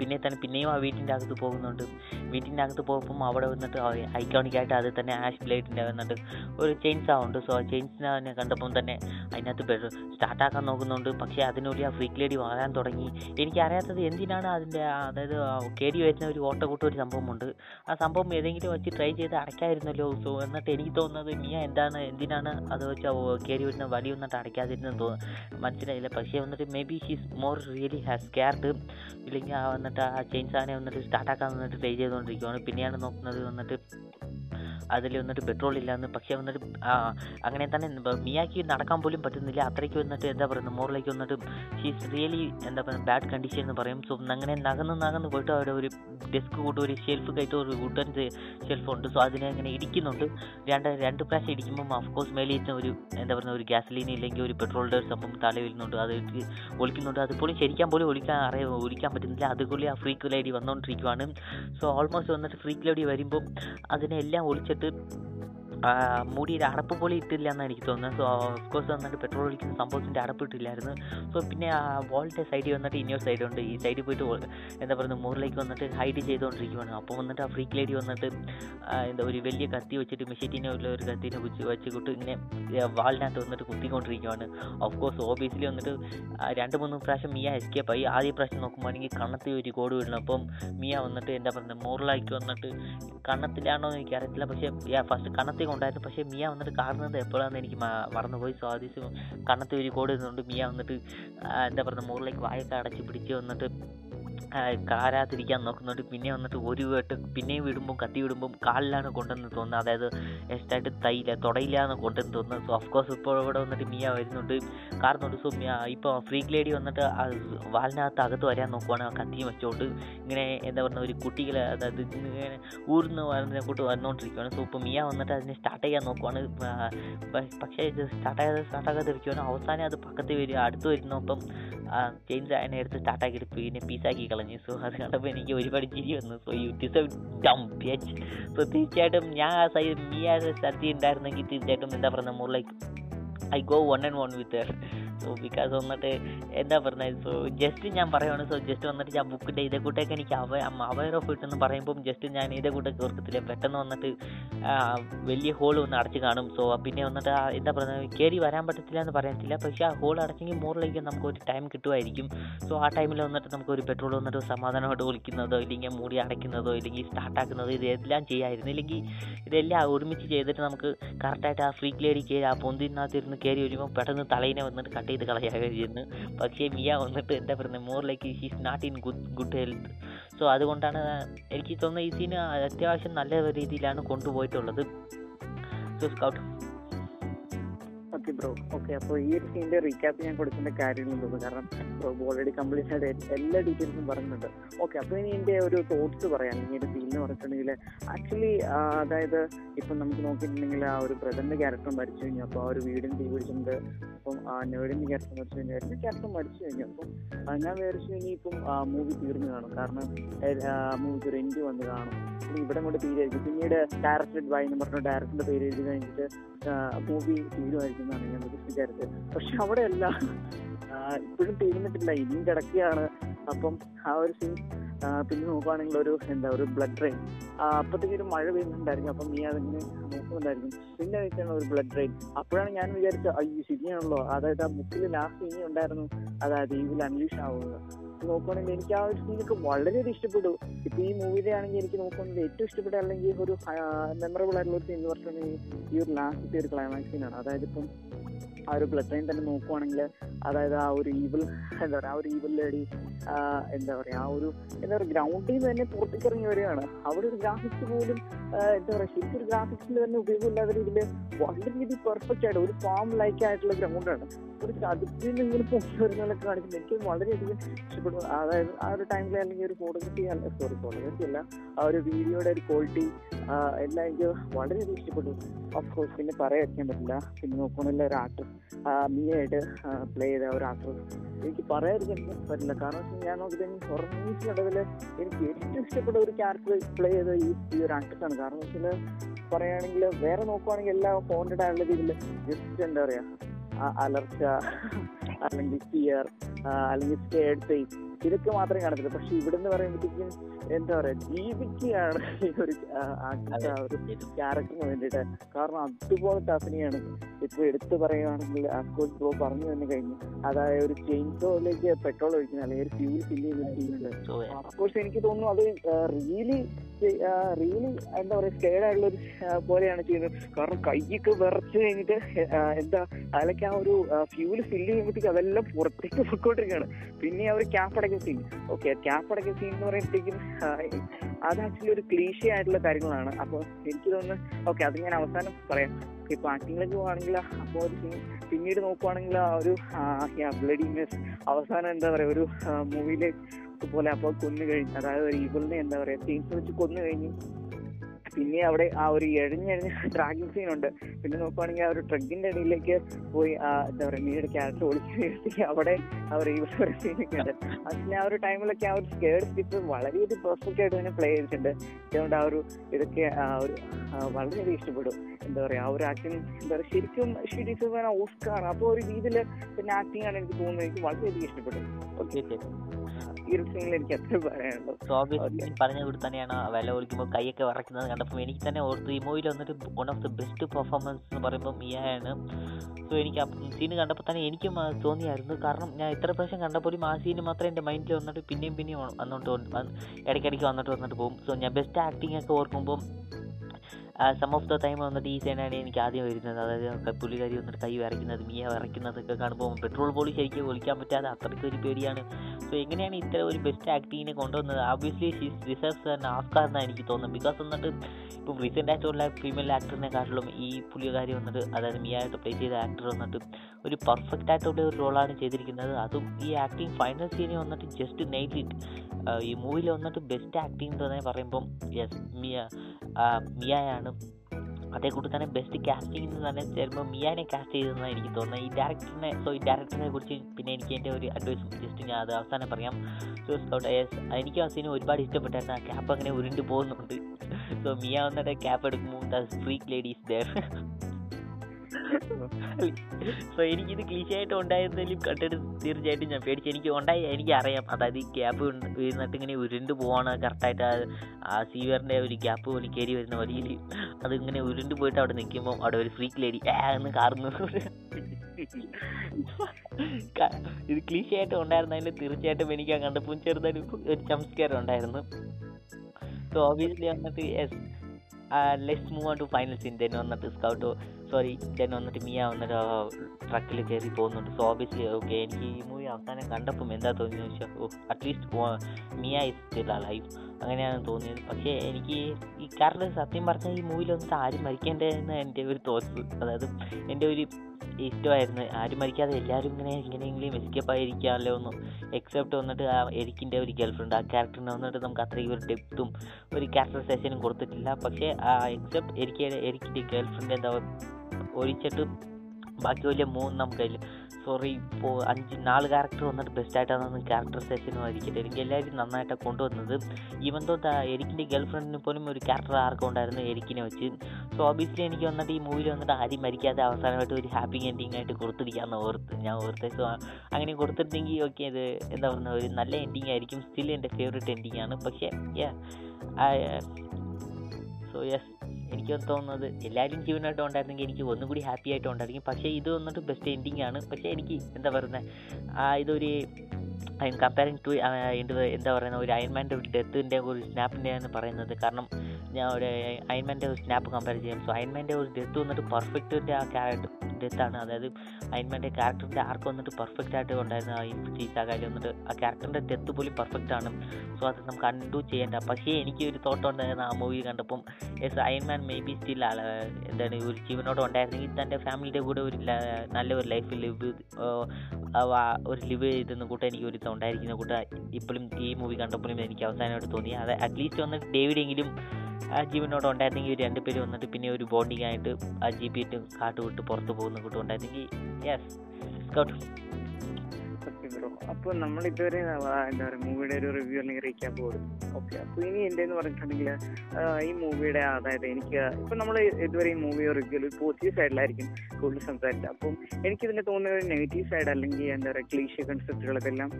പിന്നെ തന്നെ പിന്നെയും ആ വീട്ടിൻ്റെ അകത്ത് പോകുന്നുണ്ട്. വീട്ടിൻ്റെ അകത്ത് പോകുമ്പം അവിടെ വന്നിട്ട് ഐക്കോണിക്കായിട്ട് അത് തന്നെ ആഷ് ബ്ലേഡിൻ്റെ വന്നിട്ട് ഒരു ചെയിൻസാ ഉണ്ട്. സോ ആ ചെയിൻസിനെ തന്നെ കണ്ടപ്പം തന്നെ അതിനകത്ത് സ്റ്റാർട്ടാക്കാൻ നോക്കുന്നുണ്ട്. പക്ഷേ അതിനുള്ളിൽ ആ ഫ്രീക്ക് ലേഡി വളരാൻ തുടങ്ങി. എനിക്കറിയാത്തത് എന്തിനാണ് അതിൻ്റെ അതായത് കയറി വരുന്ന ഒരു ഓട്ടക്കൂട്ട ഒരു സംഭവമുണ്ട്. ആ സംഭവം ഏതെങ്കിലും വെച്ച് ട്രൈ ചെയ്ത് അടയ്ക്കായിരുന്നല്ലോ. സോ എന്നിട്ട് എനിക്ക് തോന്നുന്നത് മിയ എന്തിനാണ് അത് വെച്ച് കയറി വരുന്ന വലിയ വന്നിട്ട് അടയ്ക്കാതിരുന്നെന്ന് മനസ്സിലായില്ല. പക്ഷേ വന്നിട്ട് maybe she's more really has scared ഇല്ലെങ്കിൽ വന്നിട്ട് ആ ചെയിൻസ് ആനെ വന്നിട്ട് സ്റ്റാർട്ടാക്കാൻ വന്നിട്ട് ട്രൈ ചെയ്തുകൊണ്ടിരിക്കുകയാണ്. പിന്നെയാണ് നോക്കുന്നത് വന്നിട്ട് അതിൽ വന്നിട്ട് പെട്രോൾ ഇല്ലാന്ന്. പക്ഷേ വന്നിട്ട് അങ്ങനെ തന്നെ മിയാക്കി നടക്കാൻ പോലും പറ്റുന്നില്ല. അത്രയ്ക്ക് വന്നിട്ട് എന്താ പറയുന്നത് മോറിലേക്ക് വന്നിട്ട് ഷീസ് റിയലി എന്താ പറയുക ബാഡ് കണ്ടീഷൻ എന്ന് പറയും. സോ അങ്ങനെ നകന്ന് പോയിട്ട് അവിടെ ഒരു ഡെസ്ക് കൂട്ടും ഒരു ഷെൽഫ് കയറ്റും ഒരു വുഡൻ ഷെൽഫുണ്ട്. സോ അതിനെ അങ്ങനെ ഇടിക്കുന്നുണ്ട്. രണ്ട് പ്രാവശ്യം ഇടിക്കുമ്പം ഓഫ്കോഴ്സ് മേലിരുന്ന ഒരു എന്താ പറയുക ഒരു ഗ്യാസലീൻ ഇല്ലെങ്കിൽ ഒരു പെട്രോളിൻ്റെ ഒരു സംഭവം തല വരുന്നുണ്ട്. അത് ഒളിക്കുന്നുണ്ട്. അതുപോലെ ശരിക്കാൻ പോലും ഒളിക്കാൻ പറ്റുന്നില്ല. അതുപോലെ ആ ഫ്രീക്ക് ലേഡി വന്നുകൊണ്ടിരിക്കുവാണ്. സോ ഓൾമോസ്റ്റ് വന്നിട്ട് ഫ്രീക്ക് ലേഡി വരുമ്പം അതിനെല്ലാം ഒളിച്ചിട്ട് വന്നിട്ട് മുടിയിൽ അടപ്പ് പോലെ ഇട്ടില്ല എന്നാണ് എനിക്ക് തോന്നുന്നത്. സോ ഓഫ്കോഴ്സ് വന്നിട്ട് പെട്രോൾ ഒഴിക്കുന്ന സംഭവത്തിൻ്റെ അടപ്പ് ഇട്ടില്ലായിരുന്നു. സോ പിന്നെ ആ വാളിൻ്റെ സൈഡിൽ വന്നിട്ട് ഇനിയൊരു സൈഡുണ്ട്. ഈ സൈഡിൽ പോയിട്ട് എന്താ പറയുന്നത് മുകളിലേക്ക് വന്നിട്ട് ഹൈഡ് ചെയ്തുകൊണ്ടിരിക്കുകയാണ്. അപ്പോൾ വന്നിട്ട് ആ ഫ്രീക്ക് ലേഡി വന്നിട്ട് എന്താ ഒരു വലിയ കത്തി വെച്ചിട്ട് മെഷീറ്റിനെ ഉള്ള ഒരു കത്തിനെ വെച്ചിട്ട് ഇങ്ങനെ വാളിനകത്ത് വന്നിട്ട് കുത്തിക്കൊണ്ടിരിക്കുകയാണ്. ഓഫ്കോഴ്സ് ഓബിയസ്ലി വന്നിട്ട് രണ്ട് മൂന്ന് പ്രാവശ്യം മിയ എസ്കേപ്പ് ആയി. ആദ്യ പ്രാവശ്യം നോക്കുമ്പോഴാണെങ്കിൽ കണ്ണത്തിൽ ഒരു കോട് വീഴണം. അപ്പം മിയ വന്നിട്ട് എന്താ പറയുന്നത് മുകളിലേക്ക് വന്നിട്ട് കണ്ണത്തിലാണോ എന്ന് എനിക്ക് അറിയത്തില്ല, പക്ഷേ ഫസ്റ്റ് കണ്ണത്തിൽ ഉണ്ടായിരുന്നു. പക്ഷേ മിയ വന്നിട്ട് കാണുന്നത് എപ്പോഴാണെന്ന് എനിക്ക് മറന്നുപോയി. സോ ആദ്യം കണ്ണത്തെ ഒരു കോട് ഇരുന്നുകൊണ്ട് മിയ വന്നിട്ട് എന്താ പറയുക മുകളിലേക്ക് വായൊക്കെ അടച്ച് പിടിച്ച് വന്നിട്ട് കാരാതിരിക്കാൻ നോക്കുന്നുണ്ട്. പിന്നെ വന്നിട്ട് ഒരു വട്ടം പിന്നെയും വിടുമ്പം കത്തി വിടുമ്പം കാലിലാണ് കൊണ്ടെന്ന് തോന്നുന്നത്, അതായത് എക്സ്റ്റായിട്ട് തൈയില്ല തുടയില്ലാന്ന് കൊണ്ടെന്ന് തോന്നുന്നത്. സോ ഓഫ്കോഴ്സ് ഇപ്പോൾ ഇവിടെ വന്നിട്ട് മിയ വരുന്നുണ്ട് കാറുന്നുണ്ട്. സോ ഇപ്പോൾ ഫ്രീക്ക് ലേഡി വന്നിട്ട് വാലിനകത്ത് അകത്ത് വരാൻ നോക്കുവാണ് ആ കത്തിയും വെച്ചുകൊണ്ട്. ഇങ്ങനെ എന്താ പറയുക ഒരു കുട്ടികളെ അതായത് ഇങ്ങനെ ഊർന്ന് വരുന്നതിനെ കൂട്ട് വന്നുകൊണ്ടിരിക്കുകയാണ്. സോ ഇപ്പോൾ മിയ വന്നിട്ട് അതിനെ സ്റ്റാർട്ട് ചെയ്യാൻ നോക്കുവാണ്, പക്ഷേ ഇത് സ്റ്റാർട്ടാകാതിരിക്കുകയാണ്. അവസാനം അത് പക്കത്ത് വരിക അടുത്ത് വരുന്നപ്പം ചേഞ്ച് അതിനെ എടുത്ത് സ്റ്റാർട്ടാക്കിയിട്ട് പിന്നെ പീസാക്കി കളഞ്ഞു. സോ അത് കണ്ടപ്പോൾ എനിക്ക് ഒരുപാട് ചിരി വന്നു. സോ സോ തീർച്ചയായിട്ടും ഞാൻ ആ സൈഡ് മീ ആ സ്ഥലത്ത് ഉണ്ടായിരുന്നെങ്കിൽ തീർച്ചയായിട്ടും എന്താ പറയുക more like I go one and one with her. So because വന്നിട്ട് എന്താ പറഞ്ഞത്, സോ ജസ്റ്റ് ഞാൻ പറയുവാണ്. സോ ജസ്റ്റ് വന്നിട്ട് ഞാൻ ബുക്കിൻ്റെ ഇതേ കൂട്ടൊക്കെ എനിക്ക് അവയർ ഓഫ് ഇട്ടെന്ന് പറയുമ്പം ജസ്റ്റ് ഞാൻ ഇതേ കൂട്ടൊക്കെ ഓർക്കത്തില്ല. പെട്ടെന്ന് വന്നിട്ട് വലിയ ഹോൾ ഒന്ന് അടച്ച് കാണും. സോ പിന്നെ വന്നിട്ട് എന്താ പറയുക കയറി വരാൻ പറ്റത്തില്ല എന്ന് പറയത്തില്ല, പക്ഷേ ആ ഹോൾ അടച്ചെങ്കിൽ മോറിലേക്ക് നമുക്കൊരു ടൈം കിട്ടുമായിരിക്കും. സോ ആ ടൈമിൽ വന്നിട്ട് നമുക്കൊരു പെട്രോൾ വന്നിട്ട് സമാധാനമായിട്ട് ഒളിക്കുന്നതോ ഇല്ലെങ്കിൽ മൂടി അടയ്ക്കുന്നതോ ഇല്ലെങ്കിൽ സ്റ്റാർട്ടാക്കുന്നതോ ഇതെല്ലാം ചെയ്യാമായിരുന്നു. ഇല്ലെങ്കിൽ ഇതെല്ലാം ഒരുമിച്ച് ചെയ്തിട്ട് നമുക്ക് കറക്റ്റായിട്ട് ആ ഫ്രീക്ക് ലേഡി കയറി ആ പൊന്തിനകത്തിരുന്ന് കയറി വരുമ്പോൾ പെട്ടെന്ന് തലേനെ വന്നിട്ട് കട്ട് ചെയ്ത് കളയായിരുന്നു. പക്ഷേ മിയ വന്നിട്ട് എന്താ പറയുന്നത് more like he is not in good health. So അതുകൊണ്ടാണ് എനിക്ക് തോന്നുന്നത് ഈ സീന് അത്യാവശ്യം നല്ല രീതിയിലാണ് കൊണ്ടുപോയിട്ടുള്ളത്. So scout okay bro okay. അപ്പോൾ ഈ ഒരു സീൻ്റെ റീക്യാപ്പ് ഞാൻ കൊടുക്കേണ്ട കാര്യമൊന്നും തോന്നുന്നു, കാരണം ബ്രോ ഓൾറെഡി കംപ്ലീറ്റ് ആയിട്ട് എല്ലാ ഡീറ്റെയിൽസും പറഞ്ഞിട്ടുണ്ട്. ഓക്കെ, അപ്പോൾ ഇനി എൻ്റെ ഒരു തോട്ട്സ് പറയാം ഈ ഒരു സീൻ എന്ന് പറഞ്ഞിട്ടുണ്ടെങ്കിൽ. ആക്ച്വലി അതായത് ഇപ്പം നമുക്ക് നോക്കിയിട്ടുണ്ടെങ്കിൽ ആ ഒരു ബ്രദറിൻ്റെ ക്യാരക്ടർ മരിച്ചു കഴിഞ്ഞു, അപ്പോൾ ആ ഒരു വീടിന് തീ പിടിച്ചിട്ടുണ്ട്. അപ്പം നേടിൻ്റെ ക്യാരക്ടർ മരിച്ചു കഴിഞ്ഞു, എൻ്റെ ക്യാരക്ടർ മരിച്ചു കഴിഞ്ഞു. അപ്പം ഞാൻ വിചാരിച്ചു ഇനിയിപ്പം മൂവി തീർന്നു കാണും, കാരണം മൂവിക്ക് റെൻറ്റ് വന്ന് കാണും, ഇവിടെ കൊണ്ട് തീരായിരിക്കും, പിന്നീട് ഡയറക്റ്റഡ് ബൈ എന്ന് പറഞ്ഞ ഡയറക്ടറിൻ്റെ പേര് എഴുതി കഴിഞ്ഞിട്ട് മൂവി തീരുമായിരിക്കും എന്നാണ് ഞാൻ വിചാരിച്ചത്. പക്ഷെ അവിടെയല്ല, ഇപ്പോഴും തീർന്നിട്ടില്ല, ഇനിയും കിടക്കുകയാണ്. അപ്പം ആ ഒരു സീൻ പിന്നെ നോക്കുകയാണെങ്കിൽ ഒരു എന്താ ഒരു ബ്ലഡ് ട്രെയിൻ അപ്പോഴത്തേക്കൊരു മഴ പെയ്യുന്നുണ്ടായിരിക്കും, അപ്പം നീ അതിങ്ങനെ നോക്കുന്നുണ്ടായിരിക്കും, പിന്നെ വെച്ചാണ് ഒരു ബ്ലഡ് ട്രെയിൻ. അപ്പോഴാണ് ഞാൻ വിചാരിച്ചത് അയ്യോ ശരിയാണല്ലോ, അതായത് ആ ബുക്കിൽ ലാസ്റ്റ് ഇനി ഉണ്ടായിരുന്നു, അതായത് ഇതിൽ അൺലീഷ് ആവുന്നത്. നോക്കുകയാണെങ്കിൽ എനിക്ക് ആ ഒരു സീനൊക്കെ വളരെയധികം ഇഷ്ടപ്പെട്ടു. ഇപ്പം ഈ മൂവിയിലാണെങ്കിൽ എനിക്ക് നോക്കുകയാണെങ്കിൽ ഏറ്റവും ഇഷ്ടപ്പെട്ട അല്ലെങ്കിൽ ഒരു മെമ്മറബിൾ ആയിട്ടുള്ള സീൻ എന്ന് പറഞ്ഞിട്ടുണ്ടെങ്കിൽ ഈ ഒരു ലാസ്റ്റത്തെ ഒരു ക്ലൈമാക്സ് സീനാണ്. അതായത് ഇപ്പം ആ ഒരു ബ്ലഡ് ട്രെയിൻ തന്നെ നോക്കുവാണെങ്കിൽ അതായത് ആ ഒരു ഈവിൾ എന്താ പറയുക ആ ഒരു ഈവിൾ ലേഡി എന്താ പറയുക ആ ഒരു എന്താ പറയുക ഗ്രൗണ്ടിൽ നിന്ന് തന്നെ പുറത്തേക്കിറങ്ങി വരികയാണ്. അവിടെ ഒരു ഗ്രാഫിക്സ് പോലും എന്താ പറയുക ശരിക്കും ഒരു ഗ്രാഫിക്സിൽ തന്നെ ഉപയോഗമില്ലാത്ത രീതിയിൽ വളരെ രീതിയിൽ പെർഫെക്റ്റ് ആയിട്ട് ഒരു ഫാം ലൈക്ക് ആയിട്ടുള്ള ഗ്രൗണ്ടാണ്, ഒരു അതിൽ നിന്ന് ഇങ്ങനെ പൊരുന്നതൊക്കെ കാണിക്കുന്നത് എനിക്ക് വളരെയധികം ഇഷ്ടപ്പെടുന്നു. അതായത് ആ ഒരു ടൈമിൽ അല്ലെങ്കിൽ ഒരു ഫോട്ടോഗ്രാഫി അല്ല സോറി ഫോട്ടോഗ്രാഫി അല്ല ആ ഒരു വീഡിയോയുടെ ഒരു ക്വാളിറ്റി എല്ലാം എനിക്ക് വളരെയധികം ഇഷ്ടപ്പെട്ടു. ഓഫ്കോഴ്സ് പിന്നെ പറയാൻ വയ്ക്കാൻ പറ്റില്ല, പിന്നെ നോക്കുകയാണെങ്കിൽ ഒരു ആർട്ടിസ്റ്റ് മിയായിട്ട് പ്ലേ ചെയ്ത ഒരു ആക്ട്രസ് എനിക്ക് പറയാതിരിക്കാൻ പറ്റില്ല, കാരണം ഞാൻ നോക്കിയത് ഹൊറർ മൂവീസ് കണ്ടതിൽ എനിക്ക് ഏറ്റവും ഇഷ്ടപ്പെട്ട ഒരു ക്യാരക്ടർ പ്ലേ ചെയ്ത ഈ ഒരു ആക്ട്രസാണ്. കാരണം എന്ന് വെച്ചാൽ പറയുകയാണെങ്കിൽ വേറെ നോക്കുകയാണെങ്കിൽ എല്ലാ ഫോണ്ടഡ് ആയിട്ടുള്ള രീതിയിൽ ജസ്റ്റ് എന്താ പറയുക അലർച്ച അല്ലെങ്കിൽ ഫിയർ അല്ലെങ്കിൽ സ്കേർഡ് ഫേസ് ഇതൊക്കെ മാത്രമേ കാണത്തില്ല. പക്ഷെ ഇവിടെ നിന്ന് പറയുമ്പോഴത്തേക്കും എന്താ പറയുക ജീവിക്കുകയാണ് ഈ ഒരു ക്യാരക്ടറിന് വേണ്ടിയിട്ട്, കാരണം അതുപോലത്തെ അഭിനയാണ്. ഇപ്പോൾ എടുത്തു പറയുകയാണെങ്കിൽ അക്കോസ് ബ്രോ പറഞ്ഞു തന്നെ കഴിഞ്ഞു, അതായത് ഒരു ചെയിൻസോയിലേക്ക് പെട്രോൾ ഒഴിക്കുന്ന അല്ലെങ്കിൽ ഒരു ഫ്യൂൽ ഫില്ല് ചെയ്യുന്ന ചെയ്യുന്നുണ്ട്. അഫ്കോഴ്സ് എനിക്ക് തോന്നുന്നു അത് റിയലി എന്താ പറയുക സ്കേർഡ് ആയിട്ടുള്ള ഒരു പോലെയാണ് ചെയ്യുന്നത്, കാരണം കൈയ്യൊക്കെ വിറച്ച് കഴിഞ്ഞിട്ട് എന്താ അതിലേക്ക് ആ ഒരു ഫ്യൂല് ഫില്ല് ചെയ്യുമ്പോഴത്തേക്ക് അതെല്ലാം പുറത്തേക്ക് പൊയ്ക്കൊണ്ടിരിക്കുകയാണ്. പിന്നെ ആ ഒരു ക്യാപ്പടയ്ക്കൽ സീൻ ഓക്കെ ക്യാപ്പടയ്ക്കൽ സീൻ എന്ന് പറയുമ്പോഴത്തേക്കും അത് ആക്ച്വലി ഒരു ക്ലീഷ ആയിട്ടുള്ള കാര്യങ്ങളാണ്. അപ്പോൾ എനിക്ക് തോന്നുന്നു ഓക്കെ അത് ഞാൻ അവസാനം പറയാം. ഇപ്പോൾ ആക്ടിങ്ങിലേക്ക് പോകുകയാണെങ്കിൽ അപ്പോൾ ഒരു സീൻ പിന്നീട് നോക്കുവാണെങ്കിൽ ആ ഒരു ബ്ലഡിനെസ് അവസാനം എന്താ പറയുക ഒരു മൂവിയിലെ പോലെ അപ്പോൾ കൊന്നു കഴിഞ്ഞു, അതായത് ഒരു ഈവിളിനെ എന്താ പറയുക സീൻസ് വെച്ച് കൊന്നു കഴിഞ്ഞു പിന്നെ അവിടെ ആ ഒരു എഴഞ്ഞെഴഞ്ഞ ഡ്രാഗിങ് സീനുണ്ട്. പിന്നെ നോക്കുവാണെങ്കിൽ ആ ഒരു ട്രക്കിന്റെ ഇടയിലേക്ക് പോയി എന്താ പറയുക മീഡിയുടെ ക്യാരക്ടർ ഒളിച്ചു നിർത്തി അവിടെ അവർ ഈ ഒരു സീനൊക്കെ ഉണ്ട്. അതിന് ആ ഒരു ടൈമിലൊക്കെ ആ ഒരു സ്കേഡ് സ്റ്റിപ്പ് വളരെയധികം പെർഫെക്റ്റ് ആയിട്ട് തന്നെ പ്ലേ ചെയ്തിട്ടുണ്ട്. അതുകൊണ്ട് ആ ഒരു ഇതൊക്കെ വളരെയധികം ഇഷ്ടപ്പെടും. എന്താ പറയുക ആ ഒരു ആക്ടിങ് എന്താ പറയുക ശരിക്കും ഓസ്കാർ അപ്പോൾ ഒരു രീതിയിൽ പിന്നെ ആക്ടിങ് ആണ് എനിക്ക് തോന്നുന്നത്. എനിക്ക് വളരെയധികം ഇഷ്ടപ്പെടും. പറഞ്ഞ ഇവിടെ തന്നെയാണ് വില ഒളിക്കുമ്പോൾ കൈയൊക്കെ വറക്കുന്നത് കണ്ടപ്പോൾ എനിക്ക് തന്നെ ഓർത്ത് ഈ മൂവിയിൽ വന്നിട്ട് one of the best performance എന്ന് പറയുമ്പോൾ മിയാണ്. സോ എനിക്ക് ആ സീന് കണ്ടപ്പോൾ തന്നെ എനിക്കും തോന്നിയായിരുന്നു. കാരണം ഞാൻ എത്ര പ്രാവശ്യം കണ്ടപ്പോഴും ആ സീന് മാത്രം എൻ്റെ മൈൻഡിൽ വന്നിട്ട് പിന്നെയും വന്നിട്ട് ഇടയ്ക്കിടയ്ക്ക് വന്നിട്ട് പോകും. സോ ഞാൻ ബെസ്റ്റ് ആക്ടിങ് ഒക്കെ ഓർക്കുമ്പോൾ സം ഓഫ് ദ ടൈം വന്നിട്ട് ഈ സീനാണ് എനിക്ക് ആദ്യം വരുന്നത്. അതായത് പുള്ളിക്കാരി വന്നിട്ട് കൈ വരയ്ക്കുന്നത് മിയ വരയ്ക്കുന്നതൊക്കെ കാണുമ്പോൾ പെട്രോൾ പോലും ശരിക്കും ഒളിക്കാൻ പറ്റാതെ അത്രയ്ക്ക് ഒരു പേടിയാണ്. സോ എങ്ങനെയാണ് ഇത്ര ഒരു ബെസ്റ്റ് ആക്ടിങ്ങിനെ കൊണ്ടുവന്നത്? Obviously she deserves an Oscar എന്നാണ് എനിക്ക് തോന്നുന്നത്. ബിക്കോസ് വന്നിട്ട് ഇപ്പം റീസെൻ്റ് ആയിട്ടുള്ള ഫീമെയിൽ ആക്ടറിനെ കാട്ടിലും ഈ പുള്ളിക്കാരി വന്നിട്ട് അതായത് മിയ ആയിട്ട് പ്ലേ ചെയ്ത ആക്ടർ വന്നിട്ട് ഒരു പെർഫെക്റ്റ് ആയിട്ടുള്ള ഒരു റോളാണ് ചെയ്തിരിക്കുന്നത്. അതും ഈ ആക്ടിങ് ഫൈനൽ സീനെ വന്നിട്ട് ജസ്റ്റ് നൈറ്റ് ഇറ്റ്. ഈ മൂവിയിൽ വന്നിട്ട് ബെസ്റ്റ് ആക്ടിങ് എന്ന് തന്നെ പറയുമ്പം യെസ് മിയയാണ്. അതേക്കൂടി തന്നെ ബെസ്റ്റ് കാസ്റ്റിംഗ് എന്ന് തന്നെ ചേരുമ്പോൾ മിയാനെ കാസ്റ്റ് ചെയ്തതെന്നാണ് എനിക്ക് തോന്നുന്നത് ഈ ഡയറക്ടറിനെ. സോ ഈ ഡയറക്ടറിനെ കുറിച്ച് പിന്നെ എനിക്ക് എൻ്റെ ഒരു അഡ്വൈസ് ജസ്റ്റ് ഞാൻ അത് അവസാനം പറയാം. സോ യെസ് എനിക്കും ആ സീന് ഒരുപാട് ഇഷ്ടപ്പെട്ടായിരുന്നു. ആ ക്യാപ്പ് അങ്ങനെ ഉരുണ്ട് പോകുന്നുണ്ട്. സോ മിയ വന്നിട്ട് ക്യാപ്പ് എടുക്കുമ്പോൾ the freak lady's there. So എനിക്കിത് ക്ലീശയായിട്ട് ഉണ്ടായിരുന്നാലും കണ്ടിട്ട് തീർച്ചയായിട്ടും ഞാൻ പേടിച്ചു. എനിക്ക് ഉണ്ടായി എനിക്കറിയാം. അതായത് ഈ ഗ്യാപ്പ് വീഴ്ന്നിട്ട് ഇങ്ങനെ ഉരുണ്ട് പോവാണ് കറക്റ്റായിട്ട് ആ സീവറിൻ്റെ ഒരു ഗ്യാപ്പ് പോലെ കയറി വരുന്ന വഴിയിൽ അതിങ്ങനെ ഉരുണ്ട് പോയിട്ട് അവിടെ നിൽക്കുമ്പോൾ അവിടെ ഒരു ഫ്രീക്ക് ലേഡി എന്ന് കാർന്നു. ഇത് ക്ലീശയായിട്ട് ഉണ്ടായിരുന്നതിൽ തീർച്ചയായിട്ടും എനിക്ക് ആ കണ്ടപ്പോൾ ചെറുതായിട്ട് ഒരു സംസ്കാരം ഉണ്ടായിരുന്നു. സോ ഓബിയസ്ലി വന്നിട്ട് yes let's move on to final scene. Then വന്നിട്ട് ദെൻ വന്നിട്ട് മിയ വന്നിട്ട് ട്രക്കിൽ കയറി പോകുന്നുണ്ട്. സോ ഓബിയസ്ലി ഓക്കെ എനിക്ക് ഈ മൂവി അവസാനം കണ്ടപ്പം എന്താ തോന്നിയെന്ന് വെച്ചാൽ at least Mia is still alive അങ്ങനെയാണ് തോന്നിയത്. പക്ഷേ എനിക്ക് ഈ കാരണം സത്യം പറഞ്ഞാൽ ഈ മൂവിയിൽ വന്നിട്ട് ആരും മരിക്കേണ്ടതെന്ന് എൻ്റെ ഒരു തോട്ട്. അതായത് എൻ്റെ ഒരു ഇഷ്ടമായിരുന്നു ആരും മരിക്കാതെ എല്ലാവരും ഇങ്ങനെ എങ്ങനെയെങ്കിലും എസ്കേപ്പായിരിക്കാമല്ലോ ഒന്നും. എക്സെപ്റ്റ് വന്നിട്ട് ആ എരിക്കിൻ്റെ ഒരു ഗേൾഫ്രണ്ട് ആ ക്യാരക്ടറിന് വന്നിട്ട് നമുക്ക് അത്രയും ഒരു ഡെപ്തും ഒരു ക്യാരക്ടറൈസേഷനും കൊടുത്തിട്ടില്ല. പക്ഷേ ആ എക്സെപ്റ്റ് എരിക്കിൻ്റെ ഗേൾഫ്രണ്ട് എന്താ ഒഴിച്ചിട്ട് ബാക്കി വലിയ മൂന്ന് നമുക്കതിൽ ഇപ്പോൾ 5 ക്യാരക്ടർ വന്നിട്ട് ബെസ്റ്റായിട്ടാണ് ക്യാരക്ടറൈസേഷനും ആയിരിക്കട്ടെ എനിക്ക് എല്ലാവരും നന്നായിട്ടാണ് കൊണ്ടുവന്നത്. ഈവൻ ദോ എരിക്കിൻ്റെ ഗേൾഫ്രണ്ടിന് പോലും ഒരു ക്യാരക്ടർ ആർക്കും ഉണ്ടായിരുന്നു എരിക്കിനെ വെച്ച്. സോ ഓബിയസ്ലി എനിക്ക് വന്നിട്ട് ഈ മൂവിയിൽ വന്നിട്ട് ആരും മരിക്കാതെ അവസാനമായിട്ട് ഒരു ഹാപ്പി എൻഡിങ് ആയിട്ട് കൊടുത്തിരിക്കാമെന്ന് ഞാൻ ഓർത്ത്. സോ അങ്ങനെ കൊടുത്തിട്ടുണ്ടെങ്കിൽ ഓക്കെ ഇത് എന്താ പറയുക ഒരു നല്ല എൻഡിങ് ആയിരിക്കും. സ്റ്റിൽ എൻ്റെ ഫേവറേറ്റ് എൻഡിങ് ആണ്. പക്ഷേ സോ യെസ് എനിക്ക് തോന്നുന്നത് എല്ലാവരും ജീവനായിട്ട് ഉണ്ടായിരുന്നെങ്കിൽ എനിക്ക് ഒന്നുകൂടി ഹാപ്പി ആയിട്ട് ഉണ്ടായിരിക്കും. പക്ഷേ ഇത് വന്നിട്ട് ബെസ്റ്റ് എൻഡിങ് ആണ്. പക്ഷേ എനിക്ക് എന്താ പറയുന്നത് ഇതൊരു ഐ എം കമ്പയറിങ് ടു എന്താ പറയുന്ന ഒരു അയൺമാൻ്റെ ഒരു ഡെത്തിൻ്റെ ഒരു സ്നാപ്പിൻ്റെയാണ് പറയുന്നത്. കാരണം ഞാൻ ഒരു അയൺമാൻ്റെ ഒരു സ്നാപ്പ് കമ്പയർ ചെയ്യാം. സോ അയൺമാൻ്റെ ഒരു ഡെത്ത് വന്നിട്ട് പെർഫെക്റ്റ് ആ ക്യാരക്ടർ ഡെത്താണ്. അതായത് അയൺമാൻ്റെ ക്യാരക്ടറിൻ്റെ ആർക്ക് വന്നിട്ട് പെർഫെക്റ്റ് ആയിട്ട് ഉണ്ടായിരുന്നു ആ ചീസാകാലി വന്നിട്ട് ആ ക്യാരക്ടറിൻ്റെ ഡെത്ത് പോലും പെർഫെക്റ്റ് ആണ്. സോ അത് നമുക്ക് അൺഡു ചെയ്യേണ്ട. പക്ഷേ എനിക്ക് ഒരു തോട്ടം ഉണ്ടായിരുന്നു ആ മൂവി കണ്ടപ്പം yes Iron Man maybe still എന്താണ് ഒരു ജീവനോട് ഉണ്ടായിരുന്നെങ്കിൽ തൻ്റെ ഫാമിലിയുടെ കൂടെ ഒരു നല്ലൊരു ലൈഫ് ലിവ് ചെയ്തെന്ന് കൂട്ടം എനിക്ക് ഒരു ഉണ്ടായിരിക്കുന്ന കൂട്ടം ഇപ്പോഴും ഈ മൂവി കണ്ടപ്പോഴും എനിക്ക് അവസാനമായിട്ട് തോന്നി. അത് അറ്റ്ലീസ്റ്റ് വന്നിട്ട് ഡേവിഡെങ്കിലും ആ ജീവനോട് ഉണ്ടായിരുന്നെങ്കിൽ രണ്ടുപേരും വന്നിട്ട് പിന്നെ ഒരു ബോണ്ടിങ് ആയിട്ട് ആ ജീപ്പിട്ട് കാട്ടുവിട്ട് പുറത്ത് പോകുന്ന കൂട്ടം ഉണ്ടായിരുന്നെങ്കിൽ യെസ് അപ്പോൾ നമ്മൾ ഇതുവരെ എന്താ പറയുക മൂവിയുടെ ഒരു റിവ്യൂ അല്ലെങ്കിൽ റീക്യാപ്പ് കൊടുക്കും. ഓക്കെ അപ്പോൾ ഇനി എന്തെന്ന് പറഞ്ഞിട്ടുണ്ടെങ്കിൽ ഈ മൂവിയുടെ അതായത് എനിക്ക് ഇപ്പം നമ്മൾ ഇതുവരെ ഈ മൂവി റിവ്യൂവിൽ പോസിറ്റീവ് സൈഡിലായിരിക്കും കൂടുതൽ സംസാരിച്ചത്. അപ്പം എനിക്കിതിൻ്റെ തോന്നിയ ഒരു നെഗറ്റീവ് സൈഡ് അല്ലെങ്കിൽ എന്താ പറയുക ക്ലീഷേ കൺസെപ്റ്റുകൾ ഇതെല്ലാം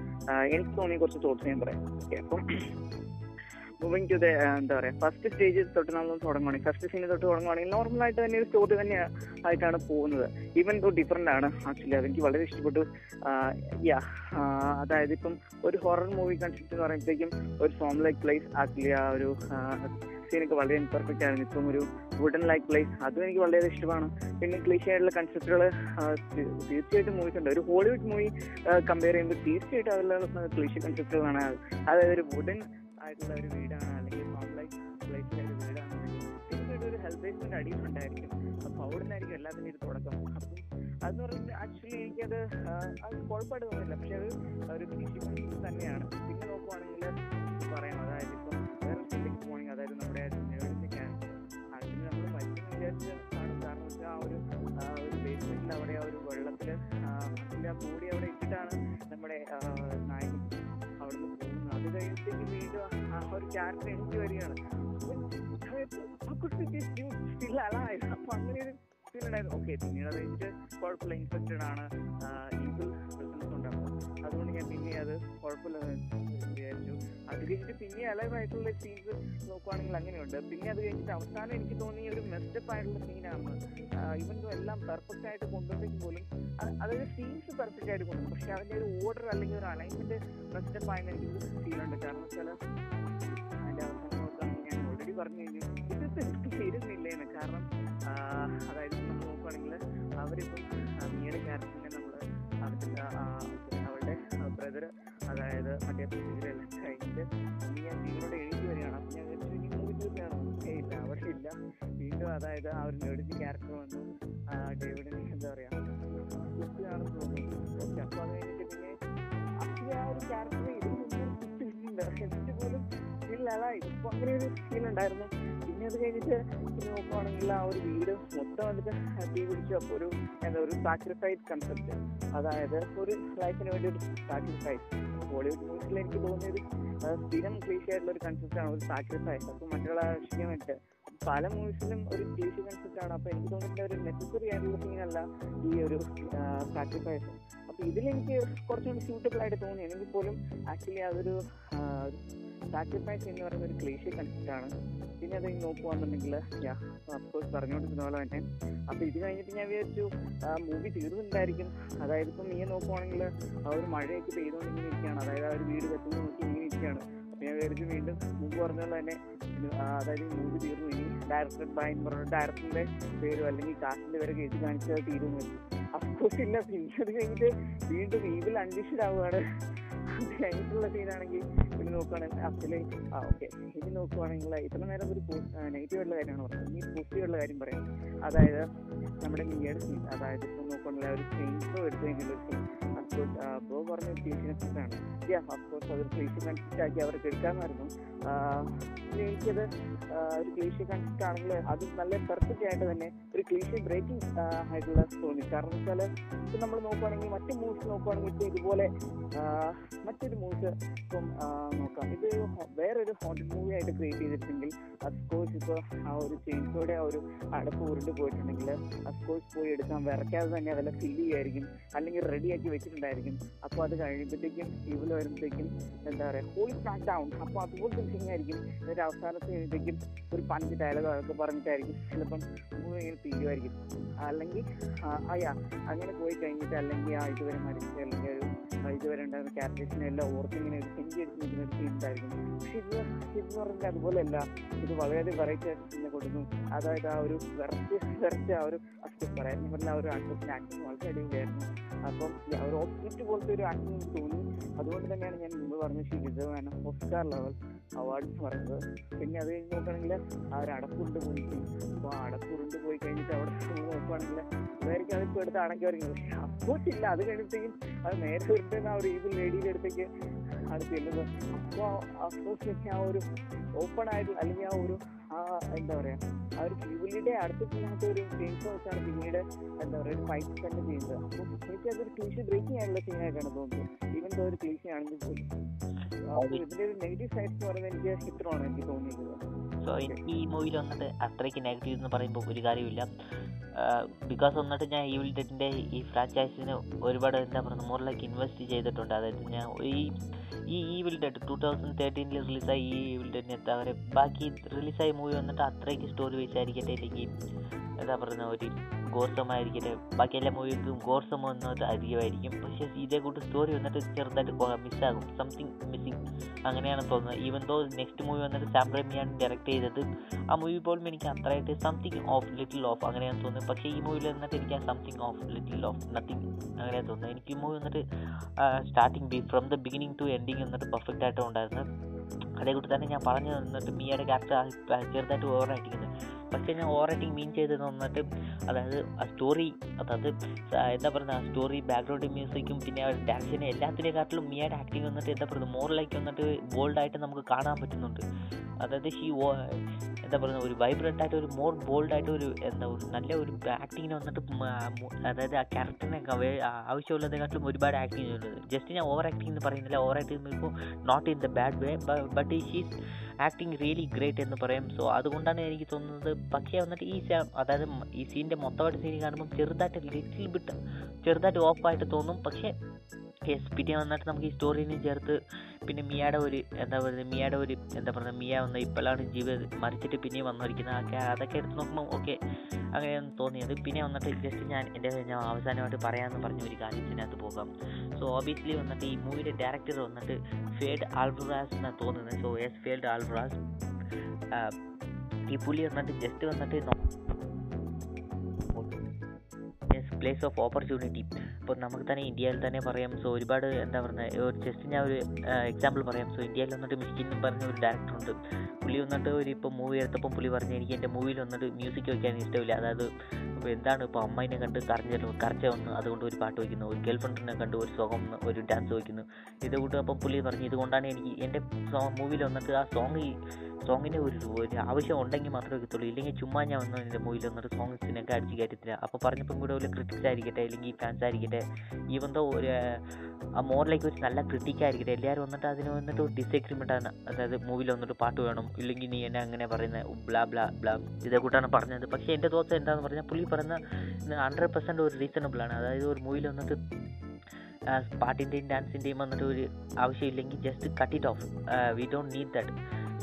എനിക്ക് തോന്നിയ കുറച്ച് തോട്ട്സ് ഞാൻ പറയാം. ഓക്കെ അപ്പം മൂവിങ് ടു ദ എന്താ പറയുക ഫസ്റ്റ് സ്റ്റേജിൽ തൊട്ട് നമ്മൾ തുടങ്ങുകയാണെങ്കിൽ ഫസ്റ്റ് സീനിൽ തൊട്ട് തുടങ്ങുകയാണെങ്കിൽ നോർമലായിട്ട് തന്നെ ഒരു സ്റ്റോറി തന്നെ ആയിട്ടാണ് പോകുന്നത്. ഈവൻ ദോ ഡിഫറെൻ്റ് ആണ് ആക്ച്വലി അതെനിക്ക് വളരെ ഇഷ്ടപ്പെട്ടു. അതായത് ഇപ്പം ഒരു ഹൊറർ മൂവി കൺസെപ്റ്റ് എന്ന് പറയുമ്പോഴത്തേക്കും ഒരു സോം ലൈക്ക് പ്ലേസ് ആക്ച്വലി ആ ഒരു സീനൊക്കെ വളരെ പെർഫെക്റ്റ് ആയിരുന്നു. ഇപ്പം ഒരു വുഡൻ ലൈക്ക് പ്ലേസ് അതും എനിക്ക് വളരെ ഇഷ്ടമാണ്. പിന്നെ ക്ലീഷായിട്ടുള്ള കൺസെപ്റ്റുകൾ തീർച്ചയായിട്ടും മൂവീസ് ഉണ്ട്. ഒരു ഹോളിവുഡ് മൂവി കമ്പയർ ചെയ്യുമ്പോൾ തീർച്ചയായിട്ടും അതിലുള്ള ക്ലീഷ കൺസെപ്റ്റുകളാണ്. അതായത് ഒരു വുഡൻ ആയിട്ടുള്ള ഒരു വീടാണ് അല്ലെങ്കിൽ കോംപ്ലക്സ് പ്ലേസിലെ ഒരു വീടാണെന്നുണ്ടെങ്കിൽ തീർച്ചയായിട്ടും ഒരു ഹെൽത്ത് ബേസിൻ്റെ അടിയിലുണ്ടായിരിക്കും. അപ്പോൾ അവിടെ നിന്നായിരിക്കും എല്ലാത്തിനും ഒരു തുടക്കം. അപ്പം അതെന്ന് പറഞ്ഞാൽ ആക്ച്വലി എനിക്കത് അത് കുഴപ്പമായിട്ട് തോന്നില്ല. പക്ഷെ അത് ഒരു കൃഷിപ്പണി തന്നെയാണ്. പിന്നെ നോക്കുവാണെങ്കിൽ പറയണം അതായത് ഇപ്പം വേറെ സ്ഥലത്തേക്ക് പോകണമെങ്കിൽ അതായത് നമ്മുടെ ക്യാൻസർ ആണ്. കാരണം വെച്ചാൽ ആ ഒരു ബേസ്മെന്റിൽ അവിടെ ആ ഒരു വെള്ളത്തിൽ കൂടി അവിടെ ഇട്ടിട്ടാണ് നമ്മുടെ നായകൻ അവിടെ നിന്ന് പോകുന്നത്. അത് കഴിഞ്ഞിട്ട് വീണ്ടും ആ ഒരു ക്യാരക്ടർ എനിക്ക് വരികയാണ്. അപ്പൊ അങ്ങനെ ഒരു ഫീൽ ഉണ്ടായിരുന്നു. ഓക്കെ, പിന്നീട് അത് എനിക്ക് കുഴപ്പമില്ല, ഇൻഫെക്റ്റഡ് ആണ്, ഈഗിൾ പ്രസൻസ് ഉണ്ടാകും, അതുകൊണ്ട് ഞാൻ പിന്നെ അത് കുഴപ്പമില്ല വിചാരിച്ചു. അത് കഴിഞ്ഞിട്ട് പിന്നെ അലൈവ് ആയിട്ടുള്ള സീൻസ് നോക്കുവാണെങ്കിൽ അങ്ങനെയുണ്ട്. പിന്നെ അത് കഴിഞ്ഞിട്ട് അവസാനം എനിക്ക് തോന്നിയ ഒരു മെസ്റ്റപ്പ് ആയിട്ടുള്ള സീനാണ്. ഇവൻതോ എല്ലാം പെർഫെക്റ്റ് ആയിട്ട് കൊണ്ടുവന്നെങ്കിൽ പോലും അതായത് സീൻസ് പെർഫെക്റ്റ് ആയിട്ട് കൊണ്ടുവന്നു, പക്ഷെ അതിൻ്റെ ഒരു ഓർഡർ അല്ലെങ്കിൽ ഒരു അലൈൻമെന്റ് മെസ്റ്റപ്പ് ആയെന്ന് എനിക്ക് ഫീൽ ഉണ്ട്. കാരണം വെച്ചാൽ അതിൻ്റെ അവസാനം നോക്കുകയാണെങ്കിൽ ഞാൻ ഓൾറെഡി പറഞ്ഞു കഴിഞ്ഞു ഇത് ശരിയെന്നില്ലേന്ന്. കാരണം അതായത് നമ്മൾ നോക്കുകയാണെങ്കിൽ അവരിപ്പം മീയുടെ ക്യാരക്ടറിനെ നമ്മൾ അവളുടെ ബ്രദർ അതായത് അദ്ദേഹത്തിനെല്ലാം കഴിഞ്ഞിട്ട് ഞാൻ ജീവനോട് എഴുതി വരികയാണ്. അപ്പം ഞാൻ വിചാരിച്ചു ഈ മൂവി തീർച്ചയാണ് ഇല്ല പക്ഷേ ഇല്ല, വീണ്ടും അതായത് ആ ഒരു നെടുത്തി ക്യാരക്ടർ വന്നു ഡേവിഡിന് എന്താ പറയുക തീർച്ചയാണെന്ന് തോന്നുന്നു. പക്ഷെ അപ്പോൾ അത് കഴിഞ്ഞിട്ട് പിന്നെ അച്ഛനെ ആ ഒരു ക്യാരക്ടർ ഇതിലുണ്ട്, പക്ഷെ എന്നിട്ട് പോലും ഇല്ലല്ല ഇപ്പം അങ്ങനെ ഒരു ഫീലുണ്ടായിരുന്നു. പിന്നെ അത് കഴിഞ്ഞിട്ട് നോക്കുവാണെങ്കിൽ ആ ഒരു വീട് മൊത്തം എടുത്ത് തീ പിടിച്ചു. അപ്പോൾ ഒരു എന്താ ഒരു സാക്രിഫൈസ് കൺസെപ്റ്റ്, അതായത് ഒരു ലൈഫിന് വേണ്ടി ഒരു സാക്രിഫൈസ്. ഹോളിവുഡ് മൂവീസിൽ എനിക്ക് തോന്നിയത് സ്ഥിരം ക്ലീഷായിട്ടുള്ള ഒരു കൺസെപ്റ്റാണ് ഒരു സാക്രിഫൈസ്. അപ്പോൾ മറ്റുള്ള വിഷയമായിട്ട് പല മൂവീസിലും ഒരു ക്ലീഷ് കൺസെപ്റ്റാണ്. അപ്പോൾ എനിക്ക് തോന്നിയിട്ട് ഒരു നെസസറി ആയിട്ടുള്ള സീനല്ല ഈ ഒരു സാക്രിഫൈസ്. അപ്പോൾ ഇതിലെനിക്ക് കുറച്ചുകൂടി സ്യൂട്ടബിൾ ആയിട്ട് തോന്നി. എങ്കിൽ പോലും ആക്ച്വലി അതൊരു സാക്രിഫൈസ് എന്ന് പറയുന്ന ഒരു ക്ലീഷ് കൺസെപ്റ്റാണ്. പിന്നെ അത് നോക്കുകയാണെന്നുണ്ടെങ്കിൽ അഫ്കോഴ്സ് പറഞ്ഞുകൊണ്ടിരുന്ന പോലെ തന്നെ. അപ്പോൾ ഇത് കഴിഞ്ഞിട്ട് ഞാൻ വിചാരിച്ചു മൂവി തീർന്നിട്ടുണ്ടായിരിക്കും. അതായത് ഇപ്പം നീ നോക്കുവാണെങ്കിൽ ആ ഒരു മഴയൊക്കെ പെയ്തുകൊണ്ടിങ്ങനെ ഇരിക്കുകയാണ്, അതായത് ആ ഒരു വീട് കെട്ടുമ്പോൾ നോക്കി ഇങ്ങനെ ഇരിക്കുകയാണ്. അപ്പോൾ ഞാൻ വിചാരിച്ചു വീണ്ടും മുമ്പ് പറഞ്ഞ പോലെ തന്നെ അതായത് മൂവി തീർന്നു, ഇനി ഡയറക്ടഡ് ബൈ എന്ന് പറഞ്ഞ ഡയറക്ടറിൻ്റെ പേരോ അല്ലെങ്കിൽ കാസ്റ്റിൻ്റെ പേരൊക്കെ എഴുതി കാണിച്ചത് തീരുന്നു. അഫ്കോഴ്സ് ഇല്ല. പിന്നെ അത് കഴിഞ്ഞിട്ട് വീണ്ടും ഈവിൽ അൺഡിഷ്ഡ് ആവുകയാണ്. കഴിഞ്ഞിട്ടുള്ള സീനാണെങ്കിൽ പിന്നെ നോക്കുകയാണെങ്കിൽ അഫ്സൽ ഓക്കെ ഇനി നോക്കുവാണെങ്കിൽ ഇത്ര നേരം ഒരു നെഗറ്റീവുള്ള കാര്യമാണ് പറഞ്ഞത്, ഈ പോസിറ്റീവുള്ള കാര്യം പറയാം. അതായത് നമ്മുടെ മീയുടെ സീൻ, അതായത് ഇപ്പം നോക്കുകയാണെങ്കിൽ ഒരു സെയിൻസോ എടുത്തു കഴിഞ്ഞുള്ള ഒരു സീൻ അഫ്കോഴ്സ് ബോ പറഞ്ഞ ക്ലീഷ് കൺസെപ്റ്റാണ്. അഫ്കോഴ്സ് അതൊരു ക്ലീഷ് കൺസെപ്റ്റ് ആക്കി അവർക്ക് എടുക്കാമായിരുന്നു. എനിക്കത് ഒരു ക്ലീഷ് കൺസെപ്റ്റ് ആണെങ്കിൽ അത് നല്ല പെർഫെക്റ്റ് ആയിട്ട് തന്നെ ഒരു ക്ലീഷ് ബ്രേക്കിംഗ് ആയിട്ടുള്ള തോന്നി. കാരണം വെച്ചാൽ ഇപ്പം നമ്മൾ നോക്കുകയാണെങ്കിൽ മറ്റു മൂവ്സ് നോക്കുകയാണെങ്കിൽ ഇപ്പം ഇതുപോലെ മറ്റൊരു മൂവ്സ് ഇപ്പം നോക്കാം. ഇത് വേറൊരു ഹോണ്ടഡ് മൂവി ആയിട്ട് ക്രിയേറ്റ് ചെയ്തിട്ടുണ്ടെങ്കിൽ അഫ്കോഴ്സ് ഇപ്പോൾ ആ ഒരു ചെയിൻസോടെ ആ ഒരു അടപ്പ് ഉരുണ്ട് പോയിട്ടുണ്ടെങ്കിൽ അഫ്കോഴ്സ് പോയി എടുക്കാൻ വിറയ്ക്കാതെ തന്നെ അതെല്ലാം ഫീൽ ചെയ്യുമായിരിക്കും, അല്ലെങ്കിൽ റെഡിയാക്കി വെച്ചിട്ടുണ്ടായിരിക്കും. അപ്പോൾ അത് കഴിയുമ്പോഴത്തേക്കും ഇവിടെ വരുമ്പോഴത്തേക്കും എന്താ പറയുക ഹോൾ ക്രാക്ക് ഡൗൺ. അപ്പോൾ അതുപോലെ തന്നെ സിംഗായിരിക്കും ഒരു അവസാനത്തെ എഴുതേക്കും ഒരു പഞ്ച് ഡയലോഗോ അതൊക്കെ പറഞ്ഞിട്ടായിരിക്കും ചിലപ്പം മൂവി ഇങ്ങനെ തീരുമായിരിക്കും. അല്ലെങ്കിൽ അയ്യാ അങ്ങനെ പോയി കഴിഞ്ഞിട്ട് അല്ലെങ്കിൽ ആ ഇതുവരെ മരിച്ചിട്ട് അല്ലെങ്കിൽ ഒരു ഇതുവരെ ഉണ്ടായിരുന്ന ക്യാരക്ടേഴ്സിനെ എല്ലാം ഓർത്തിങ്ങനെ ഒരു സെഞ്ചി അടിച്ച് നിൽക്കുന്ന ഒരു ഫീൽഡായിരിക്കും. പക്ഷെ ഇത് പറഞ്ഞാൽ അതുപോലെയല്ല, ഇത് വളരെ വെറൈറ്റി ആയിട്ട് തന്നെ കൊടുക്കും. അതായത് ആ ഒരു വെറച്ച് ആ ഒരു അക്സെപ്റ്റ് പറയാമെന്ന് പറഞ്ഞാൽ ആ ഒരു ആക്ടേഴ്സിൻ്റെ ആക്ടിങ് വളരെ അടിപൊളിയായിരുന്നു. അപ്പം ഒരു ഓപ്പോസിറ്റ് പോലത്തെ ഒരു ആക്ടിങ് എനിക്ക് തോന്നി. അതുകൊണ്ട് തന്നെയാണ് ഞാൻ മുമ്പ് പറഞ്ഞ ഷിരിത് വേണം ഓസ്കാർ ലെവൽ അവാർഡ് എന്ന് പറയുന്നത്. പിന്നെ അത് കഴിഞ്ഞ് നോക്കുകയാണെങ്കിൽ ആ ഒരു അടപ്പുരുണ്ട് പോയിരിക്കും. അപ്പോൾ ആ അടപ്പുരുണ്ട് പോയി കഴിഞ്ഞിട്ട് അവിടെ നമ്മൾ നോക്കുകയാണെങ്കിൽ വേറെക്ക് അതിപ്പോൾ എടുത്ത് അടയ്ക്കുമായിരിക്കും. പക്ഷേ അപ്പോസില്ല, അത് കഴിഞ്ഞിട്ടേക്കും അത് നേരെ വരുന്ന ആ ഒരു ഈവിൽ ലേഡിയുടെ അടുത്തേക്ക് അത് ചെല്ലുന്നത്. അപ്പോൾ അപ്പോസിലേക്ക് ആ ഒരു ഓപ്പൺ ആയിട്ട് അല്ലെങ്കിൽ ആ ഒരു എന്താ പറയുക ആ ഒരു ഈവിലിയുടെ അടുത്ത് പിന്നാത്ത ഒരു ഗെയിംസ് വെച്ചാണ് പിന്നീട് എന്താ പറയുക ഒരു ഫൈറ്റ് തന്നെ ചെയ്യുന്നത്. അപ്പോൾ എനിക്കതൊരു ക്ലീഷ് ബ്രേക്കിംഗ് ആയിട്ടുള്ള സീനായിട്ടാണ് തോന്നുന്നത്. ഈവൻ ഒരു ക്ലീഷ് ആണെങ്കിൽ പോലും ഇതിൻ്റെ ഒരു നെഗറ്റീവ് സൈഡ് എന്ന് പറയുന്നത് എനിക്ക് ഇത്രമാണ് എനിക്ക് തോന്നിയിട്ടുള്ളത്. സോ എനിക്ക് ഈ മൂവിയിൽ വന്നിട്ട് അത്രയ്ക്ക് നെഗറ്റീവ് എന്ന് പറയുമ്പോൾ ഒരു കാര്യമില്ല. ബിക്കോസ് വന്നിട്ട് ഞാൻ ഈവിൽ ഡെഡിൻ്റെ ഈ ഫ്രാഞ്ചൈസിന് ഒരുപാട് എന്താ പറയുക മോറിലേക്ക് ഇൻവെസ്റ്റ് ചെയ്തിട്ടുണ്ട്. അതായത് ഞാൻ ഈ ഈവിൽ ഡെഡ് 2013 റിലീസായി ഈ ഈവിൽ ഡെഡിന് എത്താൻ വരെ ബാക്കി റിലീസായ മൂവി വന്നിട്ട് അത്രയ്ക്ക് സ്റ്റോറി വൈസ് ആയിരിക്കട്ടെ അല്ലെങ്കിൽ എന്താ പറയുക ഒരു ഗോർസമായിരിക്കട്ടെ ബാക്കി എല്ലാ മൂവിക്കും ഗോർസം വന്നത് അധികമായിരിക്കും. പക്ഷേ ഇതേ കൂട്ട് സ്റ്റോറി വന്നിട്ട് ചെറുതായിട്ട് മിസ്സാകും, സംതിങ് മിസ്സിങ് അങ്ങനെയാണ് തോന്നുന്നത്. ഈവൻ ദോ നെക്സ്റ്റ് മൂവി വന്നിട്ട് സാം റെമിയാണ് ഡയറക്റ്റ് ചെയ്തത്, ആ മൂവി പോലും എനിക്ക് അത്രയായിട്ട് സംതിങ് ഓഫ് ലിറ്റിൽ ഓഫ് അങ്ങനെയാണ് തോന്നുന്നത്. പക്ഷേ ഈ മൂവിയിൽ വന്നിട്ട് എനിക്ക് ആ something of little of nothing അങ്ങനെയാണ് തോന്നുന്നത്. എനിക്ക് ഈ മൂവി വന്നിട്ട് starting from the beginning to ending വന്നിട്ട് പെർഫെക്റ്റ് ആയിട്ട് ഉണ്ടായിരുന്നത്. അതേക്കൂട്ട് തന്നെ ഞാൻ പറഞ്ഞു തന്നിട്ട് മീയുടെ ക്യാരക്ടർ ചെറുതായിട്ട് ഓവർ ആയിട്ടിരിക്കുന്നത്. പക്ഷേ ഞാൻ ഓവർ ആയിട്ടിങ് മീൻ ചെയ്തത് വന്നിട്ട് അതായത് ആ സ്റ്റോറി അതായത് എന്താ പറയുക ആ സ്റ്റോറി ബാക്ക്ഗ്രൗണ്ട് മ്യൂസിക്കും പിന്നെ ഡാൻസിനും എല്ലാത്തിനേക്കാട്ടിലും മീയുടെ ആക്ടിങ് വന്നിട്ട് എന്താ പറയുക മോറിലേക്ക് വന്നിട്ട് ബോൾഡായിട്ട് നമുക്ക് കാണാൻ പറ്റുന്നുണ്ട്. അതായത് ഷീ എന്താ പറയുക, ഒരു വൈബ്രൻ്റ് ആയിട്ട് ഒരു മോർ ബോൾഡായിട്ട് ഒരു എന്താ നല്ല ഒരു ആക്ടിങ്ങിന് വന്നിട്ട്, അതായത് ആ ക്യാരക്ടറിനെ ആവശ്യമുള്ളതിനെക്കാട്ടിലും ഒരുപാട് ആക്ടിങ് ചെയ്യുന്നത്. ജസ്റ്റ് ഞാൻ ഓവർ ആക്ടിങ് എന്ന് പറയുന്നില്ല, ഓവർ ആക്ടിങ് ഇപ്പോൾ not in the bad way, but she's acting really great എന്ന് പറയാം. സോ അതുകൊണ്ടാണ് എനിക്ക് തോന്നുന്നത്. പക്ഷേ വന്നിട്ട് ഈ അതായത് ഈ സീനിൻ്റെ മൊത്തമായിട്ട് സീൻ കാണുമ്പോൾ ചെറുതായിട്ട് ലിറ്റിൽ ബിറ്റ് ചെറുതായിട്ട് ഓഫായിട്ട് തോന്നും. പക്ഷേ പിന്നെ വന്നിട്ട് നമുക്ക് ഈ സ്റ്റോറിനെ ചേർത്ത് പിന്നെ മിയയുടെ ഒരു മിയ വന്ന ഇപ്പോഴാണ് ജീവിതം മരിച്ചിട്ട് പിന്നെയും വന്നിരിക്കുന്നത്, അതൊക്കെ എടുത്ത് നോക്കുമ്പോൾ ഓക്കെ അങ്ങനെയൊന്നും തോന്നിയത്. പിന്നെ വന്നിട്ട് ജസ്റ്റ് ഞാൻ അവസാനമായിട്ട് പറയാമെന്ന് പറഞ്ഞ ഒരു കാര്യത്തിനകത്ത് പോകാം. സോ ഓബിയസ്ലി വന്നിട്ട് ഈ മൂവിയുടെ ഡയറക്ടർ വന്നിട്ട് ഫേഡ് ആൽബ്രാസ് എന്നാണ് തോന്നുന്നത്. സോ എസ് ഫേഡ് ആൽബ്രാസ് ഈ പുള്ളി വന്നിട്ട് ജസ്റ്റ് വന്നിട്ട് പ്ലേസ് ഓഫ് ഓപ്പർച്യൂണിറ്റി അപ്പോൾ നമുക്ക് തന്നെ ഇന്ത്യയിൽ തന്നെ പറയാം. സോ ഒരുപാട് എന്താ പറയുക, ഒരു ജസ്റ്റ് ഞാൻ ഒരു എക്സാമ്പിൾ പറയാം. സോ ഇന്ത്യയിൽ വന്നിട്ട് മിസ്കിൻ എന്ന് പറഞ്ഞ ഒരു ഡയറക്ടറുണ്ട്. പുള്ളി വന്നിട്ട് ഒരു ഇപ്പോൾ മൂവി എടുത്തപ്പോൾ പുള്ളി പറഞ്ഞ് എനിക്ക് എൻ്റെ മൂവിയിൽ വന്നിട്ട് മ്യൂസിക് വയ്ക്കാൻ ഇഷ്ടമില്ല, അതായത് ഇപ്പോൾ എന്താണ് ഇപ്പോൾ അമ്മേനെ കണ്ട് കരച്ച വന്ന് അതുകൊണ്ട് ഒരു പാട്ട് വയ്ക്കുന്നു, ഒരു ഗേൾ ഫ്രണ്ടിനെ കണ്ട് ഒരു സോങ് ഒരു ഡാൻസ് വയ്ക്കുന്നു, ഇതുകൊണ്ട് അപ്പം പുള്ളി പറഞ്ഞു ഇതുകൊണ്ടാണ് എനിക്ക് എൻ്റെ മൂവിയിൽ വന്നിട്ട് ആ സോങ്ങിൻ്റെ ഒരു ആവശ്യം ഉണ്ടെങ്കിൽ മാത്രമേ വയ്ക്കത്തുള്ളൂ, ഇല്ലെങ്കിൽ ചുമ്മാ ഞാൻ വന്ന് എൻ്റെ മൂവിയിൽ വന്നിട്ട് സോങ്സിനൊക്കെ അടിച്ച് കയറ്റത്തില്ല. അപ്പോൾ പറഞ്ഞപ്പം കൂടെ ഒരു ക്രിറ്റിക്സ് ആയിരിക്കട്ടെ അല്ലെങ്കിൽ ഫാൻസ് ആയിരിക്കട്ടെ, ഈവന്തോ ഒരു മോറിലേക്ക് ഒരു നല്ല ക്രിറ്റിക്കായിരിക്കട്ടെ, എല്ലാവരും വന്നിട്ട് അതിന് വന്നിട്ട് ഒരു ഡിസഗ്രിമെൻ്റാണ്. അതായത് മൂവിയിൽ വന്നിട്ട് പാട്ട് വേണം, ഇല്ലെങ്കിൽ നീ എന്നെ അങ്ങനെ പറയുന്നത് ബ്ലാ ബ്ലാ ബ്ലാ ഇതേ കൂട്ടാണ് പറഞ്ഞത്. പക്ഷേ എൻ്റെ തോട്ട്സ് എന്താണെന്ന് പറഞ്ഞാൽ പുള്ളി പറയുന്ന 100% ഒരു റീസണബിളാണ്. അതായത് ഒരു മൂവിയിൽ വന്നിട്ട് പാട്ടിൻ്റെയും ഡാൻസിൻ്റെയും വന്നിട്ട് ഒരു ആവശ്യമില്ലെങ്കിൽ just cut it off, we don't need that.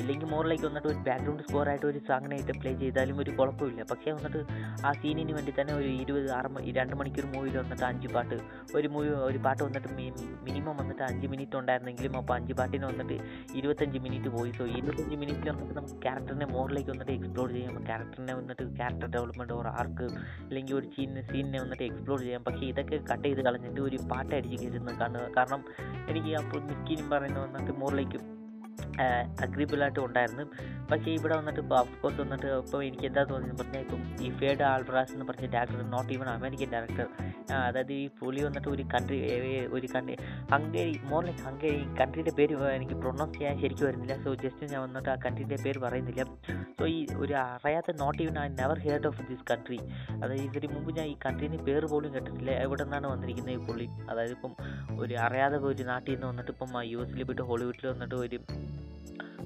ഇല്ലെങ്കിൽ മോറിലേക്ക് വന്നിട്ട് ഒരു ബാക്ക്ഗ്രൗണ്ട് സ്കോറായിട്ട് ഒരു സാങ്ങിനായിട്ട് പ്ലേ ചെയ്താലും ഒരു കുഴപ്പമില്ല. പക്ഷേ വന്നിട്ട് ആ സീനിന് വേണ്ടി തന്നെ ഒരു 2 മണിക്കൂർ മൂവിയിൽ വന്നിട്ട് 5 പാട്ട് ഒരു പാട്ട് വന്നിട്ട് മിനിമം വന്നിട്ട് 5 മിനിറ്റ് ഉണ്ടായിരുന്നെങ്കിലും അപ്പോൾ 5 പാട്ടിന് വന്നിട്ട് 25 മിനിറ്റ് പോയി. സോ 25 മിനിറ്റിൽ വന്നിട്ട് നമുക്ക് ക്യാരക്ടറിനെ മോറിലേക്ക് വന്നിട്ട് എക്സ്പ്ലോർ ചെയ്യാം, ക്യാരക്ടറിനെ വന്നിട്ട് ക്യാരക്ടർ ഡെവലപ്മെൻറ്റ് ഓർ ആർക്ക് അല്ലെങ്കിൽ ഒരു സീനിനെ വന്നിട്ട് എക്സ്പ്ലോർ ചെയ്യാം. പക്ഷേ ഇതൊക്കെ കട്ട് ചെയ്ത് കളഞ്ഞിട്ട് ഒരു പാട്ട് അടിച്ച് കയറ്റുന്നത് കാണുക. കാരണം എനിക്ക് അപ്പോൾ മിസ്കിനും പറയുന്നത് വന്നിട്ട് മോറിലേക്ക് അഗ്രിബിളായിട്ട് ഉണ്ടായിരുന്നു. പക്ഷേ ഇവിടെ വന്നിട്ട് ഇപ്പോൾ അഫ്കോഴ്സ് വന്നിട്ട് ഇപ്പോൾ എനിക്ക് എന്താ തോന്നിയെന്ന് പറഞ്ഞാൽ ഇപ്പം ഈ ഫേഡ് ആൽബ്രാസ് എന്ന് പറഞ്ഞ director not even American director, അതായത് ഈ പുള്ളി വന്നിട്ട് ഒരു country Hungary, more like Hungary കൺട്രിയുടെ പേര് എനിക്ക് പ്രൊണൗൺസ് ചെയ്യാൻ ശരിക്കും വരുന്നില്ല. സോ ജസ്റ്റ് ഞാൻ വന്നിട്ട് ആ കൺട്രിയുടെ പേര് പറയുന്നില്ല. സോ ഈ ഒരു അറിയാത്ത not even I never heard of this country, അതായത് ഇതിന് മുമ്പ് ഞാൻ ഈ കൺട്രീൻ്റെ പേര് പോലും കേട്ടിട്ടില്ല. എവിടെ നിന്നാണ് വന്നിരിക്കുന്നത് ഈ പുള്ളി? അതായത് ഇപ്പം ഒരു അറിയാതെ ഒരു നാട്ടിൽ നിന്ന് വന്നിട്ട് ഇപ്പം യു എസിൽ പോയിട്ട് ഹോളിവുഡിൽ വന്നിട്ട്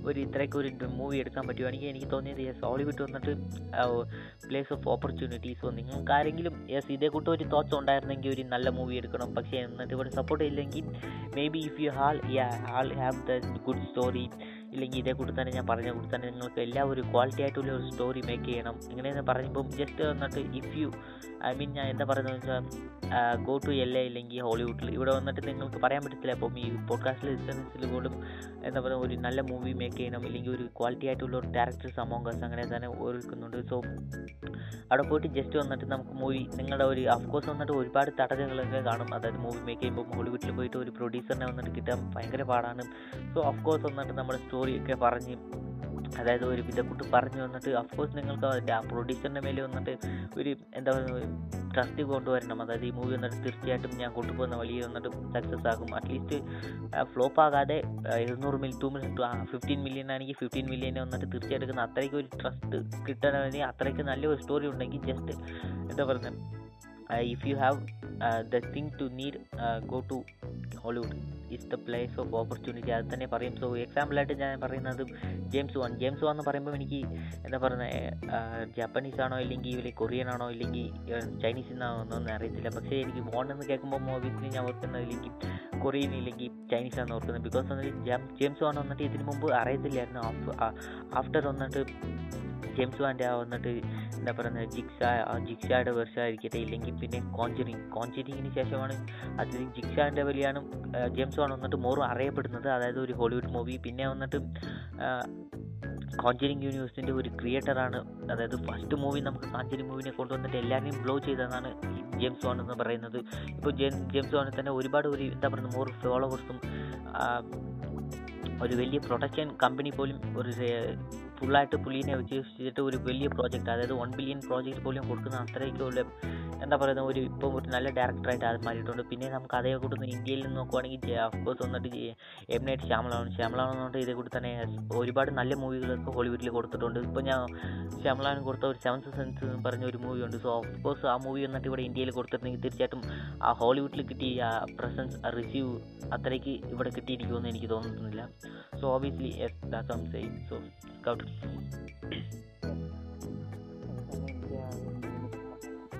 ഒരു ഇത്രയൊക്കെ ഒരു മൂവി എടുക്കാൻ പറ്റുവാണെങ്കിൽ എനിക്ക് തോന്നിയത് യെസ് ഹോളിവുഡ് വന്നിട്ട് പ്ലേസ് ഓഫ് ഓപ്പർച്യൂണിറ്റീസ്. സോ നിങ്ങൾക്ക് ആരെങ്കിലും യെസ് ഇതേ കൂട്ടം ഒരു തോട്ട്സ് ഉണ്ടായിരുന്നെങ്കിൽ ഒരു നല്ല മൂവി എടുക്കണം, പക്ഷേ എന്നിട്ട് ഇവിടെ സപ്പോർട്ട് ചെയ്യില്ലെങ്കിൽ maybe if you all have the good story, ഇല്ലെങ്കിൽ ഇതേ കൂടി തന്നെ ഞാൻ പറഞ്ഞ കൂടി തന്നെ നിങ്ങൾക്ക് എല്ലാ ഒരു ക്വാളിറ്റി ആയിട്ടുള്ള ഒരു സ്റ്റോറി മേക്ക് ചെയ്യണം. ഇങ്ങനെയെന്ന് പറയുമ്പം ജസ്റ്റ് വന്നിട്ട് ഇഫ് യു ഐ മീൻ ഞാൻ എന്താ പറയുന്നത് വെച്ചാൽ ഗോ ടു എൽ എ ഇല്ലെങ്കിൽ ഹോളിവുഡിൽ ഇവിടെ വന്നിട്ട് നിങ്ങൾക്ക് പറയാൻ പറ്റത്തില്ല. അപ്പം ഈ പോഡ്കാസ്റ്റിൽ ലിസണേഴ്സിൽ പോലും എന്താ പറയുക ഒരു നല്ല മൂവി മേക്ക് ചെയ്യണം, ഇല്ലെങ്കിൽ ഒരു ക്വാളിറ്റി ആയിട്ടുള്ള ഒരു ഡയറക്ടേഴ്സ് അമോംഗസ് അങ്ങനെ തന്നെ ഒരുക്കുന്നുണ്ട്. സോ അവിടെ പോയിട്ട് ജസ്റ്റ് വന്നിട്ട് നമുക്ക് മൂവി നിങ്ങളുടെ ഒരു അഫ്കോഴ്സ് വന്നിട്ട് ഒരുപാട് തടകങ്ങളൊക്കെ കാണും. അതായത് മൂവി മേക്ക് ചെയ്യുമ്പോൾ ഹോളിവുഡിൽ പോയിട്ട് ഒരു പ്രൊഡ്യൂസറിനെ വന്നിട്ട് കിട്ടാൻ ഭയങ്കര പാടാണ്. സോ അഫ്കോഴ്സ് വന്നിട്ട് നമ്മുടെ സ്റ്റോറിയൊക്കെ പറഞ്ഞ് അതായത് ഒരു വിധക്കൂട്ട് പറഞ്ഞു വന്നിട്ട് അഫ്കോഴ്സ് നിങ്ങൾക്ക് അതിൻ്റെ ആ പ്രൊഡ്യൂസറിൻ്റെ മേലെ വന്നിട്ട് ഒരു എന്താ പറയുക ട്രസ്റ്റ് കൊണ്ടുവരണം. അതായത് ഈ മൂവി വന്നിട്ട് തീർച്ചയായിട്ടും ഞാൻ കൊണ്ടുപോകുന്ന വഴിയിൽ വന്നിട്ട് സക്സസ് ആകും, അറ്റ്ലീസ്റ്റ് ഫ്ലോപ്പ് ആകാതെ 15 മില്യൺ ആണെങ്കിൽ 15 മില്യനെ വന്നിട്ട് തീർച്ചയായിട്ടും അത്രയ്ക്ക് ഒരു ട്രസ്റ്റ് കിട്ടണമെങ്കിൽ അത്രയ്ക്ക് നല്ലൊരു സ്റ്റോറി ഉണ്ടെങ്കിൽ ജസ്റ്റ് എന്താ പറയുക if you have the thing to need go to Hollywood is the place of opportunity അത് തന്നെ പറയും. സോ എക്സാമ്പിൾ ആയിട്ട് ഞാൻ പറയുന്നത് ജെയിംസ് വാൻ എന്ന് പറയുമ്പോൾ എനിക്ക് എന്താ പറയുന്നത് ജാപ്പനീസ് ആണോ ഇല്ലെങ്കിൽ കൊറിയൻ ആണോ ഇല്ലെങ്കിൽ ചൈനീസ് എന്നാണോ എന്നൊന്നും അറിയത്തില്ല. പക്ഷേ എനിക്ക് വാൻ എന്ന് കേൾക്കുമ്പോൾ മൂവീസിൽ ഞാൻ ഓർക്കുന്നത് എനിക്ക് കൊറിയൻ ഇല്ലെങ്കിൽ ചൈനീസാണെന്ന് ഓർക്കുന്നത്. ബിക്കോസ് ജെയിംസ് വാൻ വന്നിട്ട് ഇതിനു മുമ്പ് അറിയത്തില്ലായിരുന്നു. ആഫ്റ്റർ വന്നിട്ട് ജെയിംസ് വാൻ്റെ വന്നിട്ട് എന്താ പറയുക ജിക്സായുടെ വെർഷായിരിക്കട്ടെ ഇല്ലെങ്കിൽ പിന്നെ കോൺജറിങ്ങിന് ശേഷമാണ് അതിൽ ജിക്സാൻ്റെ വലിയാണ് ജെയിംസ് വാൻ വന്നിട്ട് മോറും അറിയപ്പെടുന്നത്. അതായത് ഒരു ഹോളിവുഡ് മൂവി പിന്നെ വന്നിട്ട് കോൺജറിങ് യൂണിവേഴ്സിൻ്റെ ഒരു ക്രിയേറ്ററാണ്. അതായത് ഫസ്റ്റ് മൂവി നമുക്ക് കോൺജറിങ് മൂവിനെ കൊണ്ടുവന്നിട്ട് എല്ലാവരെയും ബ്ലോ ചെയ്തതാണ് ജെയിംസ് വാൻ എന്ന് പറയുന്നത്. ഇപ്പോൾ ജെയിംസ് വാനിൽ തന്നെ ഒരുപാട് ഒരു എന്താ പറയുക മോർ ഫോളോവേഴ്സും ഒരു വലിയ പ്രൊഡക്ഷൻ കമ്പനി പോലും ഒരു ഫുള്ളായിട്ട് പുള്ളീനെ ഉദ്ദേശിച്ചിട്ട് ഒരു വലിയ പ്രോജക്റ്റ്, അതായത് 1 ബില്യൺ പ്രോജക്റ്റ് പോലും കൊടുക്കുന്ന അത്രയ്ക്ക് ഉള്ള എന്താ പറയുക ഒരു ഇപ്പം ഒരു നല്ല ഡയറക്ടറായിട്ട് അത് മാറിയിട്ടുണ്ട്. പിന്നെ നമുക്ക് അതേ കൂട്ടുന്ന ഇന്ത്യയിൽ നിന്ന് നോക്കുവാണെങ്കിൽ അഫ്കോഴ്സ് വന്നിട്ട് എം നൈറ്റ് ശ്യാമളാൻ വന്നിട്ട് ഇതേ കൂടി തന്നെ ഒരുപാട് നല്ല മൂവികളൊക്കെ ഹോളിവുഡിൽ കൊടുത്തിട്ടുണ്ട്. ഇപ്പോൾ ഞാൻ ശ്യാമളാൻ കൊടുത്ത ഒരു സെവൻത് സെൻസ് എന്ന് പറഞ്ഞ ഒരു മൂവി ഉണ്ട്. സോ അഫ്കോഴ്സ് ആ മൂവി വന്നിട്ട് ഇവിടെ ഇന്ത്യയിൽ കൊടുത്തിട്ടുണ്ടെങ്കിൽ തീർച്ചയായിട്ടും ആ ഹോളിവുഡിൽ കിട്ടിയ ആ പ്രസൻസ് ആ റിസീവ് അത്രയ്ക്ക് ഇവിടെ കിട്ടിയിരിക്കുമെന്ന് എനിക്ക് തോന്നുന്നില്ല. So obviously that's what I am saying. So scout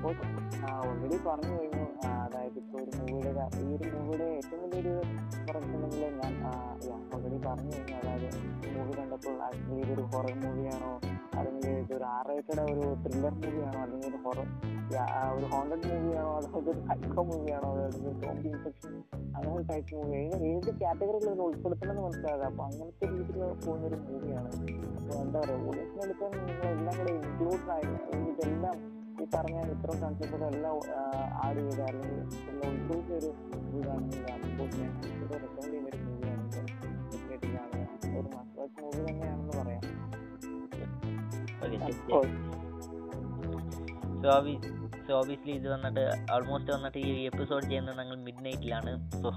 already പറഞ്ഞു കഴിഞ്ഞു. അതായത് ഇപ്പോൾ ഒരു മൂവിയുടെ ഈ ഒരു മൂവിയുടെ ഏറ്റവും വലിയൊരു പ്രശ്നമെങ്കിൽ ഞാൻ ഓൾറെഡി പറഞ്ഞു കഴിഞ്ഞു. അതായത് മൂവി കണ്ടപ്പോൾ ഇതൊരു ഹൊറർ മൂവിയാണോ, അല്ലെങ്കിൽ ഇതൊരു ആറേറ്റഡ് ഒരു ത്രില്ലർ മൂവിയാണോ, അല്ലെങ്കിൽ ഒരു ഹൊറർ ഒരു ഹോണ്ടഡ് മൂവിയാണോ, അതൊരു സൈക്കോ മൂവിയാണോ, അല്ലെങ്കിൽ സോംബി ഇൻഫെക്ഷൻ അങ്ങനെ ടൈപ്പ് മൂവി ഏത് കാറ്റഗറിയിൽ ഒന്ന് ഉൾപ്പെടുത്തണം എന്ന് മനസ്സിലാകുക. അപ്പോൾ അങ്ങനത്തെ രീതിയിൽ പോകുന്നൊരു മൂവിയാണ്. അപ്പോൾ എന്താ പറയുക, ഓഡിയൻസിനെടുക്കാൻ നിങ്ങളെല്ലാം കൂടെ ഇൻക്ലൂഡ് ആയി ഇതെല്ലാം ഈ പറഞ്ഞ ഇത്രയും കൺസെപ്റ്റുകൾ എല്ലാം ആഡ് ചെയ്ത് അല്ലെങ്കിൽ എല്ലാം ഉൾക്കൊള്ളുന്ന ഒരു ഇതാണ്. അപ്പോൾ ഞാൻ റെക്കമെൻഡ് ചെയ്യുന്നൊരു മൂവിയാണ്. ഡെഫിനറ്റിലാണ് ഒരു മസ്റ്റ് മൂവി തന്നെയാണെന്ന് പറയാം. സോ ഓബിയസ്ലി ഇത് വന്നിട്ട് ഓൾമോസ്റ്റ് വന്നിട്ട് ഈ എപ്പിസോഡ് ചെയ്യുന്നത് ഞങ്ങൾ മിഡ് നൈറ്റിലാണ്. So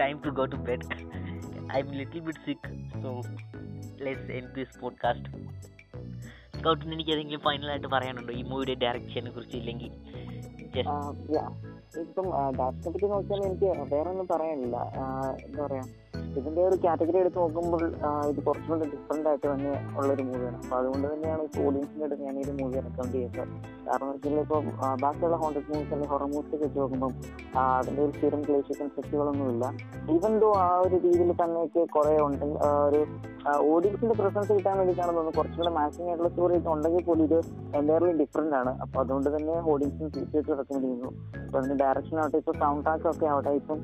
time to go to bed. I'm little bit sick. So let's end this podcast. സ്കൗട്ടിന് എനിക്ക് ഏതെങ്കിലും ഫൈനലായിട്ട് പറയാനുണ്ടോ ഈ മൂവിയുടെ ഡയറക്ഷനെ കുറിച്ച്? ഇല്ലെങ്കിൽ ഇപ്പം ഡയറക്ഷനെ നോക്കിയാൽ എനിക്ക് വേറെ ഒന്നും പറയാനില്ല. എന്താ പറയാ, ഇതിൻ്റെ ഒരു കാറ്റഗറി എടുത്ത് നോക്കുമ്പോൾ ഇത് കുറച്ചും കൂടി ഡിഫറെൻ്റ് ആയിട്ട് തന്നെ ഉള്ളൊരു മൂവിയാണ്. അപ്പോൾ അതുകൊണ്ട് തന്നെയാണ് ഓഡിയൻസിൻ്റെ അടുത്ത് ഞാൻ ഈ ഒരു മൂവി റെക്കമെൻഡ് ചെയ്യുന്നത്. കാരണം എന്ന് വെച്ചാൽ ഇപ്പോൾ ബാക്കിയുള്ള ഹോണ്ടഡ് മൂവീസ് അല്ലെങ്കിൽ ഹൊറർ മൂവീസൊക്കെ വെച്ച് നോക്കുമ്പം അതിൻ്റെ ഒരു സ്ഥിരം ക്ലേശ കൺസെപ്റ്റുകളൊന്നുമില്ല. ഈവൻ ദോ ആ ഒരു രീതിയിൽ തന്നെയൊക്കെ കുറേ ഉണ്ട്. ഒരു ഓഡിയൻസിൻ്റെ പ്രസൻസ് കിട്ടാൻ വേണ്ടിയിട്ടാണ് തോന്നുന്നത്. കുറച്ചും കൂടെ മാച്ചിങ് ആയിട്ടുള്ള സ്റ്റോറി ഉണ്ടെങ്കിൽ പോലും ഇത് എൻ്റയർലി ഡിഫറെൻ്റ് ആണ്. അപ്പോൾ അതുകൊണ്ട് തന്നെ ഓഡിയൻസിന് തീർച്ചയായിട്ടും റെക്കമെൻഡ് ചെയ്യുന്നു. അപ്പോൾ അതിൻ്റെ ഡയറക്ഷൻ ആവട്ടെ, ഇപ്പോൾ സൗണ്ട് ട്രാക്ക് ഒക്കെ ആവട്ടെ, ഇപ്പം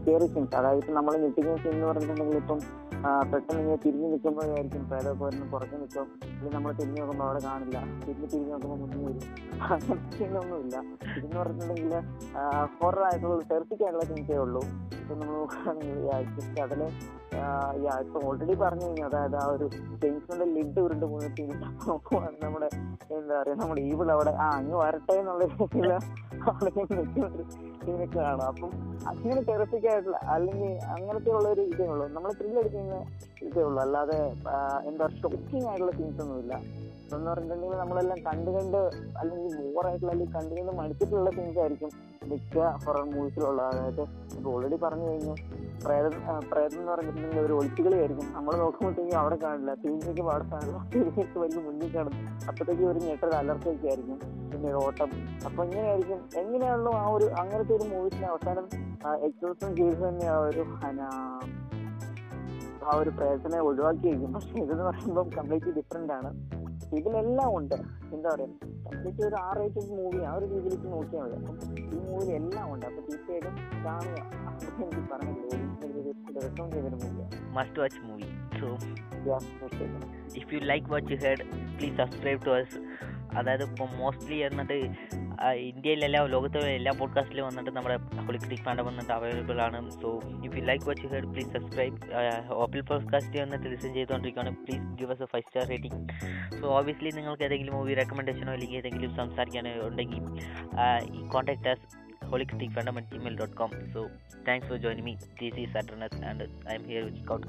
സ്കേറി സീൻസ്, അതായത് ഇപ്പം നമ്മൾ ഞെട്ടിക്കുന്ന സീൻ എന്ന് പറഞ്ഞിട്ടുണ്ടെങ്കിൽ ഇപ്പം പെട്ടെന്ന് ഇങ്ങനെ തിരിഞ്ഞ് നിൽക്കുമ്പോഴായിരിക്കും പേരോ പോരുന്ന പുറത്ത് നിൽക്കും, അല്ലെങ്കിൽ നമ്മൾ തിരിഞ്ഞ് നോക്കുമ്പോൾ അവിടെ കാണില്ല, തിരിഞ്ഞ് നോക്കുമ്പോൾ മുന്നിൽ വരും, അങ്ങനൊന്നുമില്ല. ഇതെന്ന് പറഞ്ഞിട്ടുണ്ടെങ്കിൽ ഹൊറർ ആയിട്ടുള്ള ടെർഫിക്കായിട്ടുള്ള സീൻസേ ഉള്ളൂ. ഇപ്പം നമ്മൾ നോക്കുകയാണെങ്കിൽ അതിൽ ഇപ്പം ഓൾറെഡി പറഞ്ഞു കഴിഞ്ഞാൽ അതായത് ആ ഒരു ജെയിംസിൻ്റെ ലിഡ് ഉരുണ്ട് പോകുന്ന സീൻ നോക്കുവാണ് നമ്മുടെ എന്താ പറയുക നമ്മുടെ ഈവിൾ അവിടെ അങ്ങ് വരട്ടെ എന്നുള്ള രീതിയിൽ അവിടെ നിൽക്കുന്നൊരു സീനൊക്കെ കാണും. അപ്പം അങ്ങനെ ടെറഫിക്കായിട്ടുള്ള അല്ലെങ്കിൽ അങ്ങനത്തെ ഉള്ളൊരു ഇതേ ഉള്ളൂ, നമ്മൾ ത്രില്ലടിക്കുന്ന ഇതേ ഉള്ളൂ. അല്ലാതെ എന്താ ഷോക്കിംഗ് ആയിട്ടുള്ള സീൻസ് ഒന്നുമില്ല. എന്ന് പറഞ്ഞിട്ടുണ്ടെങ്കിൽ നമ്മളെല്ലാം കണ്ടുകണ്ട് അല്ലെങ്കിൽ ബോറായിട്ടുള്ള അല്ലെങ്കിൽ കണ്ടുകണ്ട് മടുത്തിട്ടുള്ള സീൻസായിരിക്കും മിക്ക ഹൊറർ മൂവീസിലുള്ളത്. അതായത് ഇപ്പോൾ ഓൾറെഡി പറഞ്ഞു കഴിഞ്ഞു പ്രേതം എന്ന് പറഞ്ഞിട്ടുണ്ടെങ്കിൽ ഒരു ഒളിച്ചുകളിയായിരിക്കും. നമ്മൾ നോക്കുമ്പോഴത്തേക്കും അവിടെ കാണില്ല, തിരിഞ്ഞേക്ക് അവിടെ കാണില്ല, തിരിഞ്ഞേക്ക് വലിയ മുന്നിൽ കാണും, അപ്പോഴത്തേക്ക് ഒരു ഞെട്ടൽ അലർച്ചയൊക്കെ ആയിരിക്കും, പിന്നെ ഒരു ഓട്ടം. അപ്പോൾ ഇങ്ങനെയായിരിക്കും എങ്ങനെയാണല്ലോ ആ ഒരു അങ്ങനത്തെ ഒരു മൂവീസിന് അവസാനം എക്സോസും ഗീസും തന്നെ ആ ഒരു പ്രേതനെ ഒഴിവാക്കിയിരിക്കും. പക്ഷെ ഇതെന്ന് പറയുമ്പോൾ കംപ്ലീറ്റ്ലി ഡിഫറെൻ്റ് ആണ്. ഇതിലെല്ലാം ഉണ്ട്, എന്താ പറയുക, കംപ്ലീറ്റ് ഒരു ആർ റേറ്റഡ് മൂവി ആ ഒരു രീതിയിലേക്ക് നോക്കിയാൽ മതി. അപ്പം ഈ മൂവിയിൽ എല്ലാം ഉണ്ട്. അപ്പോൾ തീർച്ചയായിട്ടും കാണുക. അതൊക്കെ എനിക്ക് പറഞ്ഞില്ല. അതായത് ഇപ്പോൾ മോസ്റ്റ്ലി എന്നിട്ട് ഇന്ത്യയിലെല്ലാം ലോകത്തുള്ള എല്ലാ പോഡ്കാസ്റ്റിലും വന്നിട്ട് നമ്മുടെ ഹോളി ക്രിറ്റിക് ഫാൻഡം വന്നിട്ട് അവൈലബിൾ ആണ്. So if you like watch you heard please subscribe. Apple podcast വന്നിട്ട് ലിസൺ ചെയ്തുകൊണ്ടിരിക്കുകയാണ്. പ്ലീസ് ഗിവ് അസ് എ 5-സ്റ്റാർ റേറ്റിംഗ്. സോ ഓബിയസ്ലി നിങ്ങൾക്ക് ഏതെങ്കിലും മൂവി റെക്കമെൻഡേഷനോ അല്ലെങ്കിൽ ഏതെങ്കിലും സംസാരിക്കാനോ ഉണ്ടെങ്കിൽ contact us holycriticfandom@gmail.com. So thanks for joining me. This is Saturnus and I am here with Scout.